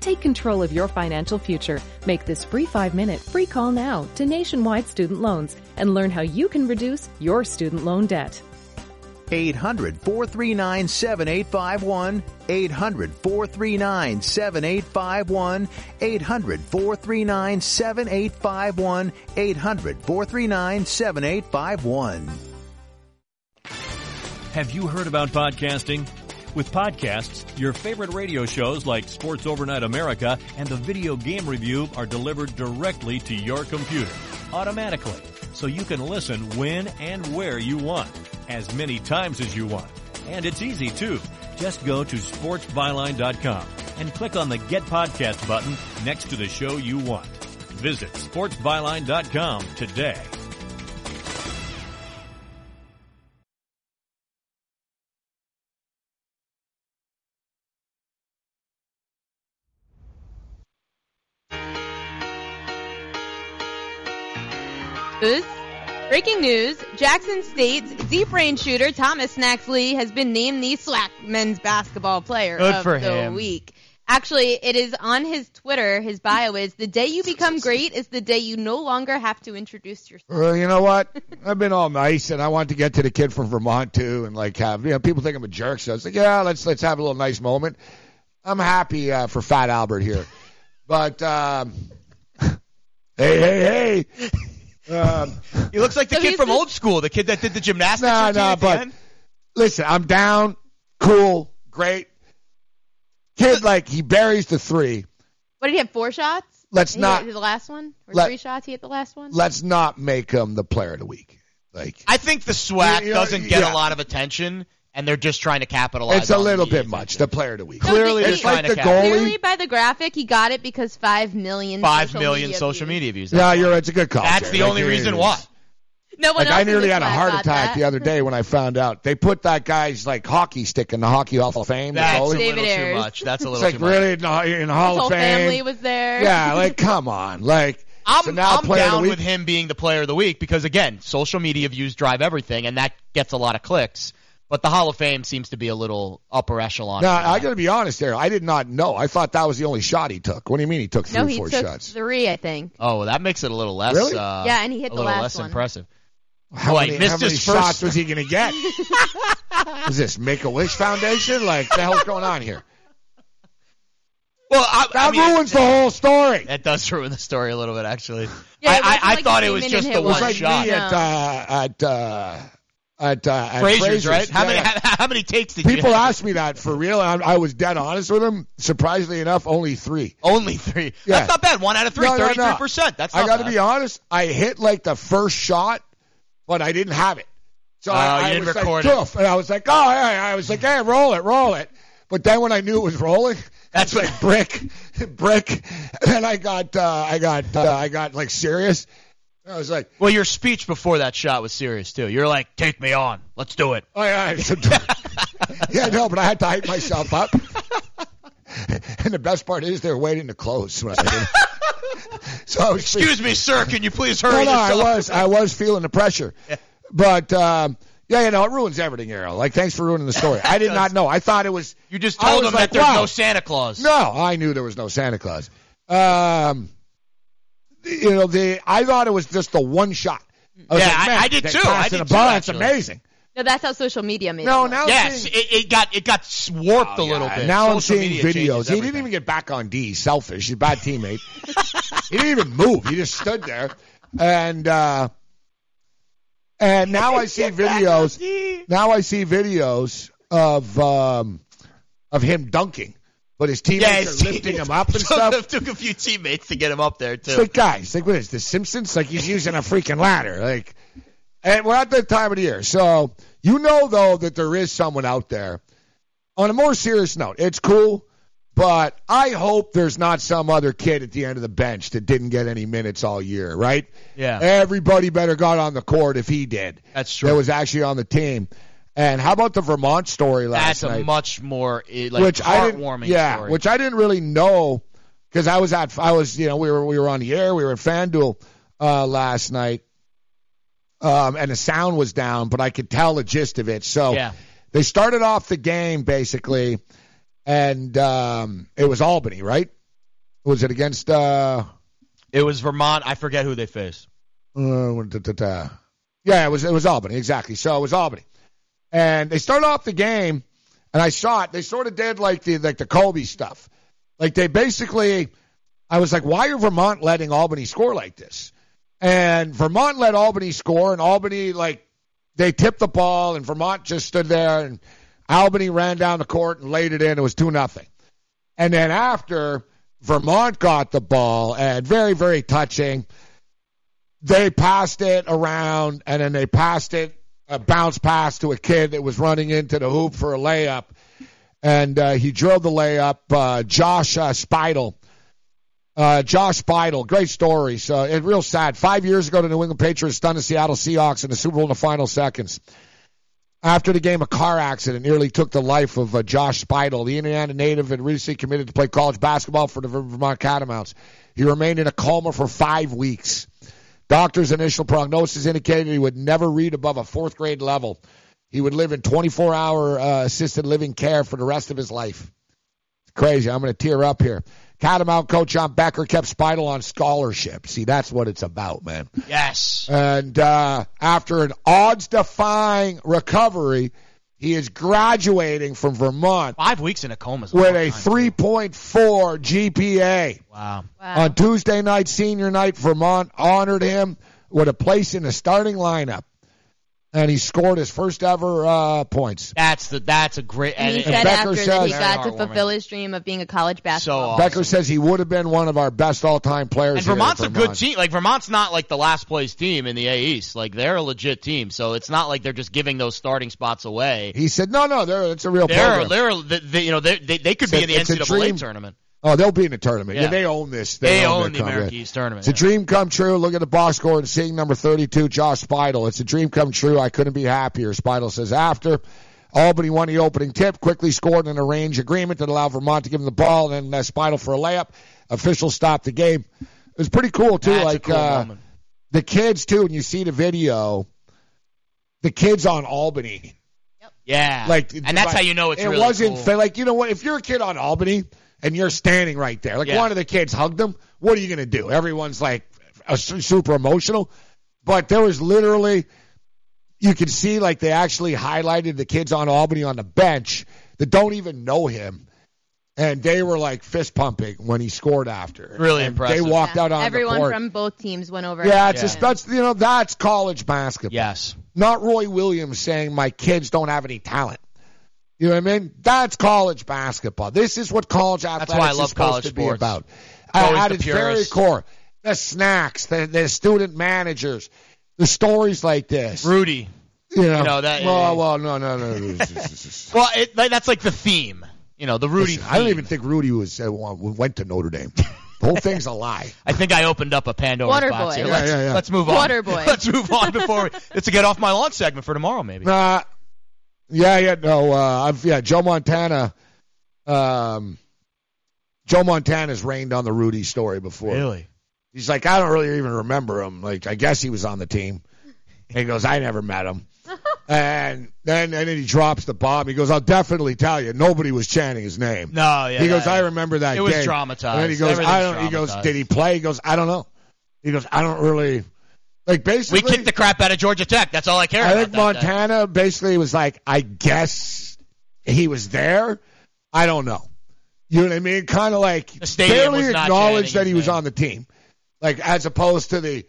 Take control of your financial future. Make this free 5-minute free call now to Nationwide Student Loans and learn how you can reduce your student loan debt. 800-439-7851, 800-439-7851, 800-439-7851, 800-439-7851. Have you heard about podcasting? with podcasts, your favorite radio shows like Sports Overnight America and the Video Game Review are delivered directly to your computer automatically, so you can listen when and where you want, as many times as you want. And it's easy, too. Just go to sportsbyline.com and click on the Get Podcast button next to the show you want. Visit sportsbyline.com today. Breaking news, Jackson State's Z-Brain shooter Thomas Snacks Lee has been named the SWAC men's basketball player of the week. Actually, it is on his Twitter. His bio is, the day you become great is the day you no longer have to introduce yourself. Well, you know what? I've been all nice, and I want to get to the kid from Vermont, too, and, like, have, you know, people think I'm a jerk, so it's like, yeah, let's have a little nice moment. I'm happy for Fat Albert here. But, hey. He looks like the kid from old school, the kid that did the gymnastics. No, but listen, I'm down, cool, great. Kid, like, he buries the three. What, did he have 4 shots? Let's not. He hit the last one? Or 3 shots he hit the last one? Let's not make him the player of the week. Like, I think the SWAC doesn't get a lot of attention, and they're just trying to capitalize on it. It's a little bit much, the player of the week. No, clearly, it's like the goalie. Clearly, by the graphic, he got it because 5 million social media views. No, you're right. It's a good call. That's the only reason why. No one else. I nearly had a heart attack the other day when I found out. They put that guy's, like, hockey stick in the Hockey Hall of Fame. That's a little too much. That's a little too much. It's like, really, in the Hall of Fame? His whole family was there. Yeah, like, come on. Like, I'm down with him being the player of the week because, again, social media views drive everything, and that gets a lot of clicks. But the Hall of Fame seems to be a little upper echelon. No, I got to be honest there. I did not know. I thought that was the only shot he took. What do you mean he took four shots? 3, I think. Oh, that makes it a little less. Really? Yeah, and he hit the last one. A little less impressive. How many shots was he going to get? Is this Make-A-Wish Foundation? Like, what the hell's going on here? Well, that ruins the whole story. That does ruin the story a little bit, actually. Yeah, I thought it was just the one shot. It was like me at Frazier's, right? Yeah. How many takes did you have? People asked me that for real, and I was dead honest with them. Surprisingly enough, only 3. Only 3? Yeah. That's not bad. 1 out of 3, 33%. No. That's not bad. I got to be honest. I hit, like, the first shot, but I didn't have it. So I didn't record it. And I was like, hey, roll it. But then when I knew it was rolling, that's like brick. And I got like, serious. I was like, well, your speech before that shot was serious, too. You're like, take me on. Let's do it. Oh, yeah. But I had to hype myself up. And the best part is they're waiting to close. When excuse me, sir, can you please hurry this up? I was feeling the pressure. Yeah. But, it ruins everything, Errol. Like, thanks for ruining the story. I did not know. I thought it was. You just told them, like, that there's no Santa Claus. No, I knew there was no Santa Claus. You know, I thought it was just the one shot. I did too. That's amazing. No, that's how social media made it. It got warped a little bit. Now social I'm seeing videos. He didn't even get back on D. Selfish. He's a bad teammate. He didn't even move. He just stood there. And now I see videos. Of him dunking. But his teammates are lifting him up and stuff. It took a few teammates to get him up there, too. It's like, guys, like, what is this, Simpsons? Like, he's using a freaking ladder. Like, and we're at that time of the year. So, you know, though, that there is someone out there. On a more serious note, it's cool, but I hope there's not some other kid at the end of the bench that didn't get any minutes all year, right? Yeah. Everybody better got on the court if he did. That's true. That was actually on the team. And how about the Vermont story last night? That's a much more heartwarming story. Yeah, which I didn't really know because we were on the air, we were at FanDuel last night, and the sound was down, but I could tell the gist of it. So they started off the game basically, and it was Albany, right? Was it against? It was Vermont. I forget who they faced. It was Albany, exactly. So it was Albany. And they start off the game, and I saw it. They sort of did like the Kobe stuff. Like, they basically, I was like, why are Vermont letting Albany score like this? And Vermont let Albany score, and Albany, like, they tipped the ball, and Vermont just stood there and Albany ran down the court and laid it in. It was 2-0. And then after Vermont got the ball, and very, very touching, they passed it around, and then they passed it, a bounce pass to a kid that was running into the hoop for a layup. And he drilled the layup, Josh Speidel. Great story. So it's real sad. 5 years ago, the New England Patriots stunned the Seattle Seahawks in the Super Bowl in the final seconds. After the game, a car accident nearly took the life of Josh Speidel. The Indiana native had recently committed to play college basketball for the Vermont Catamounts. He remained in a coma for 5 weeks. Doctor's initial prognosis indicated he would never read above a fourth-grade level. He would live in 24-hour assisted living care for the rest of his life. It's crazy. I'm going to tear up here. Catamount coach John Becker kept Speidel on scholarship. See, that's what it's about, man. Yes. And after an odds-defying recovery, he is graduating from Vermont. 5 weeks in a coma is a with a 3.4 GPA. Wow. On Tuesday night, senior night, Vermont honored him with a place in the starting lineup. And he scored his first ever points. That's a great. And he said after that he got to fulfill his dream of being a college basketball. So awesome. Becker says he would have been one of our best all-time players. And Vermont's a good team. Like Vermont's not like the last place team in the A East. Like they're a legit team. So it's not like they're just giving those starting spots away. He said, "No, it's a real program. They could be in the NCAA tournament." Oh, they'll be in the tournament. Yeah, they own this. They own the American East tournament. It's a dream come true. Look at the box score and seeing number 32, Josh Speidel. It's a dream come true. I couldn't be happier, Speidel says. After Albany won the opening tip, quickly scored an arranged agreement that allowed Vermont to give him the ball, and then Speidel for a layup. Officials stopped the game. It was pretty cool, too. That's like a cool moment. The kids, too, when you see the video, the kids on Albany. Yep. Yeah. And that's how you know it's really cool. It wasn't like, you know what, if you're a kid on Albany and you're standing right there. One of the kids hugged him. What are you going to do? Everyone's like super emotional. But there was literally, you could see like they actually highlighted the kids on Albany on the bench that don't even know him. And they were like fist pumping when he scored after. Really impressive. They walked out on the court. Everyone from both teams went over. Yeah, that's college basketball. Yes. Not Roy Williams saying my kids don't have any talent. You know what I mean? That's college basketball. This is what college athletics is supposed to be about. At its very core, the snacks, the student managers, the stories like this. Rudy. No. Well, that's like the theme. You know, the Rudy theme. I don't even think Rudy went to Notre Dame. The whole thing's a lie. I think I opened up a Pandora's box here. Let's move on. Waterboy. Let's move on before it's a get off my lawn segment for tomorrow, maybe. Joe Montana. Joe Montana's rained on the Rudy story before. Really? He's like, I don't really even remember him. Like, I guess he was on the team. And he goes, I never met him. and then he drops the bomb. He goes, I'll definitely tell you, nobody was chanting his name. No, yeah. He goes, I remember that. It was traumatized. And then he goes, He goes, did he play? He goes, I don't know. He goes, I don't really. Like basically, we kicked the crap out of Georgia Tech. That's all I care about. I think Montana basically was like, I guess he was there. I don't know. You know what I mean? Kind of like barely acknowledged that he was on the team. Like as opposed to the,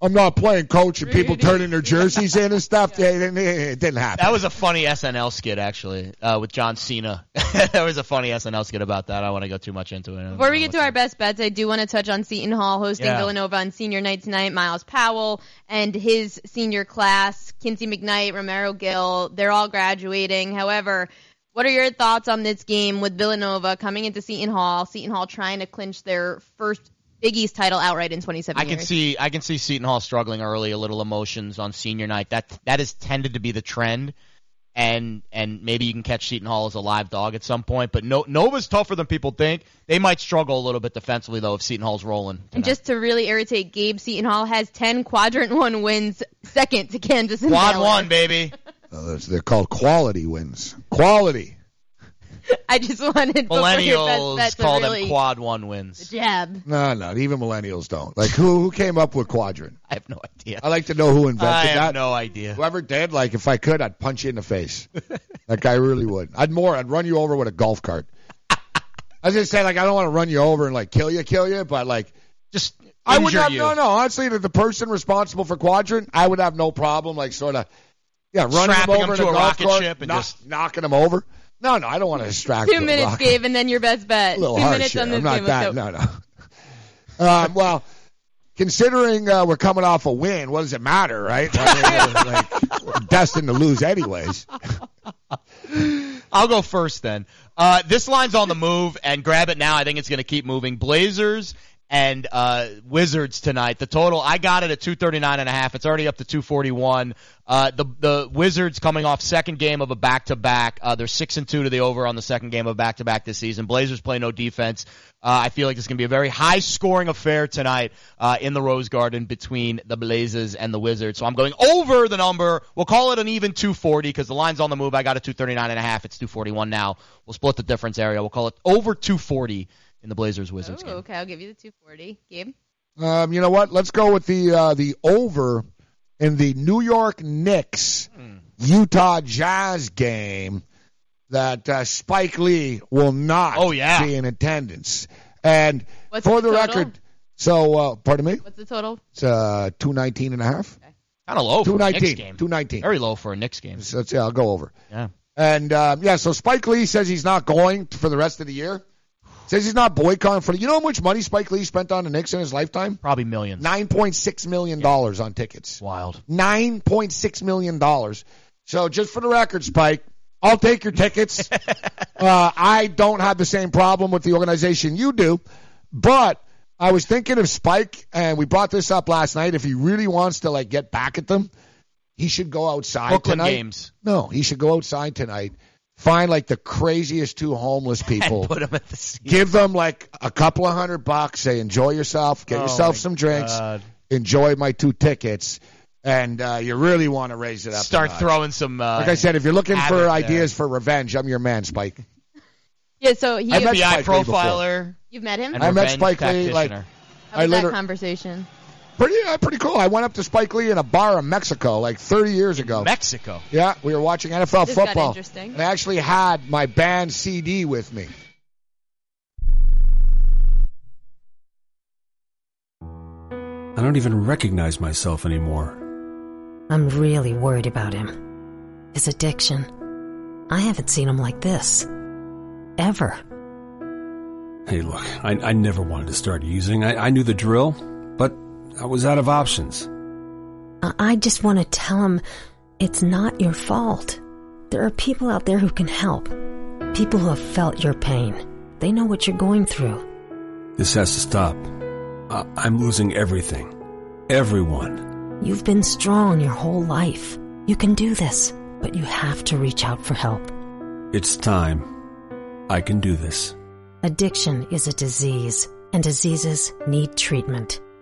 I'm not playing coach and people turning their jerseys in and stuff. Yeah. It didn't happen. That was a funny SNL skit actually with John Cena. That was a funny SNL skit about that. I don't want to go too much into it. Before we get to our best bets, I do want to touch on Seton Hall hosting Villanova on senior night tonight. Miles Powell and his senior class, Kinsey McKnight, Romero Gill, they're all graduating. However, what are your thoughts on this game with Villanova coming into Seton Hall? Seton Hall trying to clinch their first Big East title outright in 27 years. I can see Seton Hall struggling early, a little emotions on senior night. That has tended to be the trend. And maybe you can catch Seton Hall as a live dog at some point. But Nova's tougher than people think. They might struggle a little bit defensively, though, if Seton Hall's rolling tonight. And just to really irritate Gabe, Seton Hall has 10 Quadrant 1 wins, second to Kansas and Quad Dallas. 1, baby. They're called quality wins. Quality. I just wanted millennials call them quad one wins. Jab. No, even millennials don't. Like who came up with quadrant? I have no idea. I like to know who invented that. I have no idea. Whoever did, like if I could, I'd punch you in the face. Like I really would. I'd run you over with a golf cart. I was gonna say like I don't want to run you over and like kill you, but like just I would have honestly that the person responsible for quadrant, I would have no problem like sort of Yeah, running them over to a rocket ship and just knocking them over. No, I don't want to distract them. 2 minutes, Dave, and then your best bet. A little harsh. I'm not that. No. Well, considering we're coming off a win, what does it matter, right? We're destined to lose anyways. I'll go first then. This line's on the move, and grab it now. I think it's going to keep moving. Blazers and Wizards tonight. The total, I got it at 239.5. It's already up to 241. The Wizards coming off second game of a back-to-back. They're 6-2 to the over on the second game of a back-to-back this season. Blazers play no defense. I feel like it's going to be a very high-scoring affair tonight in the Rose Garden between the Blazers and the Wizards. So I'm going over the number. We'll call it an even 240 because the line's on the move. I got it 239.5. It's 241 now. We'll split the difference area. We'll call it over 240 in the Blazers-Wizards game. Okay, I'll give you the 240. Gabe? You know what? Let's go with the over in the New York Knicks-Utah Jazz game that Spike Lee will not be in attendance. And what's for the record, so pardon me? What's the total? It's 219.5. Okay. Kind of low for a Knicks game. 219. Very low for a Knicks game. So, yeah, I'll go over. Yeah. And, so Spike Lee says he's not going for the rest of the year. Says he's not boycotting for. You know how much money Spike Lee spent on the Knicks in his lifetime? Probably millions. $9.6 million on tickets. Wild. $9.6 million. So just for the record, Spike, I'll take your tickets. I don't have the same problem with the organization you do, but I was thinking of Spike, and we brought this up last night, if he really wants to get back at them, he should go outside tonight. Games. No, he should go outside tonight. Find the craziest two homeless people. Put them at the seat. Give them a couple of $100. Say, enjoy yourself. Get yourself some drinks. God. Enjoy my two tickets. And you really want to raise it up. Start throwing some. Like I said, if you're looking for ideas for revenge, I'm your man, Spike. Yeah, so he's an FBI profiler. You've met him? I met Spike Lee. How was that conversation? Pretty cool. I went up to Spike Lee in a bar in Mexico 30 years ago. Mexico? Yeah, we were watching NFL football. Got interesting. And I actually had my band CD with me. I don't even recognize myself anymore. I'm really worried about him. His addiction. I haven't seen him like this. Ever. Hey, look, I never wanted to start using. I knew the drill, but I was out of options. I just want to tell him it's not your fault. There are people out there who can help. People who have felt your pain. They know what you're going through. This has to stop. I'm losing everything. Everyone. You've been strong your whole life. You can do this, but you have to reach out for help. It's time. I can do this. Addiction is a disease, and diseases need treatment.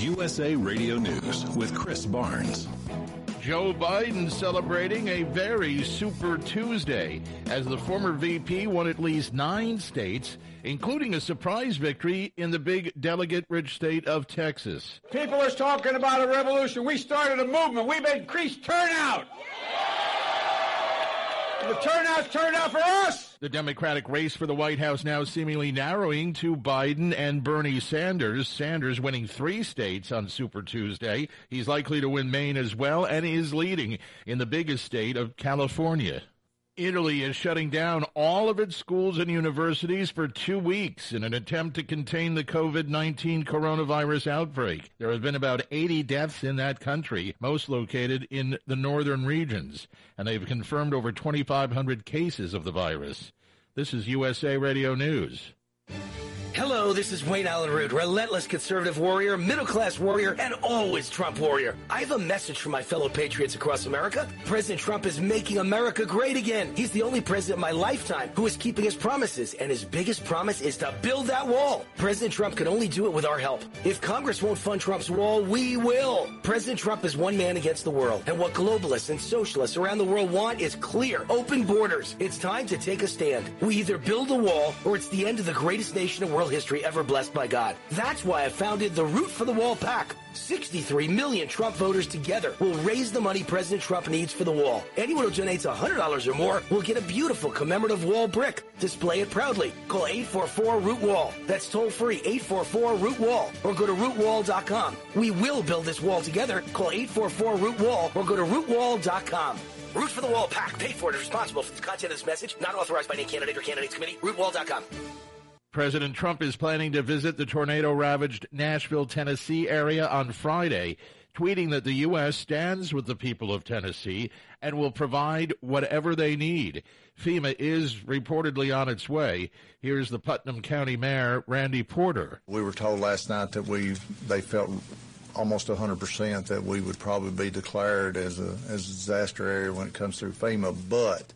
USA Radio News with Chris Barnes. Joe Biden celebrating a very Super Tuesday as the former VP won at least 9 states, including a surprise victory in the big delegate-rich state of Texas. People are talking about a revolution. We started a movement. We've increased turnout. The turnout's turned out for us. The Democratic race for the White House now seemingly narrowing to Biden and Bernie Sanders. Sanders winning 3 states on Super Tuesday. He's likely to win Maine as well and is leading in the biggest state of California. Italy is shutting down all of its schools and universities for 2 weeks in an attempt to contain the COVID-19 coronavirus outbreak. There have been about 80 deaths in that country, most located in the northern regions, and they've confirmed over 2,500 cases of the virus. This is USA Radio News. Hello, this is Wayne Allen Root, relentless conservative warrior, middle-class warrior, and always Trump warrior. I have a message for my fellow patriots across America. President Trump is making America great again. He's the only president in my lifetime who is keeping his promises, and his biggest promise is to build that wall. President Trump can only do it with our help. If Congress won't fund Trump's wall, we will. President Trump is one man against the world, and what globalists and socialists around the world want is clear, open borders. It's time to take a stand. We either build a wall, or it's the end of the greatest nation in world history ever blessed by God. That's why I founded the Root for the Wall Pack. 63 million Trump voters together will raise the money President Trump needs for the wall. Anyone who donates $100 or more will get a beautiful commemorative wall brick. Display it proudly. Call 844-ROOT-WALL. That's toll free, 844-ROOT-WALL, or go to rootwall.com. We will build this wall together. Call 844-ROOT-WALL or go to rootwall.com. Root for the Wall Pack. Paid for and responsible for the content of this message. Not authorized by any candidate or candidates committee. Rootwall.com. President Trump is planning to visit the tornado-ravaged Nashville, Tennessee area on Friday, tweeting that the U.S. stands with the people of Tennessee and will provide whatever they need. FEMA is reportedly on its way. Here's the Putnam County Mayor, Randy Porter. We were told last night that they felt almost 100% that we would probably be declared as a disaster area when it comes through FEMA, but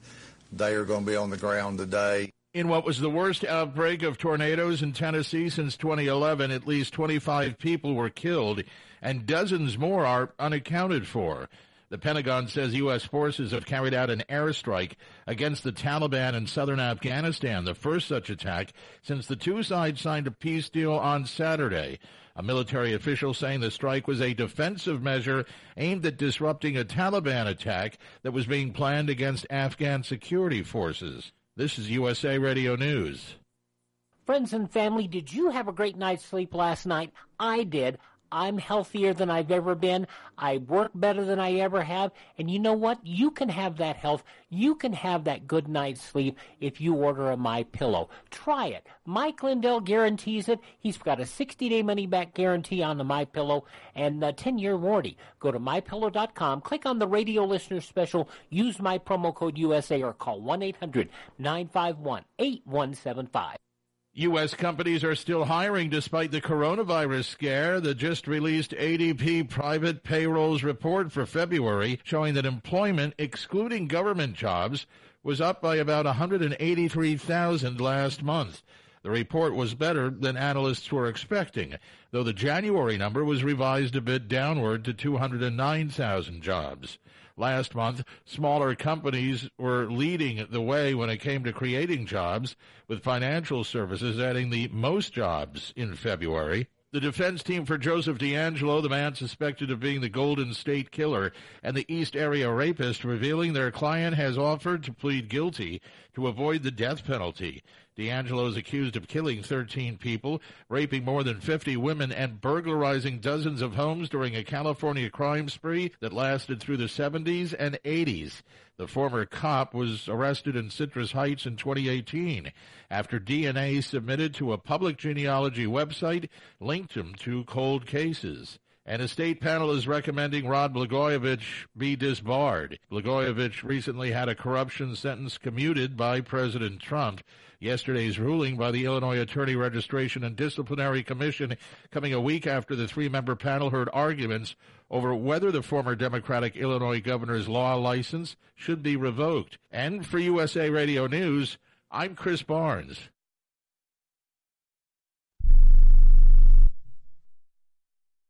they are going to be on the ground today. In what was the worst outbreak of tornadoes in Tennessee since 2011, at least 25 people were killed and dozens more are unaccounted for. The Pentagon says U.S. forces have carried out an airstrike against the Taliban in southern Afghanistan, the first such attack since the two sides signed a peace deal on Saturday. A military official saying the strike was a defensive measure aimed at disrupting a Taliban attack that was being planned against Afghan security forces. This is USA Radio News. Friends and family, did you have a great night's sleep last night? I did. I'm healthier than I've ever been. I work better than I ever have. And you know what? You can have that health. You can have that good night's sleep if you order a MyPillow. Try it. Mike Lindell guarantees it. He's got a 60-day money-back guarantee on the MyPillow and a 10-year warranty. Go to MyPillow.com. Click on the radio listener special. Use my promo code USA or call 1-800-951-8175. U.S. companies are still hiring despite the coronavirus scare. The just-released ADP private payrolls report for February showing that employment, excluding government jobs, was up by about 183,000 last month. The report was better than analysts were expecting, though the January number was revised a bit downward to 209,000 jobs. Last month, smaller companies were leading the way when it came to creating jobs, with financial services adding the most jobs in February. The defense team for Joseph DeAngelo, the man suspected of being the Golden State Killer and the East Area Rapist, revealing their client has offered to plead guilty to avoid the death penalty. D'Angelo is accused of killing 13 people, raping more than 50 women, and burglarizing dozens of homes during a California crime spree that lasted through the 70s and 80s. The former cop was arrested in Citrus Heights in 2018 after DNA submitted to a public genealogy website linked him to cold cases. And a state panel is recommending Rod Blagojevich be disbarred. Blagojevich recently had a corruption sentence commuted by President Trump. Yesterday's ruling by the Illinois Attorney Registration and Disciplinary Commission coming a week after the three-member panel heard arguments over whether the former Democratic Illinois governor's law license should be revoked. And for USA Radio News, I'm Chris Barnes.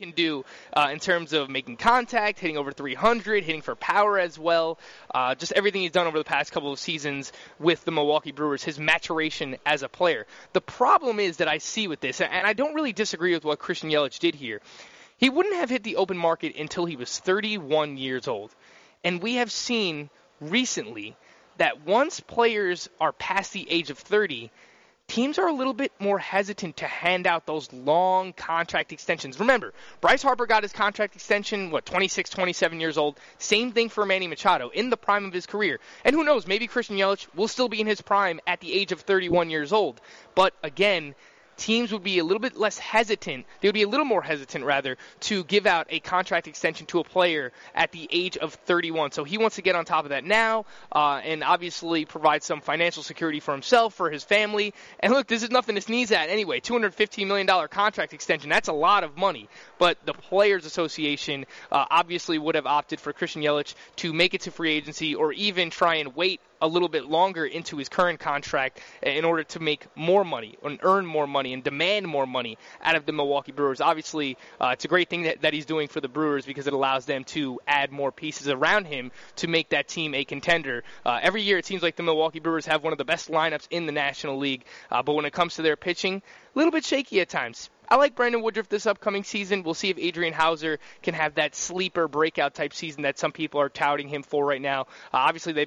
Can do in terms of making contact, hitting over 300, hitting for power as well, just everything he's done over the past couple of seasons with the Milwaukee Brewers, his maturation as a player. The problem is that I see with this, and I don't really disagree with what Christian Yelich did here, he wouldn't have hit the open market until he was 31 years old. And we have seen recently that once players are past the age of 30, teams are a little bit more hesitant to hand out those long contract extensions. Remember, Bryce Harper got his contract extension, 26, 27 years old. Same thing for Manny Machado in the prime of his career. And who knows, maybe Christian Yelich will still be in his prime at the age of 31 years old. But again, teams would be a little bit less hesitant. They would be a little more hesitant, rather, to give out a contract extension to a player at the age of 31. So he wants to get on top of that now and obviously provide some financial security for himself, for his family. And look, this is nothing to sneeze at anyway. $215 million contract extension, that's a lot of money. But the Players Association obviously would have opted for Christian Yelich to make it to free agency or even try and wait a little bit longer into his current contract in order to make more money and earn more money and demand more money out of the Milwaukee Brewers. Obviously, it's a great thing that he's doing for the Brewers because it allows them to add more pieces around him to make that team a contender. Every year it seems like the Milwaukee Brewers have one of the best lineups in the National League, but when it comes to their pitching, a little bit shaky at times. I like Brandon Woodruff this upcoming season. We'll see if Adrian Hauser can have that sleeper breakout type season that some people are touting him for right now. Obviously, they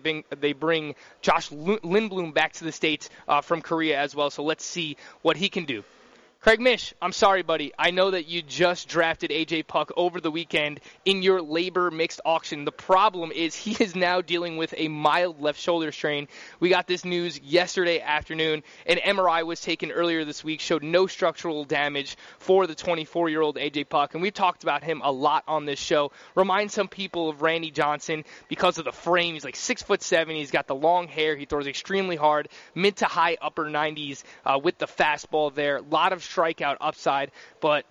bring Josh Lindblom back to the States from Korea as well, so let's see what he can do. Craig Mish, I'm sorry, buddy. I know that you just drafted A.J. Puck over the weekend in your labor mixed auction. The problem is he is now dealing with a mild left shoulder strain. We got this news yesterday afternoon. An MRI was taken earlier this week, showed no structural damage for the 24-year-old A.J. Puck, and we've talked about him a lot on this show. Remind some people of Randy Johnson because of the frame. He's like 6'7". He's got the long hair. He throws extremely hard, mid to high upper 90s with the fastball there. A lot of strikeout upside, but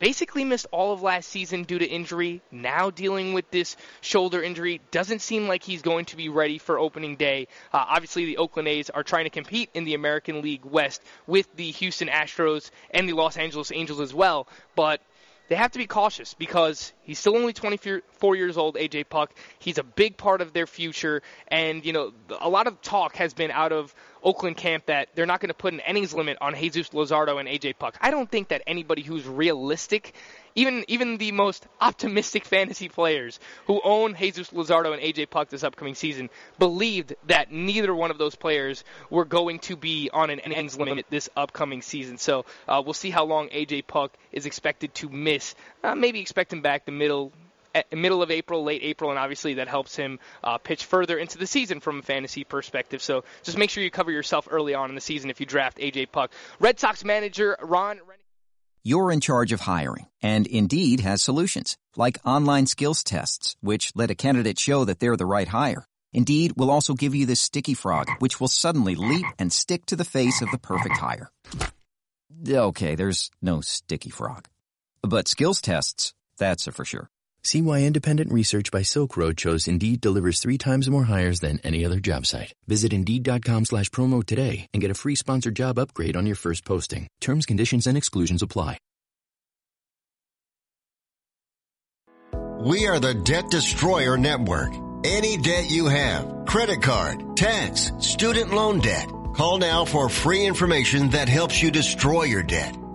basically missed all of last season due to injury, now dealing with this shoulder injury. Doesn't seem like he's going to be ready for opening day. Obviously, the Oakland A's are trying to compete in the American League West with the Houston Astros and the Los Angeles Angels as well, but they have to be cautious because he's still only 24 years old, A.J. Puck. He's a big part of their future, and you know, a lot of talk has been out of Oakland camp that they're not going to put an innings limit on Jesus Luzardo and A.J. Puck. I don't think that anybody who's realistic, even the most optimistic fantasy players who own Jesus Luzardo and A.J. Puck this upcoming season, believed that neither one of those players were going to be on an innings limit this upcoming season. So we'll see how long A.J. Puck is expected to miss. Maybe expect him back the middle of April, late April, and obviously that helps him pitch further into the season from a fantasy perspective. So just make sure you cover yourself early on in the season if you draft A.J. Puck. Red Sox manager Ron Rennicki. You're in charge of hiring, and Indeed has solutions, like online skills tests, which let a candidate show that they're the right hire. Indeed will also give you this sticky frog, which will suddenly leap and stick to the face of the perfect hire. Okay, there's no sticky frog. But skills tests, that's for sure. See why independent research by Silk Road shows Indeed delivers 3 times more hires than any other job site. Visit Indeed.com/promo today and get a free sponsored job upgrade on your first posting. Terms, conditions, and exclusions apply. We are the Debt Destroyer Network. Any debt you have, credit card, tax, student loan debt, call now for free information that helps you destroy your debt.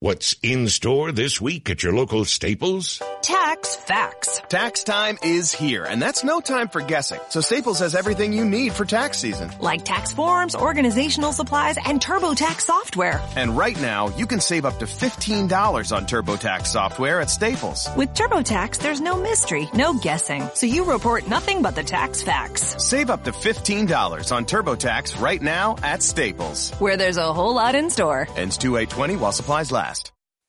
What's in store this week at your local Staples? Tax facts. Tax time is here, and that's no time for guessing. So Staples has everything you need for tax season. Like tax forms, organizational supplies, and TurboTax software. And right now, you can save up to $15 on TurboTax software at Staples. With TurboTax, there's no mystery, no guessing. So you report nothing but the tax facts. Save up to $15 on TurboTax right now at Staples. Where there's a whole lot in store. Ends 2/8/20 while supplies last.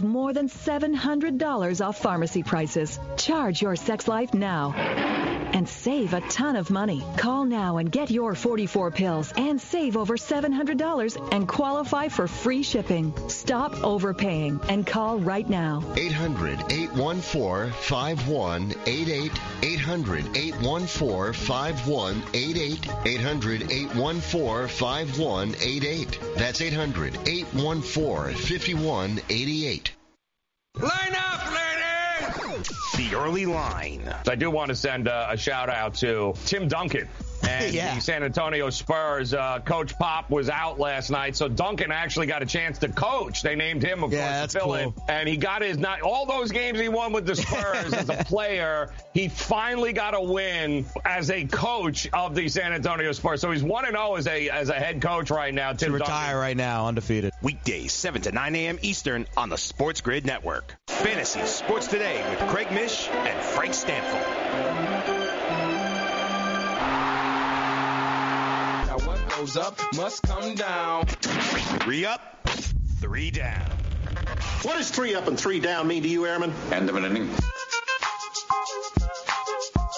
save more than $700 off pharmacy prices. Charge your sex life now and save a ton of money. Call now and get your 44 pills and save over $700 and qualify for free shipping. Stop overpaying and call right now. 800-814-5188. 800-814-5188. 800-814-5188. That's 800-814-5188. Line up, ladies! The early line. I do want to send a shout-out to Tim Duncan and the San Antonio Spurs. Coach Pop was out last night, so Duncan actually got a chance to coach. They named him, of course, to fill in. And he got his – all those games he won with the Spurs as a player, he finally got a win as a coach of the San Antonio Spurs. So he's 1-0 as a head coach right now, Tim Duncan. Retire right now, undefeated. Weekdays, 7 to 9 a.m. Eastern on the Sports Grid Network. Fantasy Sports Today with Craig Mish and Frank Stanford. Now what goes up must come down. 3 up, 3 down. What does 3 up and 3 down mean to you, Airman? End of an inning.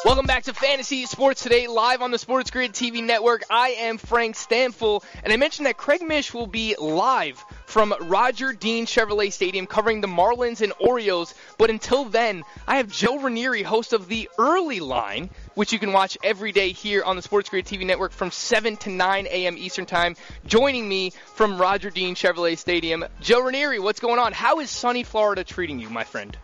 Welcome back to Fantasy Sports Today, live on the Sports Grid TV network. I am Frank Stanfill, and I mentioned that Craig Mish will be live from Roger Dean Chevrolet Stadium covering the Marlins and Orioles. But until then, I have Joe Ranieri, host of The Early Line, which you can watch every day here on the Sports Grid TV network from 7 to 9 a.m. Eastern time, joining me from Roger Dean Chevrolet Stadium. Joe Ranieri, what's going on? How is sunny Florida treating you, my friend?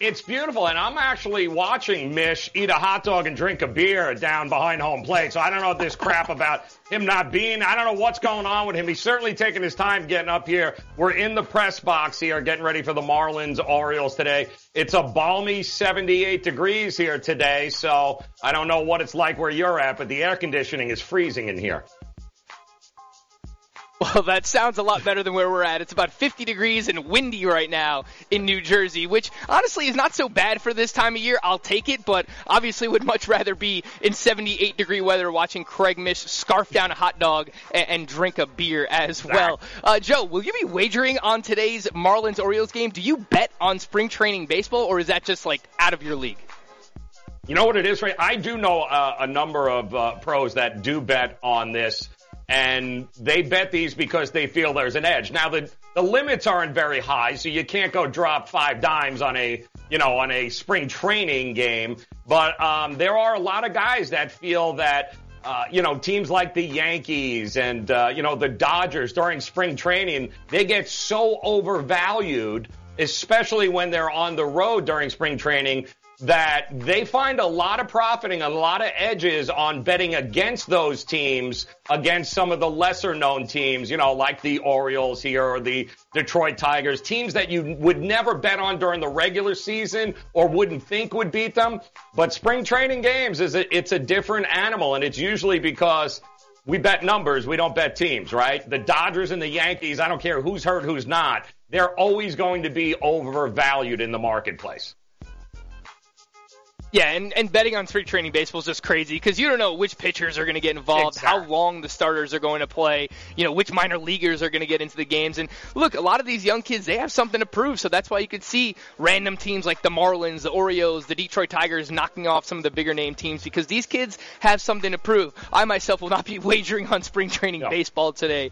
It's beautiful, and I'm actually watching Mish eat a hot dog and drink a beer down behind home plate, so I don't know this crap about him not being, I don't know what's going on with him. He's certainly taking his time getting up here. We're in the press box here, getting ready for the Marlins Orioles today. It's a balmy 78 degrees here today, so I don't know what it's like where you're at, but the air conditioning is freezing in here. Well, that sounds a lot better than where we're at. It's about 50 degrees and windy right now in New Jersey, which honestly is not so bad for this time of year. I'll take it, but obviously would much rather be in 78-degree weather watching Craig Mish scarf down a hot dog and drink a beer as well. Joe, will you be wagering on today's Marlins-Orioles game? Do you bet on spring training baseball, or is that just, like, out of your league? You know what it is, right? I do know a number of pros that do bet on this. And they bet these because they feel there's an edge. Now, the limits aren't very high, so you can't go drop 5 dimes on a spring training game. But there are a lot of guys that feel that, teams like the Yankees and, the Dodgers during spring training, they get so overvalued, especially when they're on the road during spring training, that they find a lot of profiting, a lot of edges on betting against those teams, against some of the lesser-known teams, like the Orioles here or the Detroit Tigers, teams that you would never bet on during the regular season or wouldn't think would beat them. But spring training games, it's a different animal, and it's usually because we bet numbers, we don't bet teams, right? The Dodgers and the Yankees, I don't care who's hurt, who's not, they're always going to be overvalued in the marketplace. Yeah, and betting on spring training baseball is just crazy because you don't know which pitchers are going to get involved, exactly. How long the starters are going to play, which minor leaguers are going to get into the games. And look, a lot of these young kids, they have something to prove, so that's why you could see random teams like the Marlins, the Orioles, the Detroit Tigers knocking off some of the bigger name teams because these kids have something to prove. I myself will not be wagering on spring training baseball today,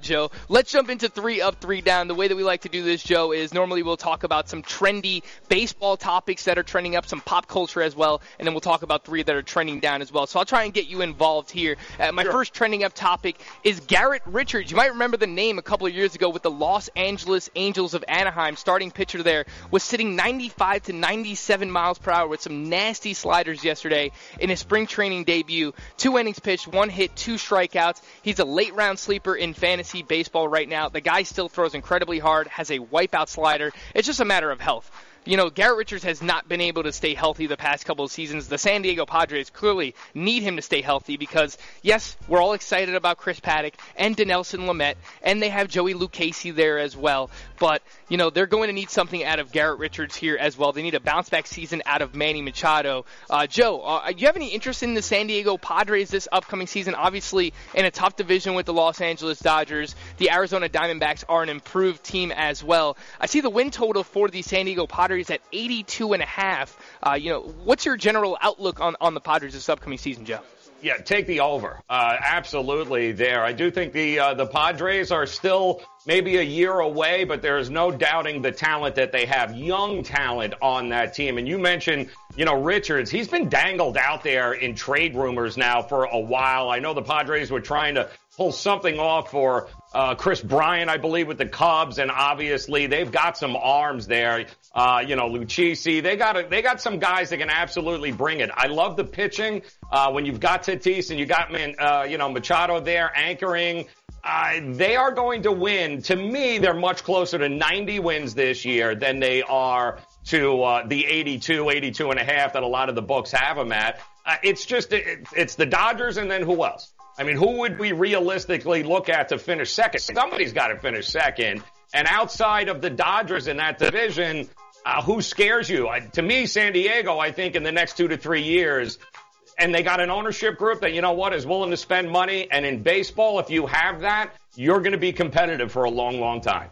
Joe. Let's jump into 3 up, 3 down. The way that we like to do this, Joe, is normally we'll talk about some trendy baseball topics that are trending up, some pop culture as well, and then we'll talk about 3 that are trending down as well. So I'll try and get you involved here. First trending up topic is Garrett Richards. You might remember the name a couple of years ago with the Los Angeles Angels of Anaheim. Starting pitcher there was sitting 95 to 97 miles per hour with some nasty sliders yesterday in his spring training debut. 2 innings pitched, 1 hit, 2 strikeouts. He's a late round sleeper in fantasy baseball right now. The guy still throws incredibly hard, has a wipeout slider. It's just a matter of health. you know, Garrett Richards has not been able to stay healthy the past couple of seasons. The San Diego Padres clearly need him to stay healthy because, yes, we're all excited about Chris Paddock and Dinelson Lamet, and they have Joey Lucchesi there as well. But, you know, they're going to need something out of Garrett Richards here as well. They need a bounce-back season out of Manny Machado. Joe, do you have any interest in the San Diego Padres this upcoming season? Obviously, in a tough division with the Los Angeles Dodgers, the Arizona Diamondbacks are an improved team as well. I see the win total for the San Diego Padres at 82.5. You know, what's your general outlook on the Padres this upcoming season, Joe? Yeah, take the over. Absolutely there. I do think the Padres are still maybe a year away, but there is no doubting the talent that they have, young talent on that team. And you mentioned, you know, Richards, he's been dangled out there in trade rumors now for a while. I know the Padres were trying to pull something off for Chris Bryant, I believe, with the Cubs, and obviously they've got some arms there. You know, Lucchesi, they got some guys that can absolutely bring it. I love the pitching when you've got Tatis and you got Machado there anchoring. They are going to win. To me, they're much closer to 90 wins this year than they are to the 82.5 that a lot of the books have them at. It's the Dodgers and then who else? I mean, who would we realistically look at to finish second? Somebody's got to finish second. And outside of the Dodgers in that division, who scares you? To me, San Diego, I think, in the next 2 to 3 years, and they got an ownership group that, you know what, is willing to spend money. And in baseball, if you have that, you're going to be competitive for a long, long time.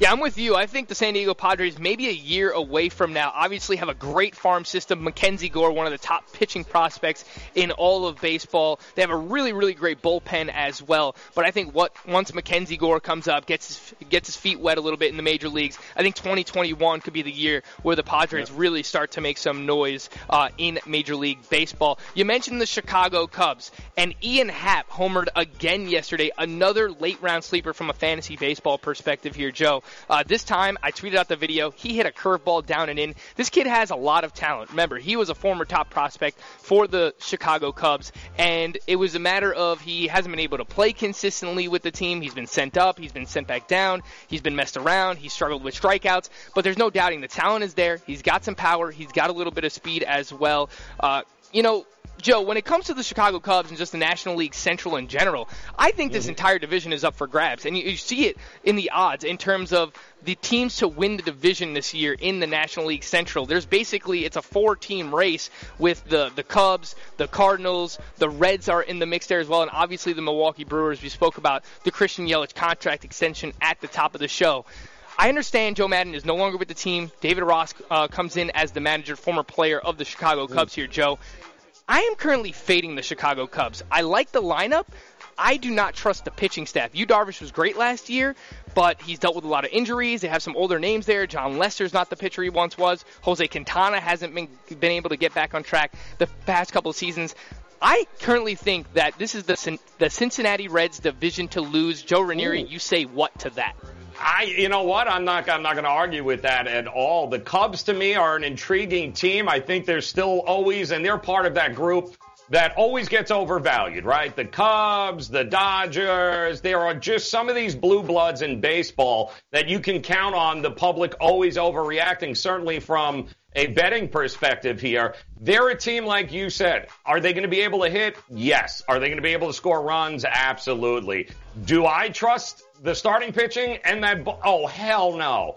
Yeah, I'm with you. I think the San Diego Padres maybe a year away from now. Obviously have a great farm system. Mackenzie Gore, one of the top pitching prospects in all of baseball. They have a really, really great bullpen as well. But I think once Mackenzie Gore comes up, gets his feet wet a little bit in the major leagues, I think 2021 could be the year where the Padres really start to make some noise in Major League Baseball. You mentioned the Chicago Cubs, and Ian Happ homered again yesterday. Another late-round sleeper from a fantasy baseball perspective here, Joe. This time, I tweeted out the video. He hit a curveball down and in. This kid has a lot of talent. Remember, he was a former top prospect for the Chicago Cubs, and it was a matter of he hasn't been able to play consistently with the team. He's been sent up. He's been sent back down. He's been messed around. He struggled with strikeouts, but there's no doubting the talent is there. He's got some power. He's got a little bit of speed as well. You know, Joe, when it comes to the Chicago Cubs and just the National League Central in general, I think this entire division is up for grabs. And you see it in the odds in terms of the teams to win the division this year in the National League Central. There's basically, it's a four-team race with the Cubs, the Cardinals, the Reds are in the mix there as well, and obviously the Milwaukee Brewers. We spoke about the Christian Yelich contract extension at the top of the show. I understand Joe Madden is no longer with the team. David Ross comes in as the manager, former player of the Chicago Cubs here, Joe. I am currently fading the Chicago Cubs. I like the lineup. I do not trust the pitching staff. Yu Darvish was great last year, but he's dealt with a lot of injuries. They have some older names there. John Lester's not the pitcher he once was. Jose Quintana hasn't been able to get back on track the past couple of seasons. I currently think that this is the Cincinnati Reds division to lose. Joe Ranieri, you say what to that? You know what? I'm not going to argue with that at all. The Cubs, to me, are an intriguing team. I think they're still always, and they're part of that group that always gets overvalued, right? The Cubs, the Dodgers, there are just some of these blue bloods in baseball that you can count on the public always overreacting, certainly from a betting perspective here. They're a team, like you said. Are they going to be able to hit? Yes. Are they going to be able to score runs? Absolutely. Do I trust the starting pitching and that? Oh, hell no.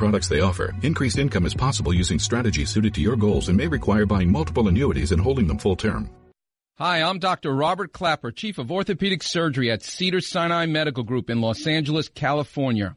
products they offer. Increased income is possible using strategies suited to your goals and may require buying multiple annuities and holding them full term. Hi, I'm Dr. Robert Clapper, Chief of Orthopedic Surgery at Cedars-Sinai Medical Group in Los Angeles, California.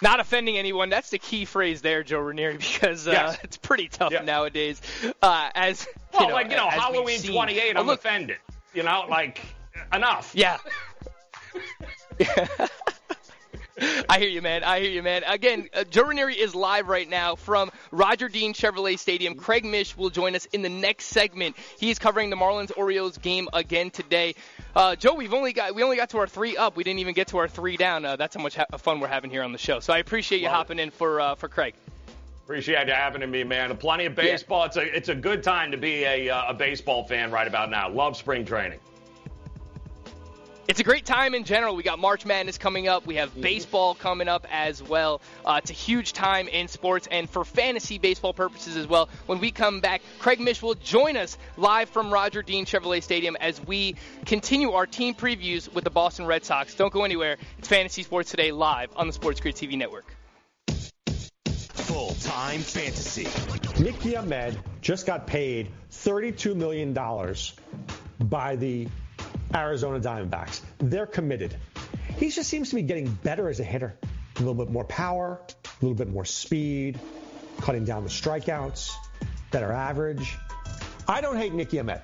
Not offending anyone. That's the key phrase there, Joe Ranieri, because yes, it's pretty tough nowadays. As well, as Halloween 28, I'm offended. You know, like, enough. Yeah. I hear you, man. Again, Joe Ranieri is live right now from Roger Dean Chevrolet Stadium. Craig Mish will join us in the next segment. He's covering the Marlins-Orioles game again today. Joe, we only got to our 3 up. We didn't even get to our 3 down. That's how much fun we're having here on the show. So I appreciate you hopping in for Craig. Appreciate you having me, man. Plenty of baseball. Yeah. It's a good time to be a baseball fan right about now. Love spring training. It's a great time in general. We got March Madness coming up. We have baseball coming up as well. It's a huge time in sports and for fantasy baseball purposes as well. When we come back, Craig Mish will join us live from Roger Dean Chevrolet Stadium as we continue our team previews with the Boston Red Sox. Don't go anywhere. It's Fantasy Sports Today live on the Sports Grid TV network. Full-time fantasy. Nick Ahmed just got paid $32 million by the Arizona Diamondbacks. They're committed. He just seems to be getting better as a hitter. A little bit more power, a little bit more speed, cutting down the strikeouts, better average. I don't hate Nick Ahmed.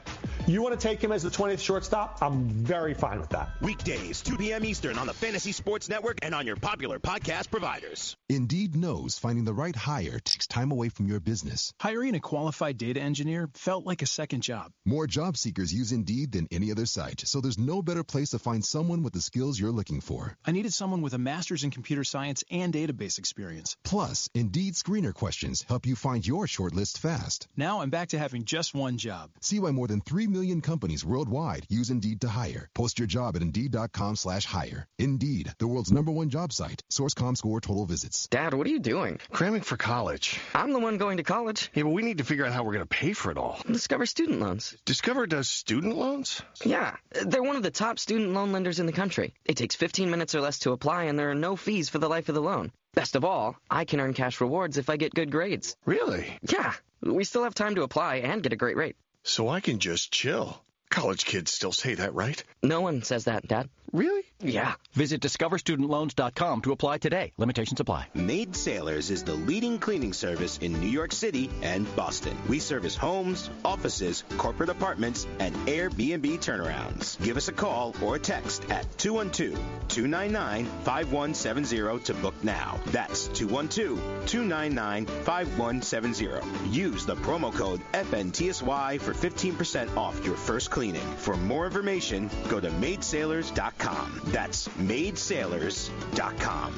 You want to take him as the 20th shortstop? I'm very fine with that. Weekdays, 2 p.m. Eastern on the Fantasy Sports Network and on your popular podcast providers. Indeed knows finding the right hire takes time away from your business. Hiring a qualified data engineer felt like a second job. More job seekers use Indeed than any other site, so there's no better place to find someone with the skills you're looking for. I needed someone with a master's in computer science and database experience. Plus, Indeed screener questions help you find your shortlist fast. Now I'm back to having just one job. See why more than 3 million million companies worldwide use Indeed to hire. Post your job at Indeed.com/hire. Indeed, the world's #1 job site. Source.com score total visits. Dad, what are you doing? Cramming for college. I'm the one going to college. Yeah, but we need to figure out how we're going to pay for it all. Discover student loans. Discover does student loans? Yeah, they're one of the top student loan lenders in the country. It takes 15 minutes or less to apply, and there are no fees for the life of the loan. Best of all, I can earn cash rewards if I get good grades. Really? Yeah. We still have time to apply and get a great rate. So I can just chill. College kids still say that, right? No one says that, Dad. Really? Yeah. Visit discoverstudentloans.com to apply today. Limitations apply. Maid Sailors is the leading cleaning service in New York City and Boston. We service homes, offices, corporate apartments, and Airbnb turnarounds. Give us a call or a text at 212-299-5170 to book now. That's 212-299-5170. Use the promo code FNTSY for 15% off your first cleaning. For more information, go to maidsailors.com. That's maidsailors.com.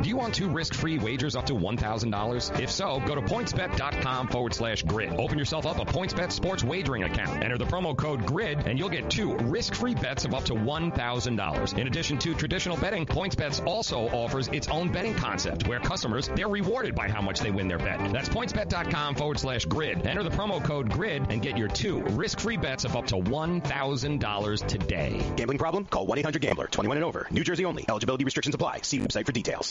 Do you want two risk-free wagers up to $1,000? If so, go to pointsbet.com/grid. Open yourself up a PointsBet sports wagering account. Enter the promo code GRID, and you'll get two risk-free bets of up to $1,000. In addition to traditional betting, PointsBet also offers its own betting concept where customers, they're rewarded by how much they win their bet. That's pointsbet.com/grid. Enter the promo code GRID and get your two risk-free bets of up to $1,000 today. Gambling problem? Call 1-800-GAMBLER. 21 and over. New Jersey only. Eligibility restrictions apply. See website for details.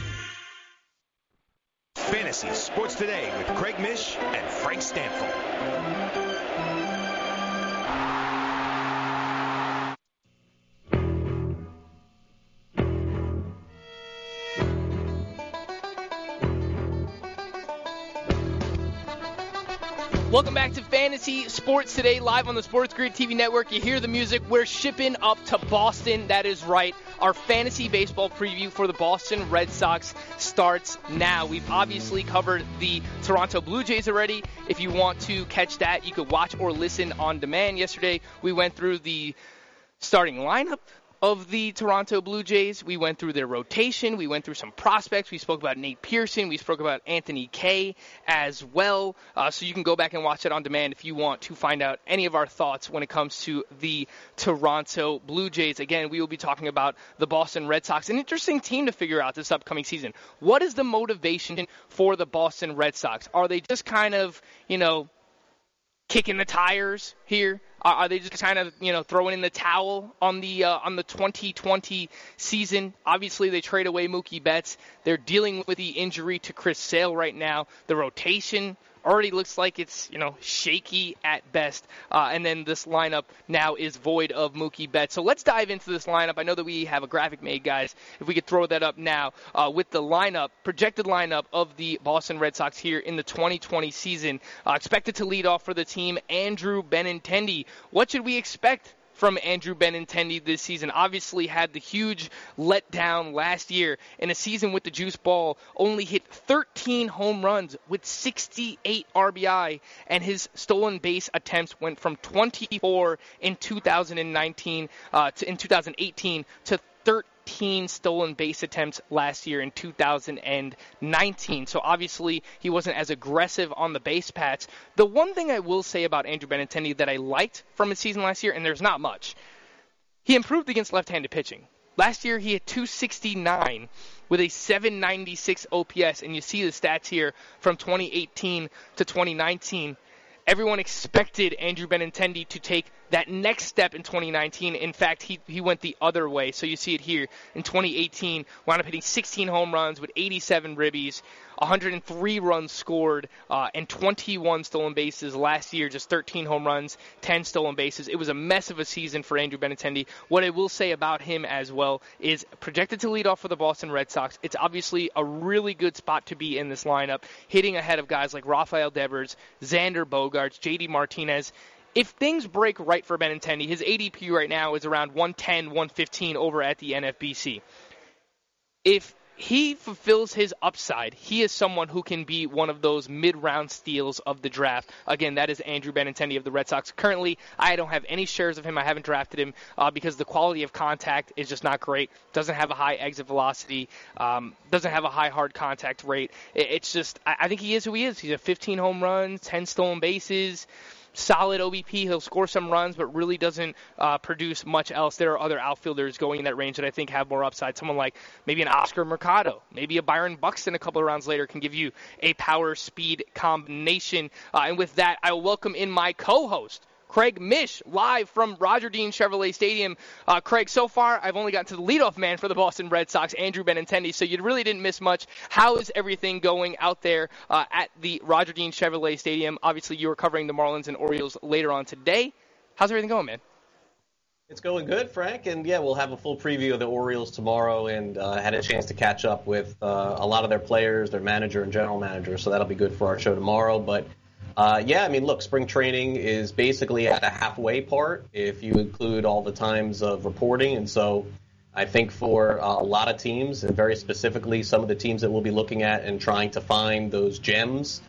Fantasy Sports Today with Craig Mish and Frank Stanford. Welcome back to Fantasy Sports Today, live on the Sports Grid TV network. You hear the music. We're shipping up to Boston. That is right. Our fantasy baseball preview for the Boston Red Sox starts now. We've obviously covered the Toronto Blue Jays already. If you want to catch that, you could watch or listen on demand. Yesterday, we went through the starting lineup of the Toronto Blue Jays. We went through their rotation. We went through some prospects. We spoke about Nate Pearson. We spoke about Anthony Kaye as well. So you can go back and watch it on demand if you want to find out any of our thoughts when it comes to the Toronto Blue Jays. Again, we will be talking about the Boston Red Sox, an interesting team to figure out this upcoming season. What is the motivation for the Boston Red Sox? Are they just kind of, kicking the tires here? Are they just kind of, throwing in the towel on the 2020 season? Obviously, they trade away Mookie Betts. They're dealing with the injury to Chris Sale right now. The rotation already looks like it's, shaky at best. And then this lineup now is void of Mookie Betts. So let's dive into this lineup. I know that we have a graphic made, guys. If we could throw that up now with the lineup, projected lineup of the Boston Red Sox here in the 2020 season. Expected to lead off for the team, Andrew Benintendi. What should we expect from Andrew Benintendi this season? Obviously had the huge letdown last year in a season with the juice ball, only hit 13 home runs with 68 RBI, and his stolen base attempts went from 24 in 2019 in 2018 to 13 stolen base attempts last year in 2019. So obviously he wasn't as aggressive on the base paths. The one thing I will say about Andrew Benintendi that I liked from his season last year, and there's not much, he improved against left-handed pitching. Last year he hit 269 with a 796 OPS, and you see the stats here from 2018 to 2019. Everyone expected Andrew Benintendi to take that next step in 2019. In fact, he went the other way. So you see it here in 2018, wound up hitting 16 home runs with 87 ribbies, 103 runs scored, and 21 stolen bases last year, just 13 home runs, 10 stolen bases. It was a mess of a season for Andrew Benintendi. What I will say about him as well is projected to lead off for the Boston Red Sox. It's obviously a really good spot to be in this lineup, hitting ahead of guys like Rafael Devers, Xander Bogaerts, J.D. Martinez. If things break right for Benintendi, his ADP right now is around 110, 115 over at the NFBC. If he fulfills his upside, he is someone who can be one of those mid-round steals of the draft. Again, that is Andrew Benintendi of the Red Sox. Currently, I don't have any shares of him. I haven't drafted him because the quality of contact is just not great. Doesn't have a high exit velocity. Doesn't have a high hard contact rate. It's just, I think he is who he is. He's at 15 home runs, 10 stolen bases. Solid OBP, he'll score some runs, but really doesn't produce much else. There are other outfielders going in that range that I think have more upside. Someone like maybe an Oscar Mercado, maybe a Byron Buxton a couple of rounds later can give you a power-speed combination. And with that, I will welcome in my co-host, Craig Mish, live from Roger Dean Chevrolet Stadium. Craig, so far, I've only gotten to the leadoff man for the Boston Red Sox, Andrew Benintendi, so you really didn't miss much. How is everything going out there at the Roger Dean Chevrolet Stadium? Obviously, you were covering the Marlins and Orioles later on today. How's everything going, man? It's going good, Frank, and yeah, we'll have a full preview of the Orioles tomorrow, and had a chance to catch up with a lot of their players, their manager and general manager, so that'll be good for our show tomorrow, but yeah, I mean, look, spring training is basically at the halfway part if you include all the times of reporting. And so I think for a lot of teams, and very specifically some of the teams that we'll be looking at and trying to find those gems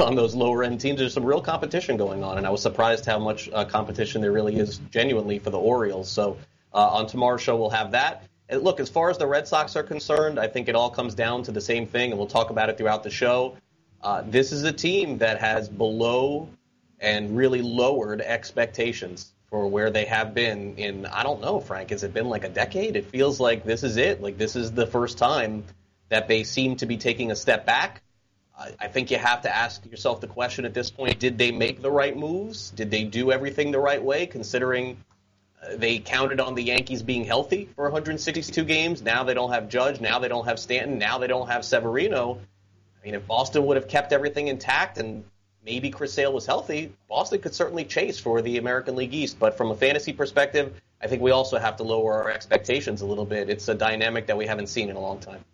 on those lower-end teams, there's some real competition going on. And I was surprised how much competition there really is genuinely for the Orioles. So on tomorrow's show, we'll have that. And look, as far as the Red Sox are concerned, I think it all comes down to the same thing, and we'll talk about it throughout the show. This is a team that has below and really lowered expectations for where they have been in, I don't know, Frank, has it been like a decade? It feels like this is it. Like this is the first time that they seem to be taking a step back. I think you have to ask yourself the question at this point, did they make the right moves? Did they do everything the right way, considering they counted on the Yankees being healthy for 162 games? Now they don't have Judge. Now they don't have Stanton. Now they don't have Severino. I mean, if Boston would have kept everything intact and maybe Chris Sale was healthy, Boston could certainly chase for the American League East. But from a fantasy perspective, I think we also have to lower our expectations a little bit. It's a dynamic that we haven't seen in a long time.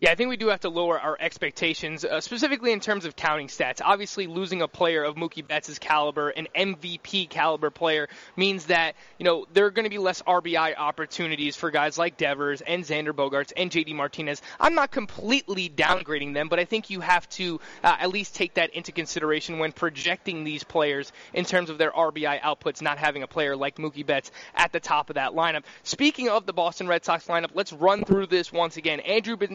Yeah, I think we do have to lower our expectations, specifically in terms of counting stats. Obviously, losing a player of Mookie Betts' caliber, an MVP caliber player, means that, you know, there are going to be less RBI opportunities for guys like Devers and Xander Bogaerts and J.D. Martinez. I'm not completely downgrading them, but I think you have to at least take that into consideration when projecting these players in terms of their RBI outputs, not having a player like Mookie Betts at the top of that lineup. Speaking of the Boston Red Sox lineup, let's run through this once again. Andrew Benintendi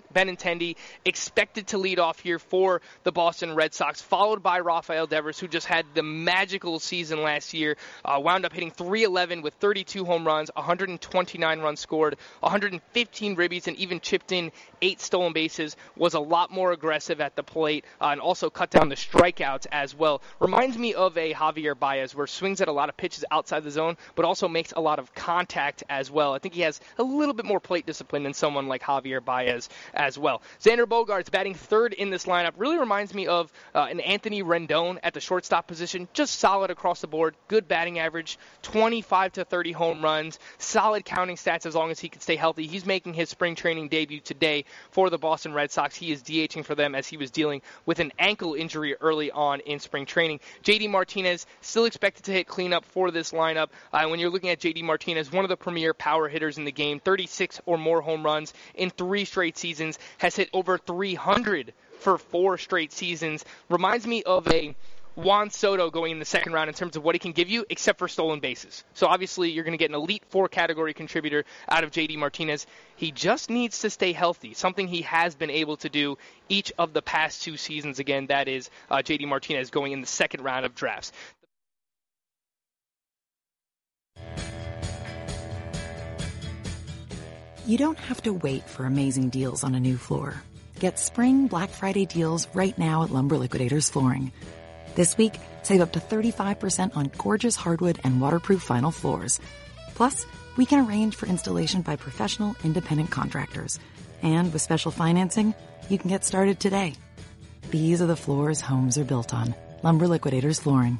expected to lead off here for the Boston Red Sox, followed by Rafael Devers, who just had the magical season last year, wound up hitting .311 with 32 home runs, 129 runs scored, 115 ribbies, and even chipped in 8 stolen bases, was a lot more aggressive at the plate, and also cut down the strikeouts as well. Reminds me of a Javier Baez, where swings at a lot of pitches outside the zone, but also makes a lot of contact as well. I think he has a little bit more plate discipline than someone like Javier Baez as well. Xander Bogaerts batting third in this lineup really reminds me of an Anthony Rendon at the shortstop position. Just solid across the board, good batting average, 25 to 30 home runs, solid counting stats as long as he can stay healthy. He's making his spring training debut today for the Boston Red Sox. He is DHing for them as he was dealing with an ankle injury early on in spring training. J.D. Martinez still expected to hit cleanup for this lineup. When you're looking at J.D. Martinez, one of the premier power hitters in the game, 36 or more home runs in 3 straight seasons, has hit over 300 for 4 straight seasons. Reminds me of a Juan Soto going in the second round in terms of what he can give you, except for stolen bases. So obviously you're going to get an elite 4 category contributor out of J.D. Martinez. He just needs to stay healthy, something he has been able to do each of the past 2 seasons. Again, that is J.D. Martinez going in the second round of drafts. You don't have to wait for amazing deals on a new floor. Get spring Black Friday deals right now at Lumber Liquidators Flooring. This week, save up to 35% on gorgeous hardwood and waterproof vinyl floors. Plus, we can arrange for installation by professional independent contractors. And with special financing, you can get started today. These are the floors homes are built on. Lumber Liquidators Flooring.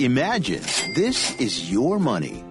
Imagine this is your money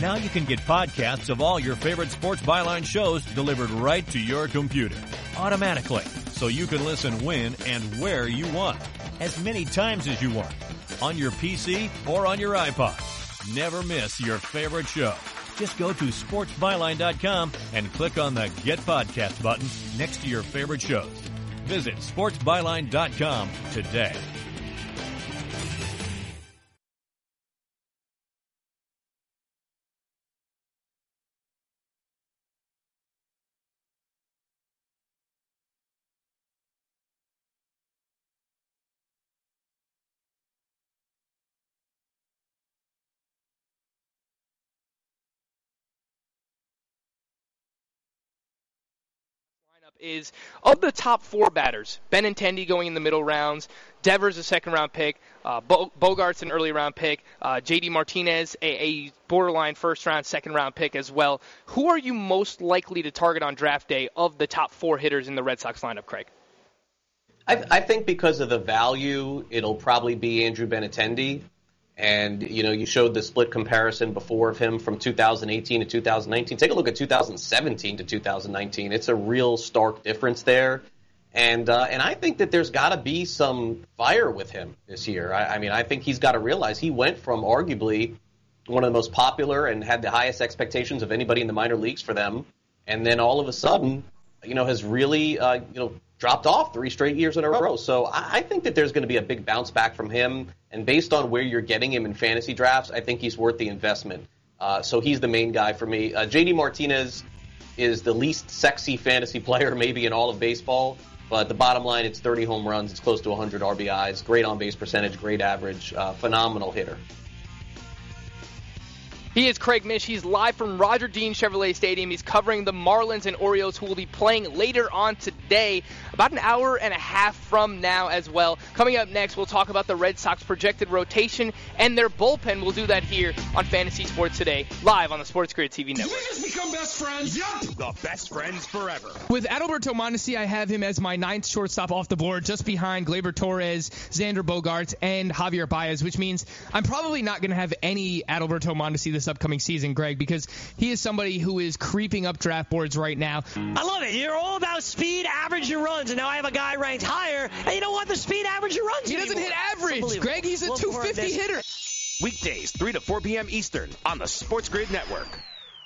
Now you can get podcasts of all your favorite sports byline shows delivered right to your computer automatically, so you can listen when and where you want, as many times as you want, on your PC or on your iPod. Never miss your favorite show. Just go to sportsbyline.com and click on the Get Podcast button next to your favorite shows. Visit sportsbyline.com today. Is of the top 4 batters, Benintendi going in the middle rounds, Devers a second-round pick, Bogarts an early-round pick, J.D. Martinez a borderline first-round, second-round pick as well. Who are you most likely to target on draft day of the top 4 hitters in the Red Sox lineup, Craig? I think because of the value, it'll probably be Andrew Benintendi. And, you know, you showed the split comparison before of him from 2018 to 2019. Take a look at 2017 to 2019. It's a real stark difference there. And I think that there's got to be some fire with him this year. I mean, I think he's got to realize he went from arguably one of the most popular and had the highest expectations of anybody in the minor leagues for them. And then all of a sudden, you know, has really, dropped off 3 straight years in a row. So I think that there's going to be a big bounce back from him. And based on where you're getting him in fantasy drafts, I think he's worth the investment. So he's the main guy for me. J.D. Martinez is the least sexy fantasy player maybe in all of baseball. But the bottom line, it's 30 home runs. It's close to 100 RBIs. Great on-base percentage, great average, phenomenal hitter. He is Craig Mish. He's live from Roger Dean Chevrolet Stadium. He's covering the Marlins and Orioles, who will be playing later on today, about an hour and a half from now as well. Coming up next, we'll talk about the Red Sox projected rotation and their bullpen. We'll do that here on Fantasy Sports Today, live on the Sports Grid TV network. Did we just become best friends? Yup! The best friends forever. With Adalberto Mondesi, I have him as my 9th shortstop off the board, just behind Gleyber Torres, Xander Bogaerts, and Javier Baez, which means I'm probably not going to have any Adalberto Mondesi this this upcoming season, Greg, because he is somebody who is creeping up draft boards right now. I love it. You're all about speed, average, and runs, and now I have a guy ranked higher, and you don't want the speed, average, and runs anymore. He doesn't hit average, Greg. He's a 250 hitter. Weekdays, 3 to 4 p.m. Eastern on the Sports Grid Network.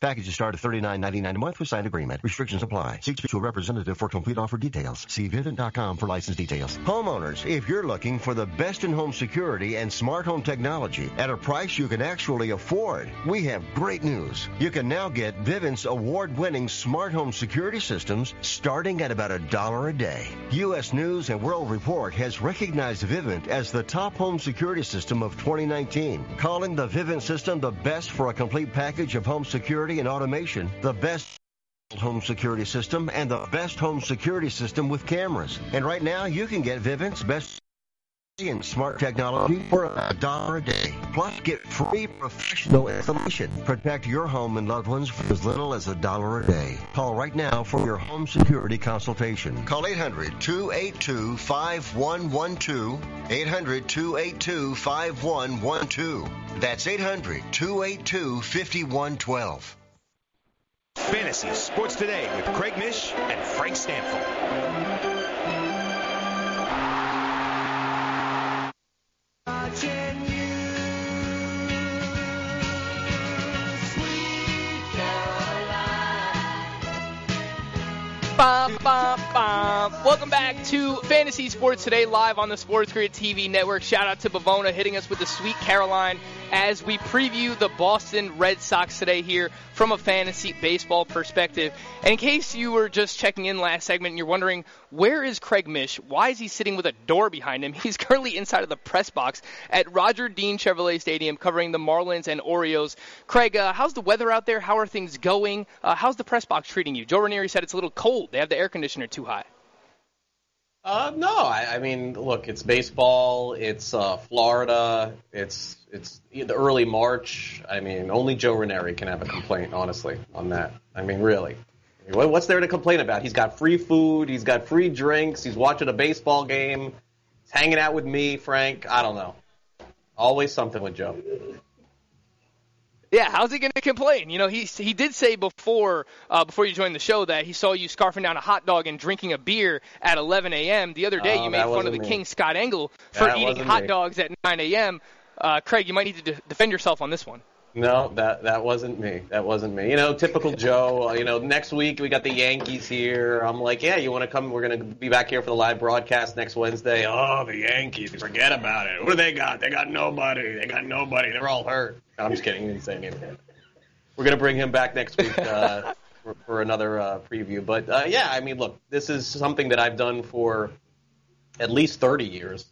Packages start at $39.99 a month with signed agreement. Restrictions apply. Seek to a representative for complete offer details. See Vivint.com for license details. Homeowners, if you're looking for the best in home security and smart home technology at a price you can actually afford, we have great news. You can now get Vivint's award-winning smart home security systems starting at about $1 a day. U.S. News and World Report has recognized Vivint as the top home security system of 2019, calling the Vivint system the best for a complete package of home security and automation, the best home security system, and the best home security system with cameras. And right now, you can get Vivint's best and smart technology for $1 a day. Plus, get free professional installation. Protect your home and loved ones for as little as $1 a day. Call right now for your home security consultation. Call 800-282-5112. 800-282-5112. That's 800-282-5112. Fantasy Sports Today with Craig Mish and Frank Stanford. Bum, bum, bum. Welcome back to Fantasy Sports Today live on the Sports Grid TV network. Shout out to Bavona hitting us with the Sweet Caroline as we preview the Boston Red Sox today here from a fantasy baseball perspective. And in case you were just checking in last segment and you're wondering, where is Craig Mish? Why is he sitting with a door behind him? He's currently inside of the press box at Roger Dean Chevrolet Stadium covering the Marlins and Orioles. Craig, how's the weather out there? How are things going? How's the press box treating you? Joe Ranieri said it's a little cold. They have the air conditioner too high. No, I mean, look, it's baseball, it's Florida, it's the early March. I mean, only Joe Ranieri can have a complaint, honestly, on that. I mean, really. What's there to complain about? He's got free food, he's got free drinks, he's watching a baseball game, he's hanging out with me, Frank, I don't know. Always something with Joe. Yeah, how's he going to complain? You know, he did say before you joined the show that he saw you scarfing down a hot dog and drinking a beer at 11 a.m. The other day you made fun of the King, Scott Engel, for eating hot dogs at 9 a.m. Craig, you might need to defend yourself on this one. No, that wasn't me. That wasn't me. You know, typical Joe. You know, next week we got the Yankees here. I'm like, yeah, you want to come? We're going to be back here for the live broadcast next Wednesday. Oh, the Yankees. Forget about it. What do they got? They got nobody. They got nobody. They're all hurt. No, I'm just kidding. He didn't say anything. We're going to bring him back next week for another preview. But, yeah, I mean, look, this is something that I've done for at least 30 years,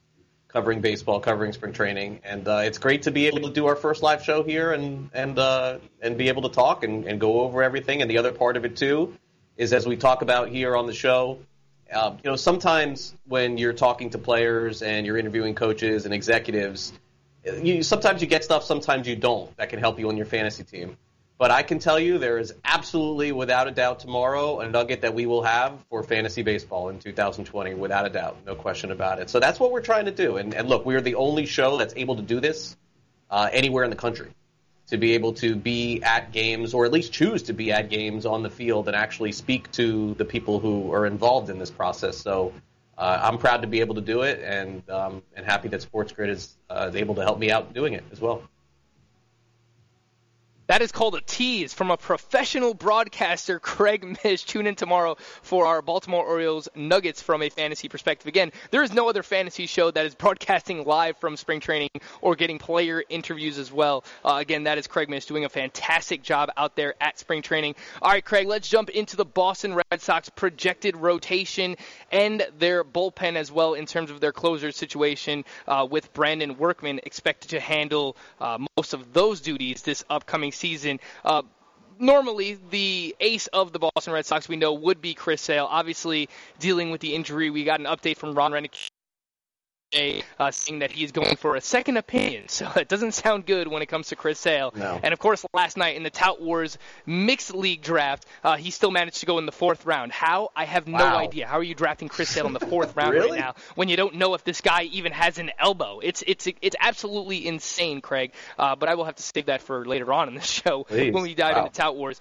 covering baseball, covering spring training. And it's great to be able to do our first live show here and be able to talk and go over everything. And the other part of it, too, is as we talk about here on the show, you know, sometimes when you're talking to players and you're interviewing coaches and executives, sometimes you get stuff, sometimes you don't. That can help you on your fantasy team. But I can tell you there is absolutely, without a doubt, tomorrow a nugget that we will have for fantasy baseball in 2020, without a doubt, no question about it. So that's what we're trying to do. And look, we are the only show that's able to do this anywhere in the country, to be able to be at games, or at least choose to be at games on the field and actually speak to the people who are involved in this process. So I'm proud to be able to do it, and happy that Sports Grid is able to help me out doing it as well. That is called a tease from a professional broadcaster, Craig Mish. Tune in tomorrow for our Baltimore Orioles Nuggets from a fantasy perspective. Again, there is no other fantasy show that is broadcasting live from spring training or getting player interviews as well. Again, that is Craig Mish doing a fantastic job out there at spring training. All right, Craig, let's jump into the Boston Red Sox projected rotation and their bullpen as well in terms of their closer situation, with Brandon Workman expected to handle most of those duties this upcoming season. Normally, the ace of the Boston Red Sox, we know, would be Chris Sale. Obviously, dealing with the injury, we got an update from Ron Rennick saying that he is going for a second opinion. So it doesn't sound good when it comes to Chris Sale. No. And, of course, last night in the Tout Wars mixed league draft, he still managed to go in the fourth round. How? I have no idea. How are you drafting Chris Sale in the fourth round really? Right now when you don't know if this guy even has an elbow? It's absolutely insane, Craig. But I will have to save that for later on in the show when we dive into Tout Wars.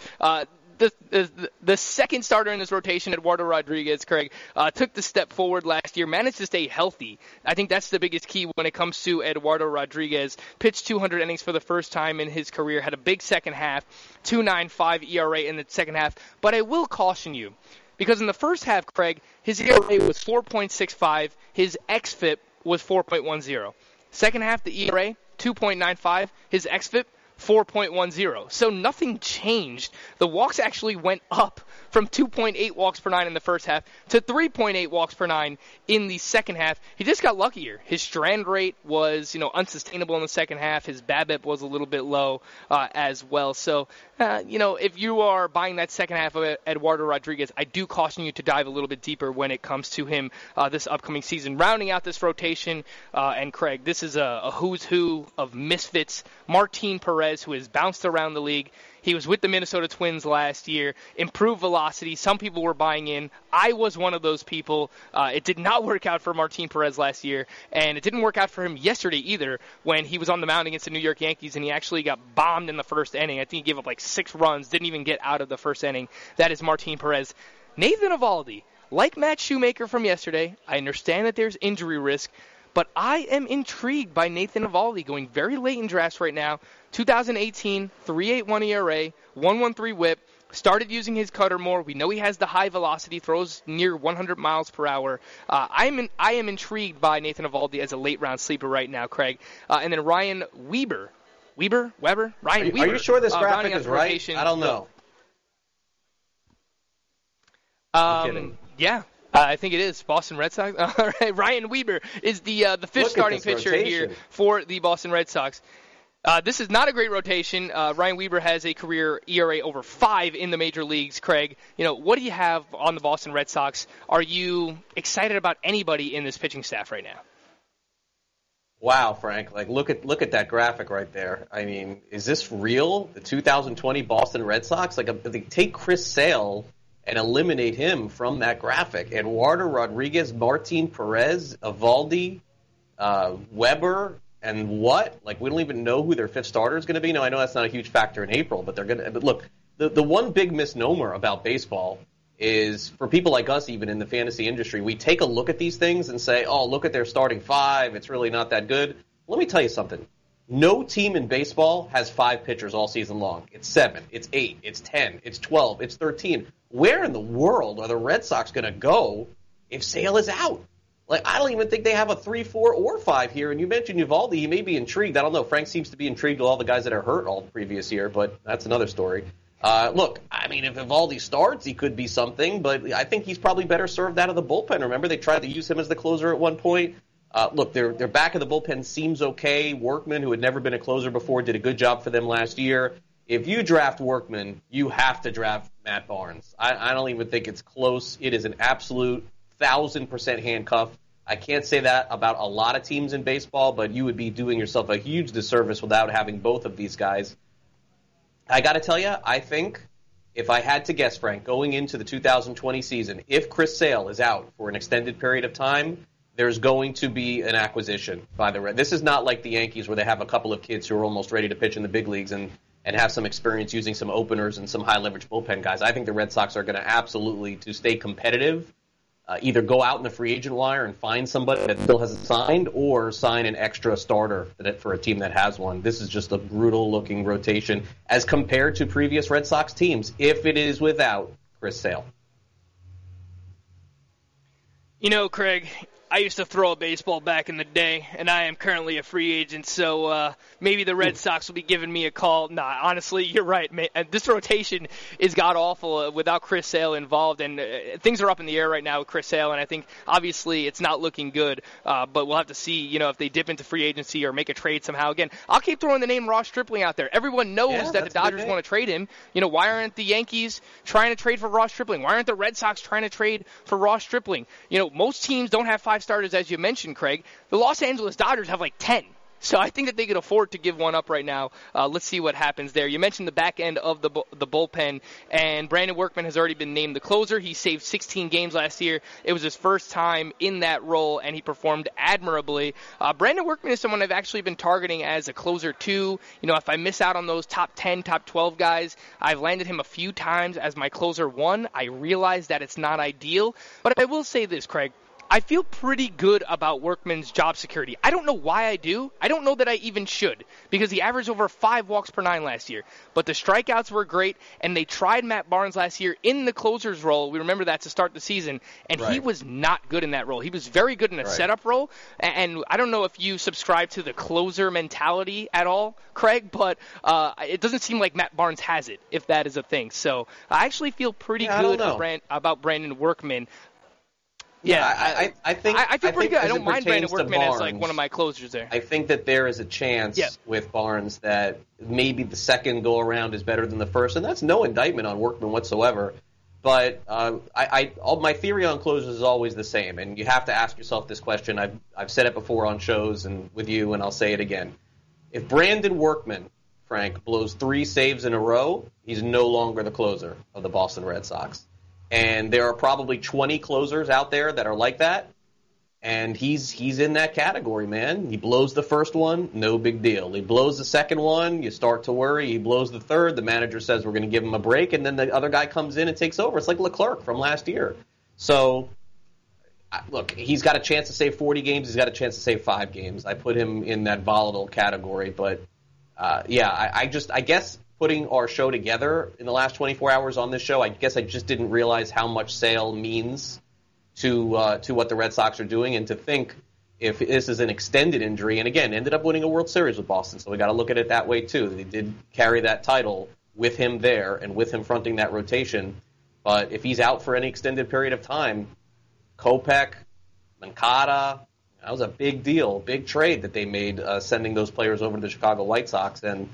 The second starter in this rotation, Eduardo Rodriguez, Craig, took the step forward last year, managed to stay healthy. I think that's the biggest key when it comes to Eduardo Rodriguez. Pitched 200 innings for the first time in his career, had a big second half, 2.95 ERA in the second half. But I will caution you, because in the first half, Craig, his ERA was 4.65, his xFIP was 4.10. Second half, the ERA, 2.95, his xFIP, 4.10. So nothing changed. The walks actually went up from 2.8 walks per nine in the first half to 3.8 walks per nine in the second half. He just got luckier. His strand rate was, unsustainable in the second half. His BABIP was a little bit low as well. So, if you are buying that second half of Eduardo Rodriguez, I do caution you to dive a little bit deeper when it comes to him this upcoming season. Rounding out this rotation, and Craig, this is a who's who of misfits. Martin Perez, who has bounced around the league. He was with the Minnesota Twins last year, improved velocity. Some people were buying in. I was one of those people. It did not work out for Martin Perez last year, and it didn't work out for him yesterday either when he was on the mound against the New York Yankees, and he actually got bombed in the first inning. I think he gave up like 6 runs, didn't even get out of the first inning. That is Martin Perez. Nathan Eovaldi, like Matt Shoemaker from yesterday, I understand that there's injury risk, but I am intrigued by Nathan Eovaldi going very late in drafts right now. 2018, 3.81 ERA, 1.13 whip. Started using his cutter more. We know he has the high velocity, throws near 100 miles per hour. I am intrigued by Nathan Eovaldi as a late-round sleeper right now, Craig. And then Ryan Weber? Ryan Weber. Are you sure this graphic is right? I don't know. I'm kidding. Yeah. I think it is. Boston Red Sox. All right. Ryan Weber is the fifth starting pitcher rotation here for the Boston Red Sox. This is not a great rotation. Ryan Weber has a career ERA over 5 in the major leagues, Craig. What do you have on the Boston Red Sox? Are you excited about anybody in this pitching staff right now? Wow, Frank. Look at that graphic right there. I mean, is this real? The 2020 Boston Red Sox? They take Chris Sale and eliminate him from that graphic. Eduardo Rodriguez, Martin Perez, Eovaldi, Weber, and what? We don't even know who their fifth starter is going to be. Now, I know that's not a huge factor in April, but they're going to. But look, the one big misnomer about baseball is, for people like us, even in the fantasy industry, we take a look at these things and say, oh, look at their starting 5. It's really not that good. Let me tell you something. No team in baseball has 5 pitchers all season long. It's 7, it's 8, it's 10, it's 12, it's 13. Where in the world are the Red Sox going to go if Sale is out? I don't even think they have a 3, 4, or 5 here. And you mentioned Eovaldi. He may be intrigued. I don't know. Frank seems to be intrigued with all the guys that are hurt all the previous year, but that's another story. Look, I mean, if Eovaldi starts, he could be something, but I think he's probably better served out of the bullpen. Remember, they tried to use him as the closer at one point. Look, their back of the bullpen seems okay. Workman, who had never been a closer before, did a good job for them last year. If you draft Workman, you have to draft Matt Barnes. I don't even think it's close. It is an absolute 1,000% handcuff. I can't say that about a lot of teams in baseball, but you would be doing yourself a huge disservice without having both of these guys. I got to tell you, I think if I had to guess, Frank, going into the 2020 season, if Chris Sale is out for an extended period of time, there's going to be an acquisition by the Reds. This is not like the Yankees where they have a couple of kids who are almost ready to pitch in the big leagues and have some experience using some openers and some high-leverage bullpen guys. I think the Red Sox are going to absolutely, to stay competitive, either go out in the free agent wire and find somebody that still hasn't signed or sign an extra starter for a team that has one. This is just a brutal-looking rotation as compared to previous Red Sox teams, if it is without Chris Sale. You know, Craig, I used to throw a baseball back in the day, and I am currently a free agent, so maybe the Red Sox will be giving me a call. Nah, honestly, you're right, man. This rotation is god-awful without Chris Sale involved, and things are up in the air right now with Chris Sale, and I think, obviously, it's not looking good, but we'll have to see, you know, if they dip into free agency or make a trade somehow. Again, I'll keep throwing the name Ross Stripling out there. Everyone knows that the Dodgers want to trade him. You know, why aren't the Yankees trying to trade for Ross Stripling? Why aren't the Red Sox trying to trade for Ross Stripling? You know, most teams don't have five starters, as you mentioned, Craig. The Los Angeles Dodgers have like 10. So I think that they could afford to give one up right now. Let's see what happens there. You mentioned the back end of the bullpen, and Brandon Workman has already been named the closer. He saved 16 games last year. It was his first time in that role, and he performed admirably. Brandon Workman is someone I've actually been targeting as a closer, too. You know, if I miss out on those top 10, top 12 guys, I've landed him a few times as my closer one. I realize that it's not ideal, but I will say this, Craig. I feel pretty good about Workman's job security. I don't know why I do. I don't know that I even should, because he averaged over 5 walks per 9 last year. But the strikeouts were great, and they tried Matt Barnes last year in the closer's role. We remember that to start the season, and he was not good in that role. He was very good in a setup role, and I don't know if you subscribe to the closer mentality at all, Craig, but it doesn't seem like Matt Barnes has it, if that is a thing. So I actually feel pretty good about Brandon Workman. Yeah, I think I feel pretty good. I don't mind Brandon Workman as like one of my closers there. I think that there is a chance with Barnes that maybe the second go-around is better than the first, and that's no indictment on Workman whatsoever. But my theory on closers is always the same, and you have to ask yourself this question. I've said it before on shows and with you, and I'll say it again. If Brandon Workman, Frank, blows 3 saves in a row, he's no longer the closer of the Boston Red Sox. And there are probably 20 closers out there that are like that, and he's in that category, man. He blows the first one, no big deal. He blows the second one, you start to worry. He blows the third, the manager says we're going to give him a break, and then the other guy comes in and takes over. It's like Leclerc from last year. So, look, he's got a chance to save 40 games. He's got a chance to save 5 games. I put him in that volatile category, but, I guess... putting our show together in the last 24 hours on this show, I guess I just didn't realize how much Sale means to what the Red Sox are doing, and to think if this is an extended injury, and again, ended up winning a World Series with Boston, so we got to look at it that way too. They did carry that title with him there and with him fronting that rotation, but if he's out for any extended period of time, Kopech, Moncada, that was a big deal, big trade that they made sending those players over to the Chicago White Sox, and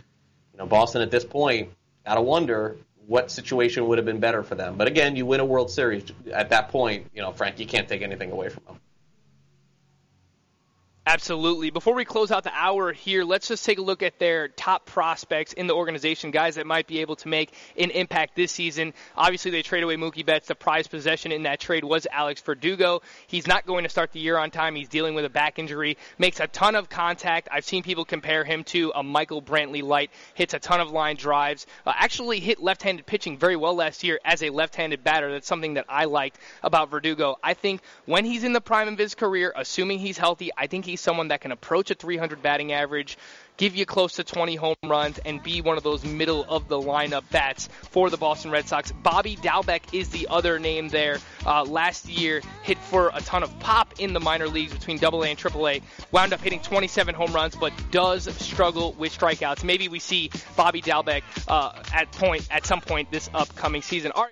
you know, Boston at this point, gotta wonder what situation would have been better for them. But again, you win a World Series at that point. You know, Frank, you can't take anything away from them. Absolutely. Before we close out the hour here, let's just take a look at their top prospects in the organization, guys that might be able to make an impact this season. Obviously, they trade away Mookie Betts. The prized possession in that trade was Alex Verdugo. He's not going to start the year on time. He's dealing with a back injury. Makes a ton of contact. I've seen people compare him to a Michael Brantley light. Hits a ton of line drives. Actually hit left-handed pitching very well last year as a left-handed batter. That's something that I liked about Verdugo. I think when he's in the prime of his career, assuming he's healthy, I think he's someone that can approach a 300 batting average, give you close to 20 home runs, and be one of those middle-of-the-lineup bats for the Boston Red Sox. Bobby Dalbec is the other name there. Last year, hit for a ton of pop in the minor leagues between AA and AAA. Wound up hitting 27 home runs, but does struggle with strikeouts. Maybe we see Bobby Dalbec at some point this upcoming season. All right.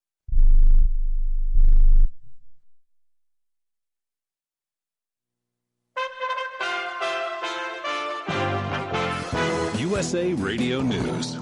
USA Radio News.